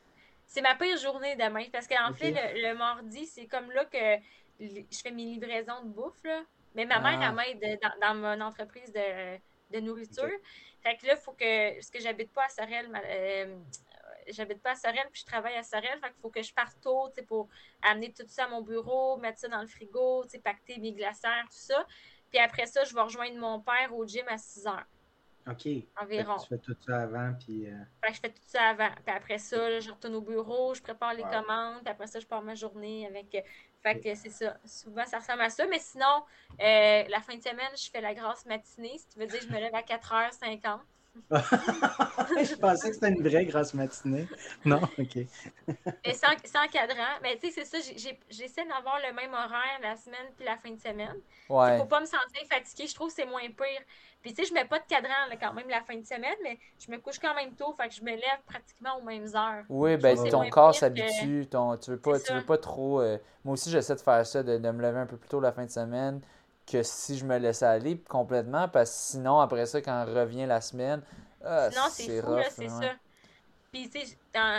c'est ma pire journée demain. Parce qu'en okay. fait, le, le mardi, c'est comme là que je fais mes livraisons de bouffe. Là. Mais ma ah. mère, elle m'aide dans, dans mon entreprise de, de nourriture. Okay. Fait que là, il faut que... Parce que j'habite pas à Sorel... Euh, j'habite pas à Sorel, puis je travaille à Sorel. Fait qu'il faut que je parte tôt, tu sais, pour amener tout ça à mon bureau, mettre ça dans le frigo, tu sais, pacter mes glacières, tout ça. Puis après ça, je vais rejoindre mon père au gym à six heures. OK. Environ. Fait que tu fais tout ça avant, puis... Euh... Fait que je fais tout ça avant. Puis après ça, là, je retourne au bureau, je prépare les wow. commandes, puis après ça, je pars ma journée avec... Fait que c'est ça. Souvent, ça ressemble à ça. Mais sinon, euh, la fin de semaine, je fais la grasse matinée. Ce qui veut dire que je me lève à quatre heures cinquante. Je pensais que c'était une vraie grosse matinée. Non, OK. Mais sans, sans cadran. Mais tu sais, c'est ça, j'ai, j'essaie d'avoir le même horaire la semaine puis la fin de semaine. Ouais. Pour pas me sentir fatiguée, je trouve que c'est moins pire. Puis tu sais, je mets pas de cadran là, quand même la fin de semaine, mais je me couche quand même tôt, fait que je me lève pratiquement aux mêmes heures. Oui, ben ton corps s'habitue, que... ton, tu veux pas, tu veux pas trop... Euh... Moi aussi, j'essaie de faire ça, de, de me lever un peu plus tôt la fin de semaine, que si je me laissais aller complètement, parce que sinon, après ça, quand on revient la semaine, ah, sinon, c'est, c'est fou, rough, là, c'est ouais. ça. Puis, tu sais,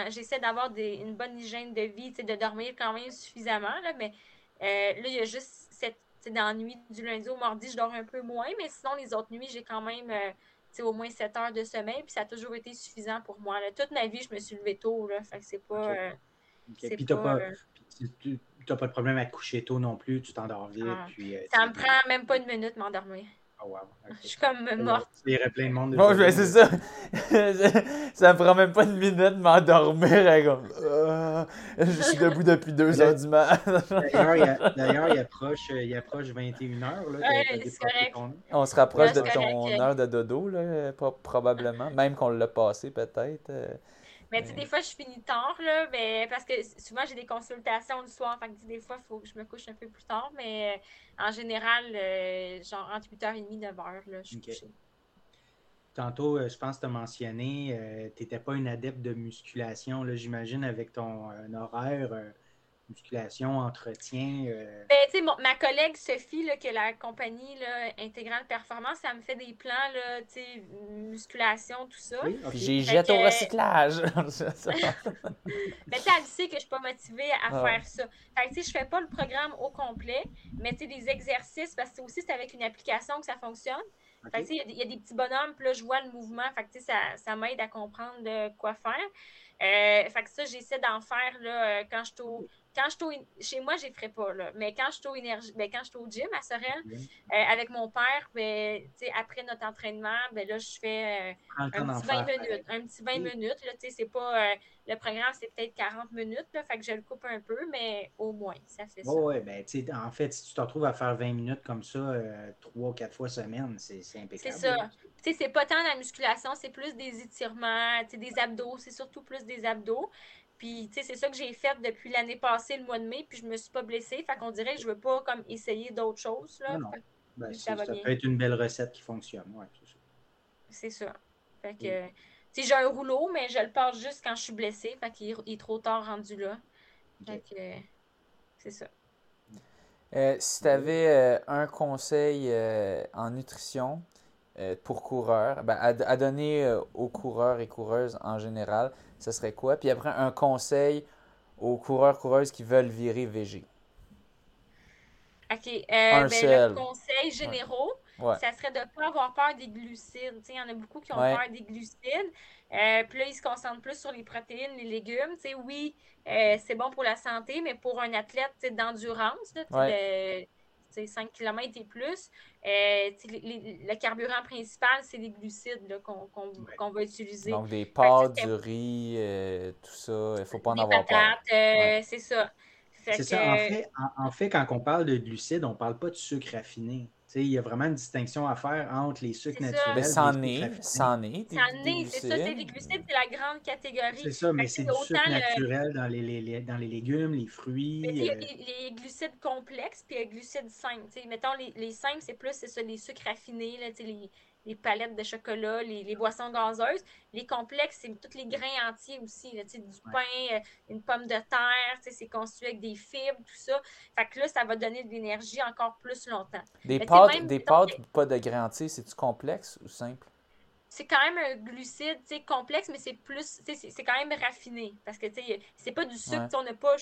j'essaie d'avoir des, une bonne hygiène de vie, tu sais, de dormir quand même suffisamment, là, mais euh, là, il y a juste cette nuit du lundi au mardi, je dors un peu moins, mais sinon, les autres nuits, j'ai quand même, euh, tu sais, au moins sept heures de sommeil, puis ça a toujours été suffisant pour moi, là. Toute ma vie, je me suis levée tôt, là, fait que c'est pas... Okay. Euh, okay. C'est puis, pas, t'as pas... Euh... Puis, t'as pas de problème à te coucher tôt non plus, tu t'endors vite. Ah, puis, euh, ça me prend même pas une minute m'endormir. Oh wow, okay. Je suis comme morte. Il y aurait plein de monde. De bon, ben, c'est ça. Ça me prend même pas une minute m'endormir. Hein, comme... oh, je suis debout depuis deux heures du matin. D'ailleurs, il, a, d'ailleurs il, approche, il approche vingt et une heures. Là, ouais, c'est correct. Ton... On se rapproche ouais, de ton correct. Heure de dodo, là, probablement. Même qu'on l'a passé peut-être. Mais tu sais, des fois, je finis tard, là, mais parce que souvent, j'ai des consultations le soir. Fait que des fois, il faut que je me couche un peu plus tard. Mais euh, en général, euh, genre entre huit heures trente, neuf heures, là, je suis okay. couchée. Tantôt, euh, je pense que tu as mentionné, euh, tu n'étais pas une adepte de musculation, là, j'imagine, avec ton euh, horaire, euh, musculation, entretien. Euh... Ben, tu sais, bon, ma collègue Sophie, là, qui est la compagnie là, Intégrale Performance, ça me fait des plans, là, tu sais, musculation, tout ça. Oui, okay. J'ai jette que... au recyclage. Mais ben, tu sais, elle sait que je suis pas motivée à ah. faire ça. Fait que, tu sais, je fais pas le programme au complet, mais tu sais, des exercices, parce que aussi, c'est avec une application que ça fonctionne. Okay. Fait que, tu sais, il y, y a des petits bonhommes, puis là, je vois le mouvement. Fait que, tu sais, ça, ça m'aide à comprendre de quoi faire. Euh, fait que ça, j'essaie d'en faire, là, quand je suis au... Quand je suis chez moi, je ne les ferais pas, là. Mais quand je suis au, énergie... ben, quand je suis au gym à Sorel, euh, avec mon père, ben, après notre entraînement, ben, là, je fais euh, un, petit vingt minutes, un petit vingt minutes. Là, c'est pas, euh, le programme, c'est peut-être quarante minutes. Là, fait que je le coupe un peu, mais au moins, ça fait oh, ça. Oui, ben, en fait, si tu te retrouves à faire vingt minutes comme ça, euh, trois ou quatre fois semaine, c'est, c'est impeccable. C'est ça. T'sais, c'est pas tant la musculation, c'est plus des étirements, des abdos. C'est surtout plus des abdos. Puis, tu sais, c'est ça que j'ai fait depuis l'année passée, le mois de mai, puis je me suis pas blessée. Fait qu'on dirait que je veux pas comme essayer d'autres choses, là. Non, non. Ben, ça c'est, va ça bien. Peut être une belle recette qui fonctionne, ouais, c'est ça. C'est ça. Fait que, oui. Tu sais, j'ai un rouleau, mais je le porte juste quand je suis blessée. Fait qu'il il est trop tard rendu là. Fait okay. que, euh, c'est ça. Euh, si tu avais euh, un conseil euh, en nutrition euh, pour coureurs, ben, à, à donner euh, aux coureurs et coureuses en général... Ce serait quoi? Puis après, un conseil aux coureurs, coureuses qui veulent virer V G. OK. Euh, ben, le conseil généraux, ouais. ça serait de ne pas avoir peur des glucides. Il y en a beaucoup qui ont ouais. peur des glucides. Euh, Puis là, ils se concentrent plus sur les protéines, les légumes. T'sais, oui, euh, c'est bon pour la santé, mais pour un athlète d'endurance, là, ouais. de cinq kilomètres et plus, euh, les, les, le carburant principal, c'est les glucides là, qu'on, qu'on, ouais. qu'on va utiliser. Donc, des pâtes, du riz, euh, tout ça, il ne faut pas en des avoir patates, peur. Euh, ouais. C'est ça. Fait c'est que... ça. En fait, en, en fait, quand on parle de glucides, on ne parle pas de sucre raffiné. Il y a vraiment une distinction à faire entre les sucres c'est naturels et ça. les sucres raffinés. C'en est, c'en est. C'est ça, c'est les glucides, c'est la grande catégorie. C'est ça, mais c'est, c'est du sucre naturel le... dans, les, les, les, dans les légumes, les fruits. Mais il y a euh... les, les glucides complexes puis les glucides simples. T'sais, mettons, les, les simples, c'est plus c'est ça, les sucres raffinés, là, les, les palettes de chocolat, les, les boissons gazeuses. Les complexes, c'est tous les grains entiers aussi. Là, du ouais. pain, une pomme de terre, c'est construit avec des fibres, tout ça. Fait que là, ça va donner de l'énergie encore plus longtemps. Des mais pâtes, même, des donc, pâtes pas de grains entiers, c'est-tu complexe ou simple? C'est quand même un glucide complexe, mais c'est plus c'est, c'est quand même raffiné. Parce que c'est pas du sucre, ouais. on n'a pas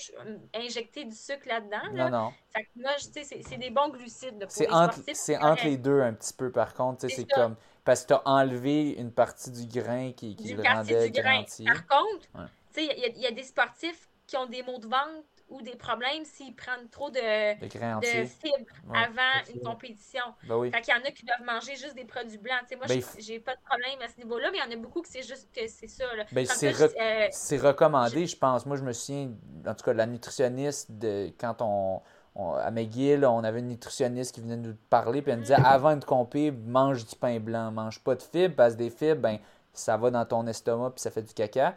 injecté du sucre là-dedans. Non, là. non. Fait que moi, c'est, c'est des bons glucides. Là, pour c'est les entre, sportifs, c'est entre les deux un petit peu, par contre. C'est, c'est comme... Parce que tu as enlevé une partie du grain qui, qui le rendait garanti. Par contre, il ouais. y, y a des sportifs qui ont des maux de ventre ou des problèmes s'ils prennent trop de, de, de fibres ouais, avant une compétition. Ben oui. Fait qu'il y en a qui doivent manger juste des produits blancs. T'sais, moi, ben, j'ai, j'ai pas de problème à ce niveau-là, mais il y en a beaucoup que c'est juste que c'est ça. Là. Ben, c'est, que, re- euh, c'est recommandé, je pense. Moi, je me souviens, en tout cas, la nutritionniste, de, quand on... on, à McGill, on avait une nutritionniste qui venait nous parler, puis elle nous disait, avant de compétir, mange du pain blanc, mange pas de fibres, parce que des fibres, ben, ça va dans ton estomac, puis ça fait du caca.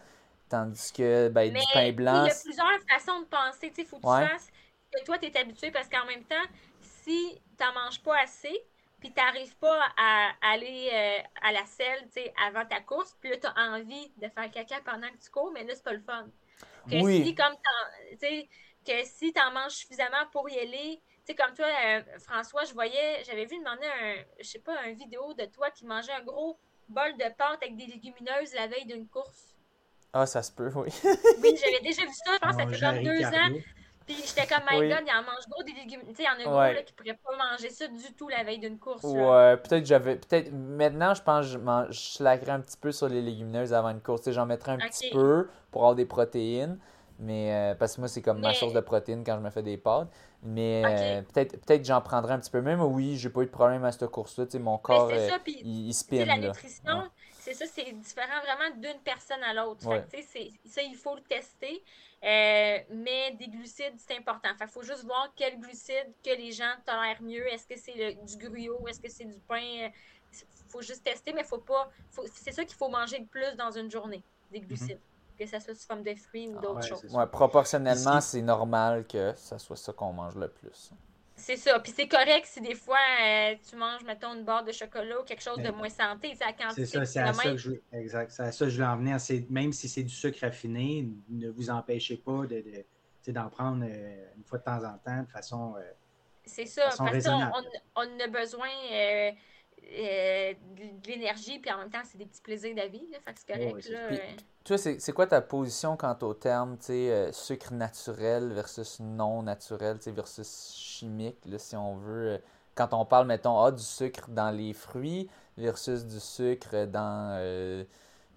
Tandis que ben, mais, du pain blanc... il y a plusieurs façons de penser. Il faut que ouais. tu fasses que toi, tu es habitué, parce qu'en même temps, si tu n'en manges pas assez, puis tu n'arrives pas à, à aller euh, à la selle avant ta course, puis là, tu as envie de faire caca pendant que tu cours, mais là, c'est pas le fun. Que oui. Si, comme que si tu en manges suffisamment pour y aller... Tu sais, comme toi, euh, François, je voyais... J'avais vu demander un... Je sais pas, une vidéo de toi qui mangeait un gros bol de pâte avec des légumineuses la veille d'une course. Ah, ça se peut, oui. Oui, j'avais déjà vu ça, je pense, ça fait comme deux ans. Puis j'étais comme, my God, il en mange gros des légumes. Tu sais, il y en a gros ouais. là, qui ne pourraient pas manger ça du tout la veille d'une course. Ouais, peut-être j'avais. Peut-être. Maintenant, je pense que je, mange... je slackerais un petit peu sur les légumineuses avant une course. Tu sais, j'en mettrais un okay. petit peu pour avoir des protéines. Mais euh, parce que moi, c'est comme mais... ma source de protéines quand je me fais des pâtes. Mais okay. euh, peut-être peut-être que j'en prendrais un petit peu. Même oui, j'ai pas eu de problème à cette course-là. Tu sais, mon corps, euh, ça, pis, il, il spin. La nutrition. Ouais. C'est ça, c'est différent vraiment d'une personne à l'autre. Ouais. Fait que, c'est, ça, il faut le tester. Euh, mais des glucides, c'est important. Il faut juste voir quel glucide que les gens tolèrent mieux. Est-ce que c'est le, du gruau? Est-ce que c'est du pain? Il faut juste tester, mais faut pas. Faut, c'est ça qu'il faut manger le plus dans une journée, des glucides. Mm-hmm. Que ça soit sous forme de fruits ou d'autres ah, ouais, choses. Ouais, proportionnellement, c'est... c'est normal que ça soit ça qu'on mange le plus. C'est ça. Puis c'est correct si des fois, euh, tu manges, mettons, une barre de chocolat ou quelque chose de moins santé. C'est, la quantité, c'est ça, c'est à ça que je veux, exact, c'est à ça que je voulais en venir. C'est, même si c'est du sucre raffiné, ne vous empêchez pas de, de, d'en prendre euh, une fois de temps en temps de façon euh, c'est ça, façon parce qu'on on a besoin euh, euh, de l'énergie, puis en même temps, c'est des petits plaisirs de la vie. Là, fait que c'est correct. Oh, c'est là, puis, euh... toi, c'est, c'est quoi ta position quant au terme euh, sucre naturel versus non naturel versus chimique, là, si on veut. Quand on parle, mettons, ah, du sucre dans les fruits versus du sucre dans euh,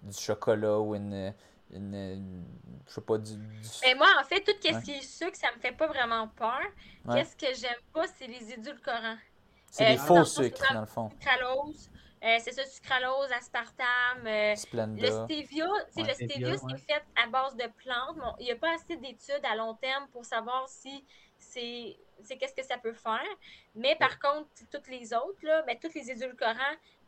du chocolat ou une, une, une je sais pas, du, du sucre. Mais moi, en fait, tout ce ouais. qui est sucre, ça me fait pas vraiment peur. Ouais. Qu'est-ce que j'aime pas, c'est les édulcorants. C'est euh, des faux sucres, dans le fond. Sucralose. Euh, c'est ça, sucralose, aspartame, euh, le stevia. Ouais, le stevia, c'est ouais. fait à base de plantes. Bon, il n'y a pas assez d'études à long terme pour savoir si c'est, c'est qu'est-ce que ça peut faire. Mais ouais. par contre, toutes les autres, là, ben, tous les édulcorants,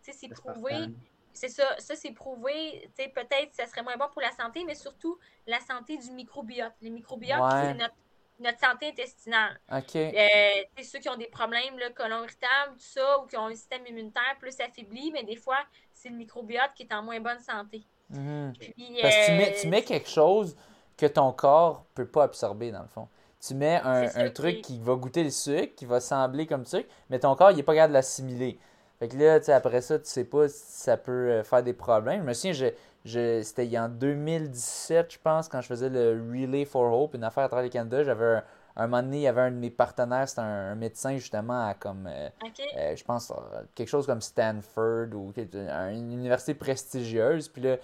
c'est, c'est prouvé. Aspartame. C'est ça, ça c'est prouvé. T'sais, peut-être que ça serait moins bon pour la santé, mais surtout la santé du microbiote. Les microbiotes, ouais. c'est notre, notre santé intestinale. Okay. Euh, c'est ceux qui ont des problèmes, le colon irritable, tout ça, ou qui ont un système immunitaire plus affaibli, mais des fois, c'est le microbiote qui est en moins bonne santé. Mmh. Puis, Parce que euh, tu mets, tu mets quelque chose que ton corps ne peut pas absorber, dans le fond. Tu mets un, un truc qui... qui va goûter le sucre, qui va sembler comme sucre, mais ton corps, il n'est pas capable de l'assimiler. Fait que là, après ça, tu sais pas si ça peut faire des problèmes. Je me souviens, je, je, c'était en deux mille dix-sept, je pense, quand je faisais le Relay for Hope, une affaire à travers le Canada. J'avais un, un moment donné, il y avait un de mes partenaires, c'était un, un médecin justement à comme, euh, okay. euh, je pense, quelque chose comme Stanford ou une université prestigieuse. Puis là,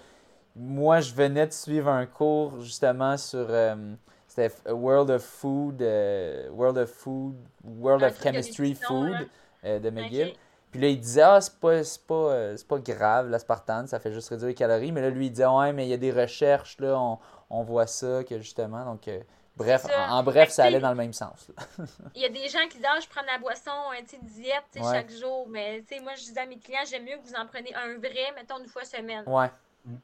moi, je venais de suivre un cours justement sur... Euh, c'était World of Food, euh, World of Food, World of Chemistry Food euh, de McGill. Okay. Puis là, il disait, ah, c'est pas, c'est pas, euh, c'est pas grave, l'aspartame, ça fait juste réduire les calories. Mais là, lui, il disait, ouais, mais il y a des recherches, là, on, on voit ça, que justement. Donc, euh, bref, en, en bref, ça allait dans le même sens. Il y a des gens qui disent, ah, je prends de la boisson, hein, tu sais, diète, tu sais, ouais. chaque jour. Mais, tu sais, moi, je disais à mes clients, j'aime mieux que vous en preniez un vrai, mettons, une fois semaine. Ouais.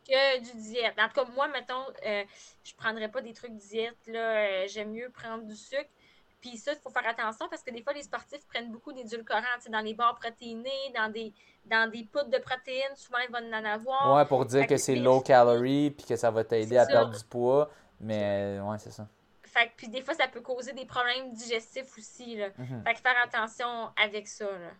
Que du diète. En tout cas, moi, mettons, euh, je prendrais pas des trucs diète, là. Euh, j'aime mieux prendre du sucre. Puis ça, il faut faire attention parce que des fois, les sportifs prennent beaucoup d'édulcorants dans les barres protéinées, dans des, dans des poudres de protéines. Souvent, ils vont en avoir. Oui, pour dire que, que c'est low calorie puis que ça va t'aider à perdre du poids. Mais oui, c'est ça. Fait que puis des fois, ça peut causer des problèmes digestifs aussi. Là. Mm-hmm. Fait que faire attention avec ça. Là.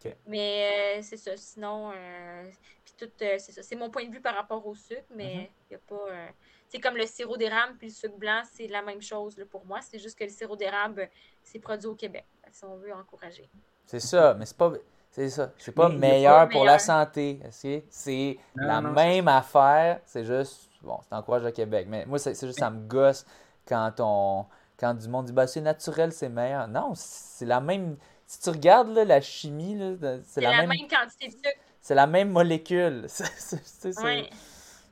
Okay. Mais euh, c'est ça. Sinon, euh, puis tout, euh, c'est ça. C'est mon point de vue par rapport au sucre, mais il mm-hmm. n'y a pas... Euh, c'est comme le sirop d'érable puis le sucre blanc, c'est la même chose là, pour moi. C'est juste que le sirop d'érable, c'est produit au Québec. Si on veut encourager. C'est ça, mais c'est pas, c'est ça. C'est pas mais, meilleur pas pour meilleur. La santé. Okay? C'est non, la non, même c'est... affaire. C'est juste, bon, c'est encourage le Québec. Mais moi, c'est, c'est juste, ça me gosse quand on, quand du monde dit, bah, c'est naturel, c'est meilleur. Non, c'est la même. Si tu regardes là, la chimie, là, c'est, c'est la, la même... même quantité de sucre. C'est la même molécule. c'est, c'est, c'est... Ouais.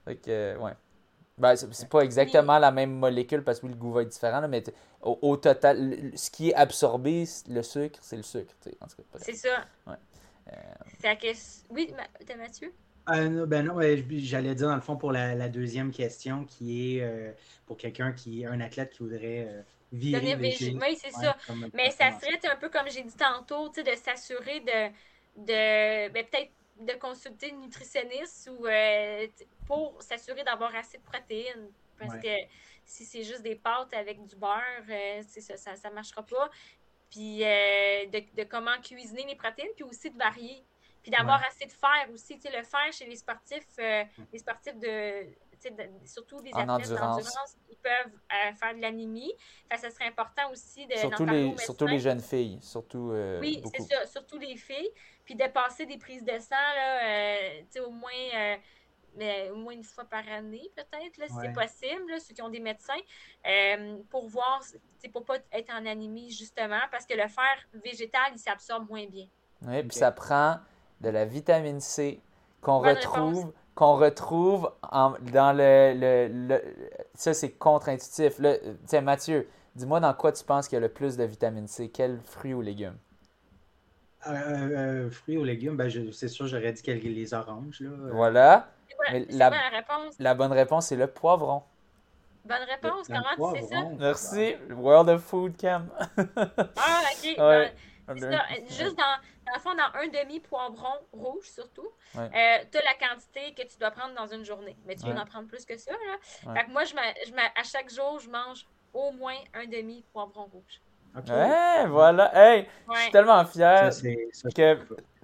Fait que, ouais. Ben, c'est pas exactement la même molécule parce que le goût va être différent, là, mais au, au total, ce qui est absorbé, le sucre, c'est le sucre. En tout cas, c'est ça. Ouais. Euh... C'est que... Oui, t'as Mathieu? Euh, ben non, ouais, j'allais dire dans le fond pour la, la deuxième question qui est euh, pour quelqu'un qui est un athlète qui voudrait euh, vivre. Végé... Oui, c'est ouais, ça. Mais ça serait un peu comme j'ai dit tantôt, de s'assurer de, de ben, peut-être de consulter une nutritionniste ou euh, pour s'assurer d'avoir assez de protéines. Parce ouais. que si c'est juste des pâtes avec du beurre, euh, c'est ça, ça ne marchera pas. Puis euh, de, de comment cuisiner les protéines, puis aussi de varier. Puis d'avoir ouais. assez de fer aussi. Tu sais, le fer chez les sportifs, euh, les sportifs de, de surtout les athlètes d'endurance, ils peuvent euh, faire de l'anémie. Enfin, ça serait important aussi de. Surtout, les, surtout les jeunes filles. Surtout, euh, oui, beaucoup. C'est ça, surtout les filles. Puis de passer des prises de sang, là, euh, tu sais, au moins. Euh, Mais au moins une fois par année, peut-être, là, si ouais. c'est possible, là, ceux qui ont des médecins, euh, pour voir, pour ne pas être en anémie, justement, parce que le fer végétal, il s'absorbe moins bien. Oui, okay. Puis ça prend de la vitamine C qu'on Bonne retrouve réponse. qu'on retrouve en, dans le, le, le... Ça, c'est contre-intuitif. Là, tiens, Mathieu, dis-moi dans quoi tu penses qu'il y a le plus de vitamine C? Quels fruits ou légumes? Euh, euh, fruits ou légumes, ben, je, c'est sûr, j'aurais dit les oranges. Là. Voilà. Mais la, la, réponse. la bonne réponse, c'est le poivron. Bonne réponse, le, comment le tu sais ça? Merci, World of Food Camp. Ah, ok. Ouais. Ben, c'est ça, juste dans, dans le fond, dans un demi-poivron rouge surtout, ouais. euh, tu as la quantité que tu dois prendre dans une journée. Mais tu ouais. veux en prendre plus que ça. Là. Ouais. Fait que moi, je m'a, je m'a, à chaque jour, je mange au moins un demi-poivron rouge. Okay. Hey, voilà. Hey, ouais. Je suis tellement fier ça, c'est, ça, que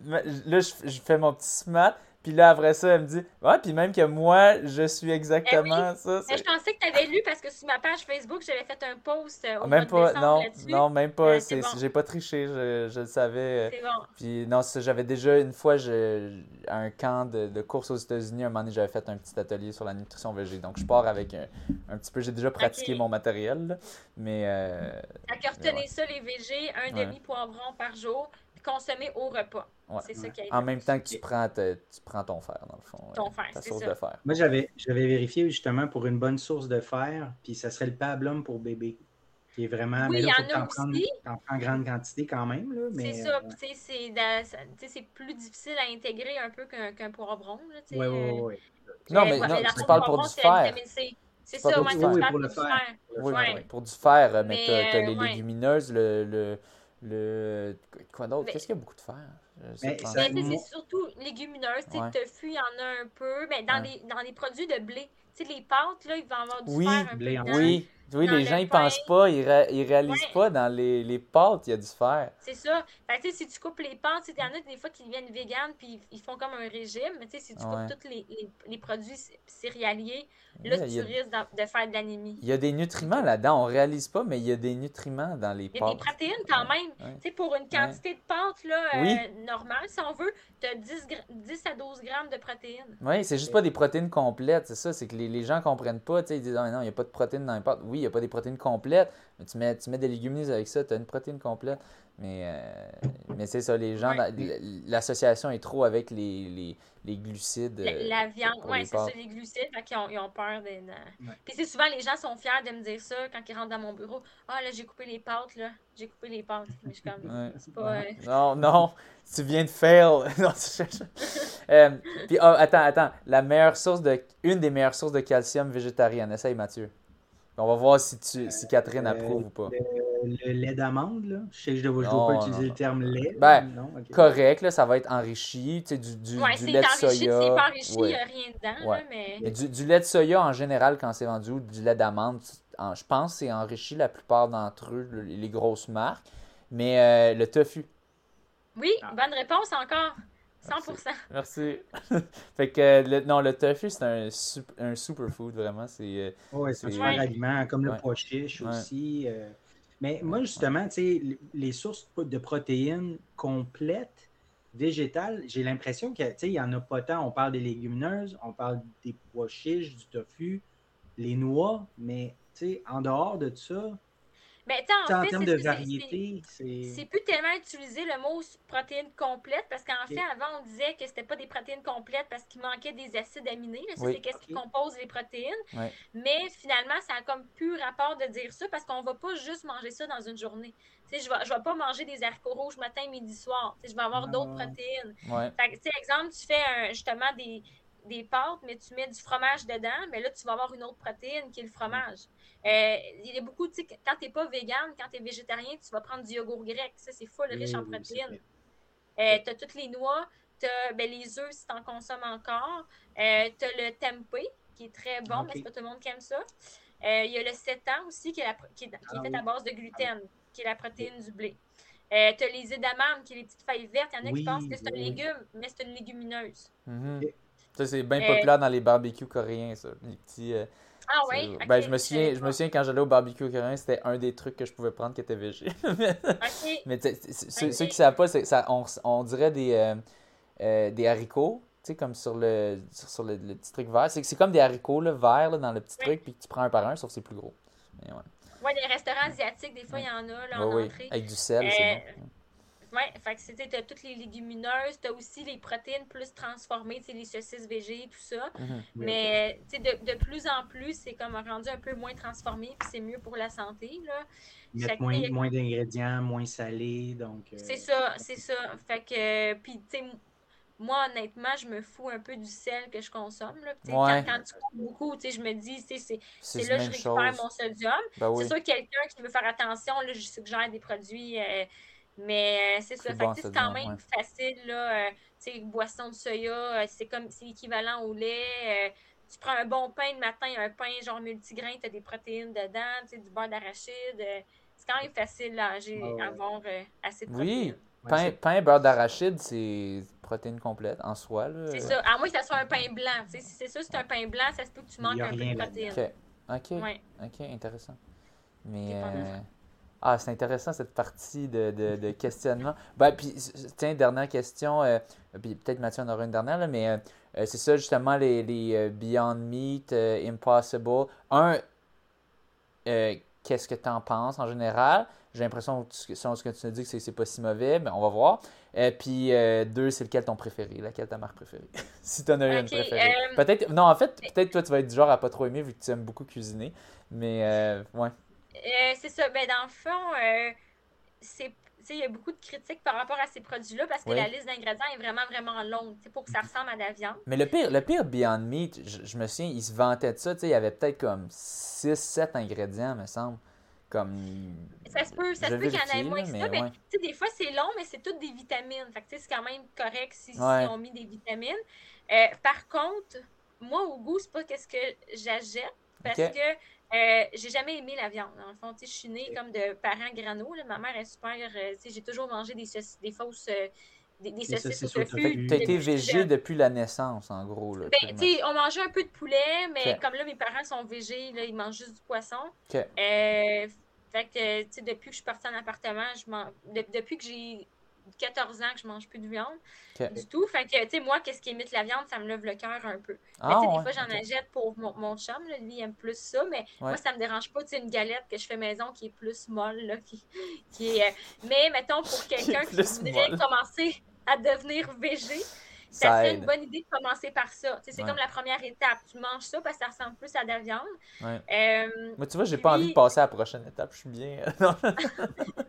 là, je, je fais mon petit smart. Puis là, après ça, elle me dit « Ouais, puis même que moi, je suis exactement eh oui. ça. » Je pensais que tu avais lu parce que sur ma page Facebook, j'avais fait un post au même mois de pas, non, là-dessus. Non, même pas. Ah, c'est, c'est bon. J'ai pas triché, je, je le savais. C'est bon. Puis non, j'avais déjà une fois je, un camp de, de course aux États-Unis. Un moment donné, j'avais fait un petit atelier sur la nutrition végé. Donc, je pars avec un, un petit peu. J'ai déjà pratiqué okay. mon matériel. Là, mais euh, retenez ouais. ça, les végés, un ouais. demi-poivron par jour. Consommer au repas. Ouais. C'est ça qui est. En même temps que tu prends, te, tu prends ton fer, dans le fond. Ton fer, ta c'est source ça. De fer. Moi, j'avais, j'avais vérifié justement pour une bonne source de fer, puis ça serait le pablum pour bébé, qui est vraiment. Oui, mais là, il y en a aussi. T'en prends en grande quantité quand même. Là, mais, c'est ça. Euh, c'est, c'est, c'est, c'est plus difficile à intégrer un peu qu'un, qu'un poivron. Oui, oui, oui. Non, mais non, tu parles pour du fer. C'est ça, moi, tu parles pour du fer. Oui, pour du fer, mais t'as les légumineuses, le. Le. Quoi d'autre? Mais, Qu'est-ce qu'il y a beaucoup de fer? Mais ça, mais c'est surtout légumineuses. Ouais. Tofu, il y en a un peu. Mais dans, ouais. les, dans les produits de blé, tu sais, les pâtes, là, ils vont avoir du oui, fer. Un blé, peu oui, dans, oui dans les le gens, pain. Ils pensent pas, ils, ra- ils réalisent ouais. pas. Dans les, les pâtes, il y a du fer. C'est ça. Fait que, si tu coupes les pâtes, il y en a des fois qui deviennent véganes puis ils font comme un régime. Mais si tu ouais. coupes tous les, les, les produits céréaliers, là, ouais, tu a... risques de, de faire de l'anémie. Il y a des nutriments là-dedans. On réalise pas, mais il y a des nutriments dans les pâtes. Il y a des protéines quand même. Ouais. Tu sais, pour une quantité ouais. de pâtes là, oui. euh, normale, si on veut, tu as dix, dix à douze grammes de protéines. Oui, c'est juste pas des protéines complètes. C'est ça, c'est que les, les gens comprennent pas. Tu sais, ils disent, oh, mais non, il n'y a pas de protéines dans les pâtes. Oui, il n'y a pas des protéines complètes. Mais tu mets, tu mets des légumineuses avec ça, tu as une protéine complète. Mais, euh, mais c'est ça, les gens, ouais. l'association est trop avec les, les, les glucides. La, la viande, oui, c'est ça, les glucides, fait qu'ils ont, ils ont peur. Des... Ouais. Puis c'est souvent, les gens sont fiers de me dire ça quand ils rentrent dans mon bureau. « Ah, là, j'ai coupé les pâtes, là. J'ai coupé les pâtes. » Mais je suis comme, ouais. c'est pas... Euh... Non, non, tu viens de fail. Non, tu cherches... euh, puis, oh, attends, attends. La meilleure source de... Une des meilleures sources de calcium végétarienne. Essaye, Mathieu. On va voir si, tu, si Catherine euh, approuve le, ou pas. Le, le lait d'amande, là. Je sais que je ne dois pas utiliser non. le terme lait. Ben, non, okay. correct, là, ça va être enrichi. Tu sais, du, du, ouais, du lait de soya. Si c'est pas enrichi, il ouais. n'y a rien dedans. Ouais. Là, mais... mais du, du lait de soya, en général, quand c'est vendu, ou du lait d'amande, en, je pense que c'est enrichi la plupart d'entre eux, les grosses marques. Mais euh, le tofu. Oui, ah. bonne réponse encore. cent pour cent. Merci. Merci. Fait que, le, non, le tofu, c'est un, sup, un superfood, vraiment. C'est, ouais, c'est un super ouais. aliment, comme le ouais. pois chiche ouais. aussi. Euh, mais moi, justement, tu sais, les sources de protéines complètes, végétales, j'ai l'impression qu'il n'y en a pas tant. On parle des légumineuses, on parle des pois chiches, du tofu, les noix, mais tu sais, en dehors de ça... Ben, en, en fait, termes de variété, c'est... c'est plus tellement utiliser le mot protéines complètes, parce qu'en okay. fait, avant, on disait que c'était pas des protéines complètes parce qu'il manquait des acides aminés. Là, ça, oui. c'est qu'est-ce okay. qui compose les protéines. Ouais. Mais finalement, ça a comme plus rapport de dire ça, parce qu'on va pas juste manger ça dans une journée. T'sais, je ne vais, je vais pas manger des haricots rouges matin, midi, soir. T'sais, je vais avoir ah. d'autres protéines. Ouais. Fait que, exemple, tu fais un, justement des... des pâtes, mais tu mets du fromage dedans, mais là, tu vas avoir une autre protéine qui est le fromage. Euh, il y a beaucoup, tu sais, quand t'es pas végane, quand t'es végétarien, tu vas prendre du yogourt grec. Ça, c'est full riche en protéines. Euh, t'as toutes les noix, t'as ben, les œufs si t'en consommes encore. Euh, t'as le tempeh, qui est très bon, okay. mais c'est pas tout le monde qui aime ça. Euh, il y a le seitan aussi, qui est, la, qui est, qui est ah, fait oui. à base de gluten, qui est la protéine oui. du blé. Euh, t'as les edamame, qui est les petites feuilles vertes. Il y en a oui, qui pensent que c'est oui. un légume, mais c'est une légumineuse. Mm-hmm. Ça, c'est bien populaire euh... dans les barbecues coréens, ça. Les petits, euh, ah oui? Okay. Ben, je, me souviens, je me souviens, quand j'allais au barbecue coréen, c'était un des trucs que je pouvais prendre qui était végé. okay. Mais t'sais, t'sais, okay. ceux, ceux qui ne savent pas, c'est, ça, on, on dirait des, euh, euh, des haricots, tu sais, comme sur le, sur, sur le, le petit truc vert. C'est, c'est comme des haricots là, verts là, dans le petit oui. truc, puis que tu prends un par un, sauf que c'est plus gros. Mais ouais. Oui, les restaurants asiatiques, des fois, il ouais. y en a là, en ouais, entrée. Oui. Avec du sel, euh... c'est bon. Oui, fait que c'était, t'as toutes les légumineuses, t'as aussi les protéines plus transformées, t'sais, les saucisses végé, tout ça. Mm-hmm. Mais t'sais, de, de plus en plus, c'est comme rendu un peu moins transformé, puis c'est mieux pour la santé, là. Mettre moins, a... moins d'ingrédients, moins salés, donc... Euh... C'est ça, c'est ça. Fait que, puis tu sais, moi, honnêtement, je me fous un peu du sel que je consomme, là. T'sais, ouais. Quand, quand tu coupes beaucoup, tu sais, je me dis, c'est, c'est, c'est, c'est là que je récupère chose. Mon sodium. Ben oui. C'est sûr, quelqu'un qui veut faire attention, là, je suggère des produits... Euh, Mais euh, c'est ça, bon, fait que c'est quand même ouais. facile, là, euh, tu sais, boisson de soya, euh, c'est comme, c'est équivalent au lait, euh, tu prends un bon pain le matin, un pain genre multigrain, t'as des protéines dedans, tu sais, du beurre d'arachide, euh, c'est quand même facile d'arranger, oh, ouais. avoir euh, assez de protéines. Oui, pain, pain, beurre d'arachide, c'est protéines complètes en soi, là. C'est ça, à moins que ça soit un pain blanc, tu sais, si c'est ça, c'est un pain blanc, ça se peut que tu manques un peu de protéines. OK, OK, ouais. OK, intéressant. Mais... Ah, c'est intéressant cette partie de, de, de questionnement. Ben, puis, tiens, dernière question, euh, puis peut-être Mathieu en aura une dernière, là, mais euh, c'est ça justement les, les Beyond Meat, euh, Impossible. Un, euh, qu'est-ce que tu en penses en général? J'ai l'impression que selon ce que tu nous dis, que c'est, c'est pas si mauvais, mais on va voir. Euh, puis euh, deux, c'est lequel ton préféré, laquelle ta marque préférée, si t'en as okay, une préférée. Euh... Peut-être, non, en fait, peut-être toi, tu vas être du genre à pas trop aimer vu que tu aimes beaucoup cuisiner, mais euh, ouais. Euh, c'est ça. Ben, dans le fond, euh, c'est, il y a beaucoup de critiques par rapport à ces produits-là parce que oui. la liste d'ingrédients est vraiment, vraiment longue pour que ça ressemble à de la viande. Mais le pire, le pire Beyond Meat, je, je me souviens, ils se vantaient de ça. Il y avait peut-être comme six sept ingrédients, me semble. Comme... Ça se peut, ça se peut qu'il y en ait moins que ça. Mais ouais. ben, des fois, c'est long, mais c'est toutes des vitamines. Fait que, c'est quand même correct si, ouais. si on met des vitamines. Euh, par contre, moi, au goût, c'est pas qu'est-ce que j'achète parce okay. que Euh, j'ai jamais aimé la viande. Dans le fond, je suis née comme de parents grano. Là. Ma mère est super. Euh, j'ai toujours mangé des, sauc- des fausses. Euh, des, des saucisses au tofu. Tu as été végé depuis la naissance, en gros. Là, ben, on mangeait un peu de poulet, mais okay. comme là, mes parents sont végés, là, ils mangent juste du poisson. Okay. Euh, fait que, tu sais, depuis que je suis partie en appartement, je mange... de, depuis que j'ai quatorze ans que je mange plus de viande okay. du tout. Fait que, tu sais, moi, qu'est-ce qui imite la viande, ça me lève le cœur un peu. Ah, mais tu sais, ouais, des fois, j'en okay. achète pour mon, mon chum. Là, lui, il aime plus ça, mais ouais. moi, ça me dérange pas. Tu sais, une galette que je fais maison qui est plus molle, là, qui, qui est... Mais, mettons, pour quelqu'un qui, qui voudrait molle. Commencer à devenir végé, ça, ça serait une bonne idée de commencer par ça. T'sais, c'est ouais. comme la première étape. Tu manges ça parce que ça ressemble plus à de la viande. Ouais. Euh, Moi, tu vois, j'ai puis... pas envie de passer à la prochaine étape. Je suis bien. Non. Mais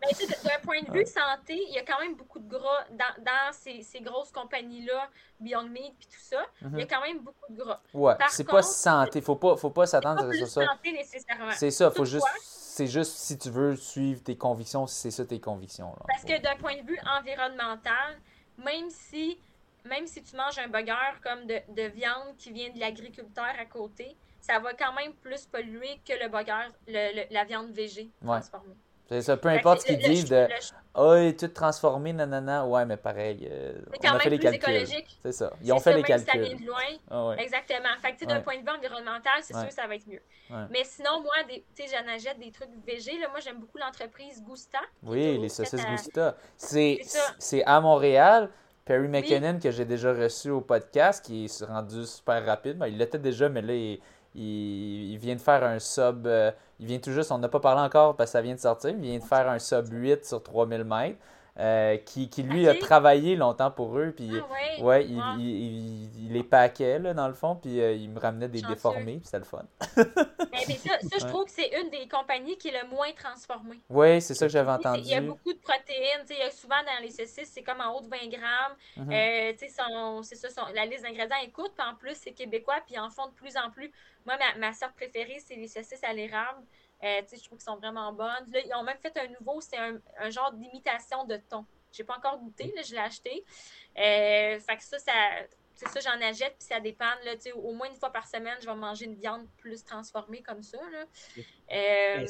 tu sais, d'un point de vue ouais. santé, il y a quand même beaucoup de gras dans, dans ces, ces grosses compagnies-là, Beyond Meat et tout ça. Mm-hmm. Il y a quand même beaucoup de gras. Ouais. Par c'est contre, pas santé. Faut pas, faut pas s'attendre pas sur ça. C'est pas santé nécessairement. C'est ça. Faut juste... C'est juste si tu veux suivre tes convictions, si c'est ça tes convictions. Là. Parce faut... que d'un point de vue environnemental, même si... Même si tu manges un burger comme de, de viande qui vient de l'agriculteur à côté, ça va quand même plus polluer que le burger, le, le, la viande végé transformée. Ouais. C'est ça, peu importe ce qu'ils disent de « Ah, oh, tout transformé, nanana ». Ouais, mais pareil, euh, c'est on a fait les calculs. C'est quand même plus écologique. C'est ça, ils c'est ont fait ça, les calculs. C'est ça, même si ça vient de loin. Oh, ouais. Exactement. Fait que, tu sais, d'un ouais. point de vue environnemental, c'est ouais. sûr que ça va être mieux. Ouais. Mais sinon, moi, tu sais, j'en achète des trucs végés. Là, moi, j'aime beaucoup l'entreprise Gusta. Oui, les saucisses à... Gusta. C'est, c'est, c'est à Montréal. Perry McKinnon, oui. que j'ai déjà reçu au podcast, qui est rendu super rapide. Ben, il l'était déjà, mais là, il, Il, il vient de faire un sub, euh, il vient tout juste, on n'a pas parlé encore parce que ça vient de sortir, il vient de faire un sub huit sur trois mille mètres, euh, qui, qui lui okay. a travaillé longtemps pour eux, puis ah, ouais. Ouais, wow. il, il, il, il les paquait là, dans le fond, puis euh, il me ramenait des Chanceux. déformés, puis c'était le fun. ben, mais ça, ça, je trouve que c'est une des compagnies qui est le moins transformée. Oui, c'est ça que j'avais entendu. Il y a beaucoup de protéines, il y a souvent dans les saucisses, c'est comme en haut de vingt grammes, mm-hmm. euh, tu sais, son, c'est ça, son, la liste d'ingrédients est courte, puis en plus, c'est québécois, puis ils en font de plus en plus. Moi, ma, ma sorte préférée, c'est les saucisses à l'érable. Euh, je trouve qu'elles sont vraiment bonnes. Là, ils ont même fait un nouveau, c'est un, un genre d'imitation de thon. Je n'ai pas encore goûté, là, je l'ai acheté. Euh, fait que ça, ça, c'est ça, j'en achète, puis ça dépanne. Là, au moins une fois par semaine, je vais manger une viande plus transformée comme ça. Là. Euh,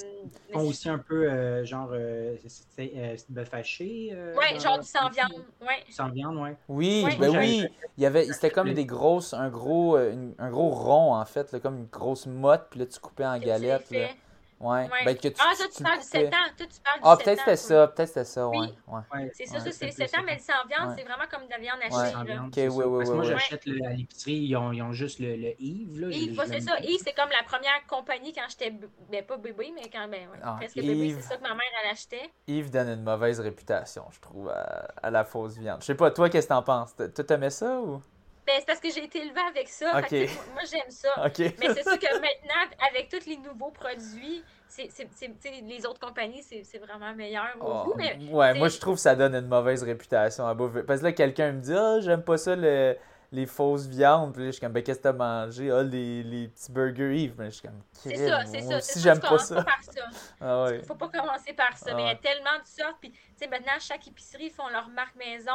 ils font aussi un peu euh, genre euh, c'est, euh, c'est bœuf haché. Euh, oui, genre, genre du sans-viande. Ouais. Sans-viande, ouais. Oui. Oui, ben oui. Il y avait, c'était comme des grosses, un gros, une, un gros rond, en fait, là, comme une grosse motte, puis là, tu coupais en galette. Ouais. Ouais. Ben, que tu, ah, ça, tu, tu parles du sept ans. Toi, tu parles ah, du peut-être sept ans, c'était ça. Peut-être c'était ça, ouais. Oui. Ouais. Ouais. C'est ça, ouais, ça c'est, c'est sept ans, ça. Mais le sans-viande, ouais. c'est vraiment comme de la viande hachée. Ouais. Okay, oui, oui, Parce que oui, moi, oui. j'achète le, à l'épicerie, ils ont, ils ont juste le, le Yves. Là, Yves, je, bah, je c'est ça. Yves, c'est comme la première compagnie quand j'étais, ben pas bébé, mais quand, ben, ouais. ah, presque Yves... bébé, c'est ça que ma mère, elle achetait. Yves donne une mauvaise réputation, je trouve, à, à la fausse viande. Je sais pas, toi, qu'est-ce que t'en penses? Tu t'aimais ça ou... Ben, c'est parce que j'ai été élevée avec ça. Okay. Fait que moi, j'aime ça. Okay. Mais c'est sûr que maintenant, avec tous les nouveaux produits, c'est, c'est, c'est, les autres compagnies, c'est, c'est vraiment meilleur au goût. Oh. Ouais, moi, je trouve que ça donne une mauvaise réputation à bouffer. Parce que là, quelqu'un me dit « Ah, oh, j'aime pas ça, le, les fausses viandes. » Puis là, je suis comme « Ben, qu'est-ce que t'as mangé? Ah, oh, les, les petits burgers Yves. » Mais je suis comme « C'est ça, c'est ça. Si j'aime pas ça. » Ah, ouais. Faut pas commencer par ça. Ah, mais il y a tellement de sortes. Puis, tu sais, maintenant, chaque épicerie, font leur marque maison.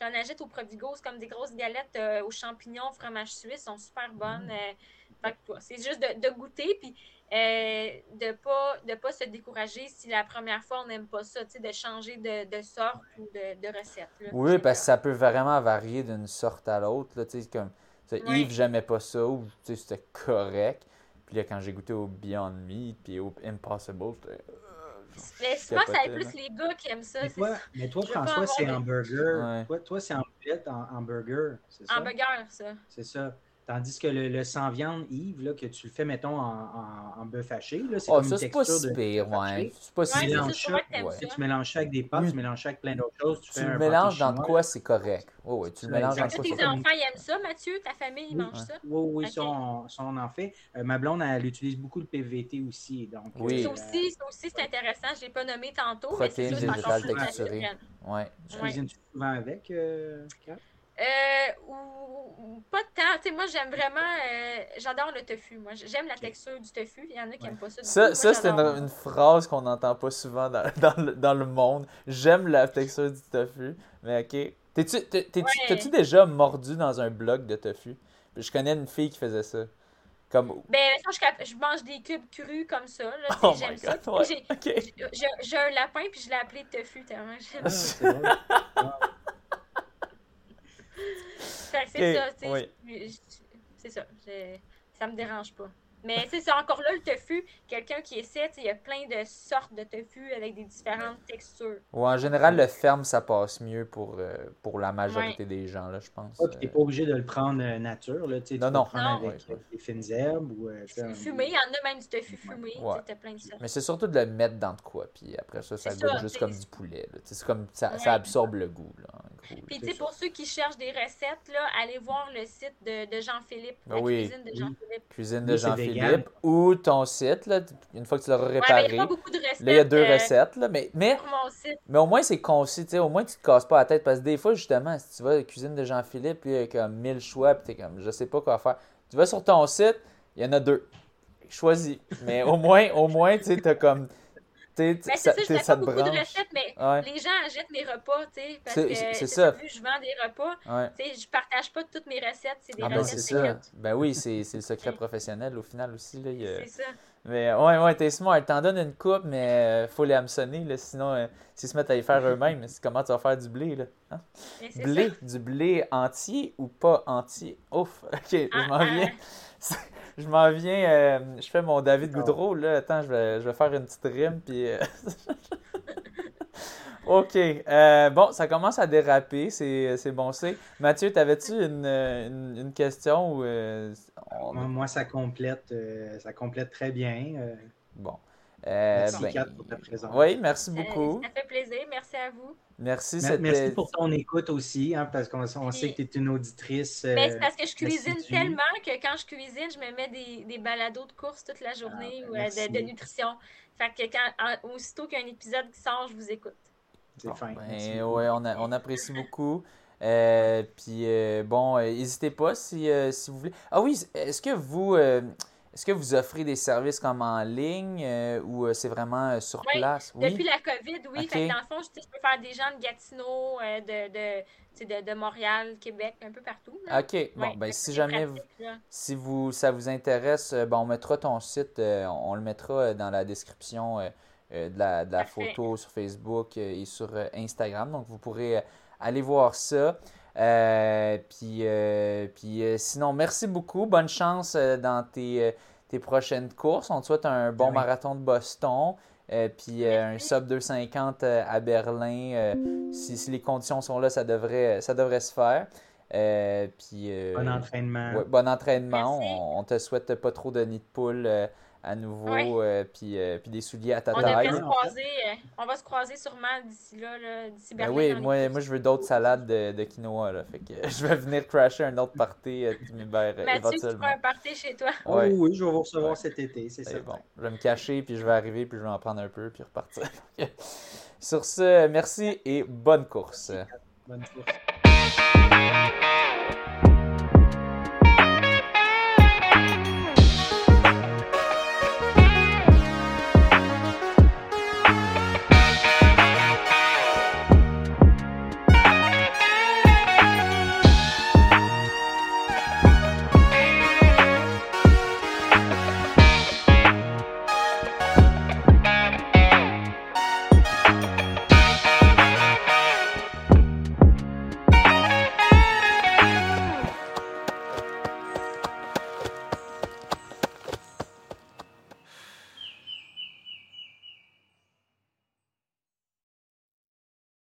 J'en achète au Provigo, c'est comme des grosses galettes euh, aux champignons, fromage suisse, sont super bonnes. Euh, fait que, c'est juste de, de goûter puis euh, de pas de pas se décourager si la première fois on n'aime pas ça, tu sais, de changer de, de sorte ou de, de recette. Là, oui, parce que ça peut vraiment varier d'une sorte à l'autre. Là, tu sais, comme ça, oui. Yves, j'aimais pas ça ou tu sais, c'était correct. Puis là, quand j'ai goûté au Beyond Meat puis au Impossible, j'étais... Mais je pense que ça a plus les gars qui aiment ça. Mais toi, ça. Mais toi François, c'est un burger. Ouais. Toi, toi, c'est en fait en, en burger. C'est ça? En burger, ça. C'est ça. Tandis que le, le sans-viande, Yves, là, que tu le fais, mettons, en, en, en bœuf haché, là, c'est oh, comme ça, une texture de pire, ouais. C'est pas si pire, ouais. C'est pas si pire. Ouais. Tu mélanges ça avec des pâtes, tu mélanges ça avec plein d'autres choses. Tu, tu fais le un mélanges dans de quoi, c'est correct. Oh, oui, tu le mélanges dans quoi, c'est correct. Tes enfants, ils aiment ça, Mathieu? Ta famille, ils mangent ça? Oui, oui, okay. ça, on, ça, on en fait. Euh, ma blonde, elle, elle utilise beaucoup le P V T aussi. Donc, oui. euh, ça, aussi, ça aussi, c'est intéressant. Je ne l'ai pas nommé tantôt, protéines végétales texturées. Oui. Tu cuisines-tu souvent avec, Kat? Euh, ou, ou pas de temps. Tu sais, moi, j'aime vraiment... Euh, j'adore le tofu. Moi, j'aime la texture du tofu. Il y en a qui n'aiment ouais. pas ça. Ça, moi, ça c'est une, une phrase qu'on n'entend pas souvent dans, dans, le, dans le monde. J'aime la texture du tofu. Mais OK. T'es-tu, t'es, t'es, ouais. T'as-tu déjà mordu dans un bloc de tofu? Je connais une fille qui faisait ça. Comme... Ben, je, je mange des cubes crus comme ça. Là, oh j'aime God, ça. Ouais. J'ai, okay. j'ai, j'ai, j'ai un lapin, puis je l'ai appelé tofu. Tellement j'aime ah, ça. C'est vrai. C'est, okay. ça, oui. je, je, c'est ça, je, ça me dérange pas. Mais c'est encore là, le tofu, quelqu'un qui essaie, il y a plein de sortes de tofu avec des différentes textures. Ou en général, le ferme, ça passe mieux pour, euh, pour la majorité ouais. des gens, là, je pense. Ouais, tu n'es pas obligé de le prendre nature, là, tu non, peux non. le prendre non. avec ouais. des fines herbes. Ou, euh, c'est fumé, il y en a même du tofu fumé, ouais. tu as plein de sortes. Mais c'est surtout de le mettre dans de quoi, puis après ça, ça goûte juste c'est... comme du poulet. Là. C'est comme, ça, ouais. ça absorbe le goût, là. Puis, tu sais, pour ceux qui cherchent des recettes, là, allez voir le site de, de Jean-Philippe, la oui. cuisine de Jean-Philippe. Cuisine de oui, Jean-Philippe ou ton site, là, une fois que tu l'auras réparé. Ouais, ben, il y a pas beaucoup de recettes. Là, il y a deux euh, recettes, là, mais, mais, mais au moins, c'est concis, tu sais, au moins, tu te casses pas la tête. Parce que des fois, justement, si tu vas à la cuisine de Jean-Philippe, puis il y a comme mille choix, puis t'es comme, je sais pas quoi faire. Tu vas sur ton site, il y en a deux. Choisis. Mais au moins, au moins, tu sais, t'as comme... T'es, ben, c'est ça, ça je n'ai pas beaucoup branche. De recettes, mais ouais. les gens achètent mes repas, tu sais, parce c'est, que c'est c'est ça. Vu, je vends des repas, ouais. tu sais, je partage pas toutes mes recettes, c'est des ah, recettes ben, c'est ça. Ben oui, c'est, c'est le secret professionnel au final aussi, là. Il, c'est euh... ça. Mais ouais, ouais, t'es smart, t'en donnes une coupe, mais euh, faut les hameçonner, là, sinon, euh, s'ils se mettent à y faire eux-mêmes, comment tu vas faire du blé, là? Hein? Blé, ça. Du blé entier ou pas entier? Ouf, OK, ah, je m'en viens. Ah. Je m'en viens, euh, je fais mon David Goudreau, là. Attends, je vais, je vais faire une petite rime, puis... Euh... OK. Euh, bon, ça commence à déraper, c'est, c'est bon, c'est. Mathieu, t'avais-tu une, une, une question? Où, euh, on... moi, moi, ça complète euh, ça complète très bien. Euh... Bon. Euh, merci, ben... Kat, pour ta présence. Oui, merci beaucoup. Euh, ça fait plaisir, merci à vous. Merci, c'était... merci pour ton écoute aussi, hein, parce qu'on on sait que tu es une auditrice. Euh, ben, c'est parce que je cuisine assidu. Tellement que quand je cuisine, je me mets des, des balados de course toute la journée ah, ben, ou, de, de nutrition. Fait que quand, aussitôt qu'il y a un épisode qui sort, je vous écoute. C'est bon, fin. Ben, ouais, on, a, on apprécie beaucoup. Euh, puis euh, bon, euh, n'hésitez pas si, euh, si vous voulez. Ah oui, est-ce que vous... Euh, Est-ce que vous offrez des services comme en ligne euh, ou euh, c'est vraiment euh, sur oui, place? Oui, depuis la COVID, oui. Okay. Fait que dans le fond, je, je peux faire des gens de Gatineau, euh, de, de, de, de Montréal, Québec, un peu partout. Là. OK. Ouais, bon, ben si jamais pratique, vous, si vous, ça vous intéresse, euh, ben, on mettra ton site, euh, on le mettra dans la description euh, euh, de la, de la photo sur Facebook et sur Instagram. Donc, vous pourrez aller voir ça. Euh, puis, euh, puis euh, sinon, merci beaucoup. Bonne chance euh, dans tes, euh, tes prochaines courses. On te souhaite un bon oui. marathon de Boston, euh, puis euh, un sub deux cinquante à Berlin. Euh, si, si les conditions sont là, ça devrait, ça devrait se faire. Euh, puis, euh, bon entraînement. Ouais, bon entraînement. On, on te souhaite pas trop de nid de poule euh, à nouveau, oui. euh, puis, euh, puis des souliers à ta on taille. Se croiser, euh, on va se croiser sûrement d'ici là, là d'ici Berlin. Ben oui, moi, moi, je veux d'autres salades de, de quinoa, là, fait que je vais venir crasher un autre party, euh, Timibert, Mathieu, tu feras un party chez toi? Ouais. Oh, oui, je vais vous recevoir ouais. cet été, c'est ça. Bon, je vais me cacher, puis je vais arriver, puis je vais en prendre un peu, puis repartir. Sur ce, merci et bonne course. Bonne course.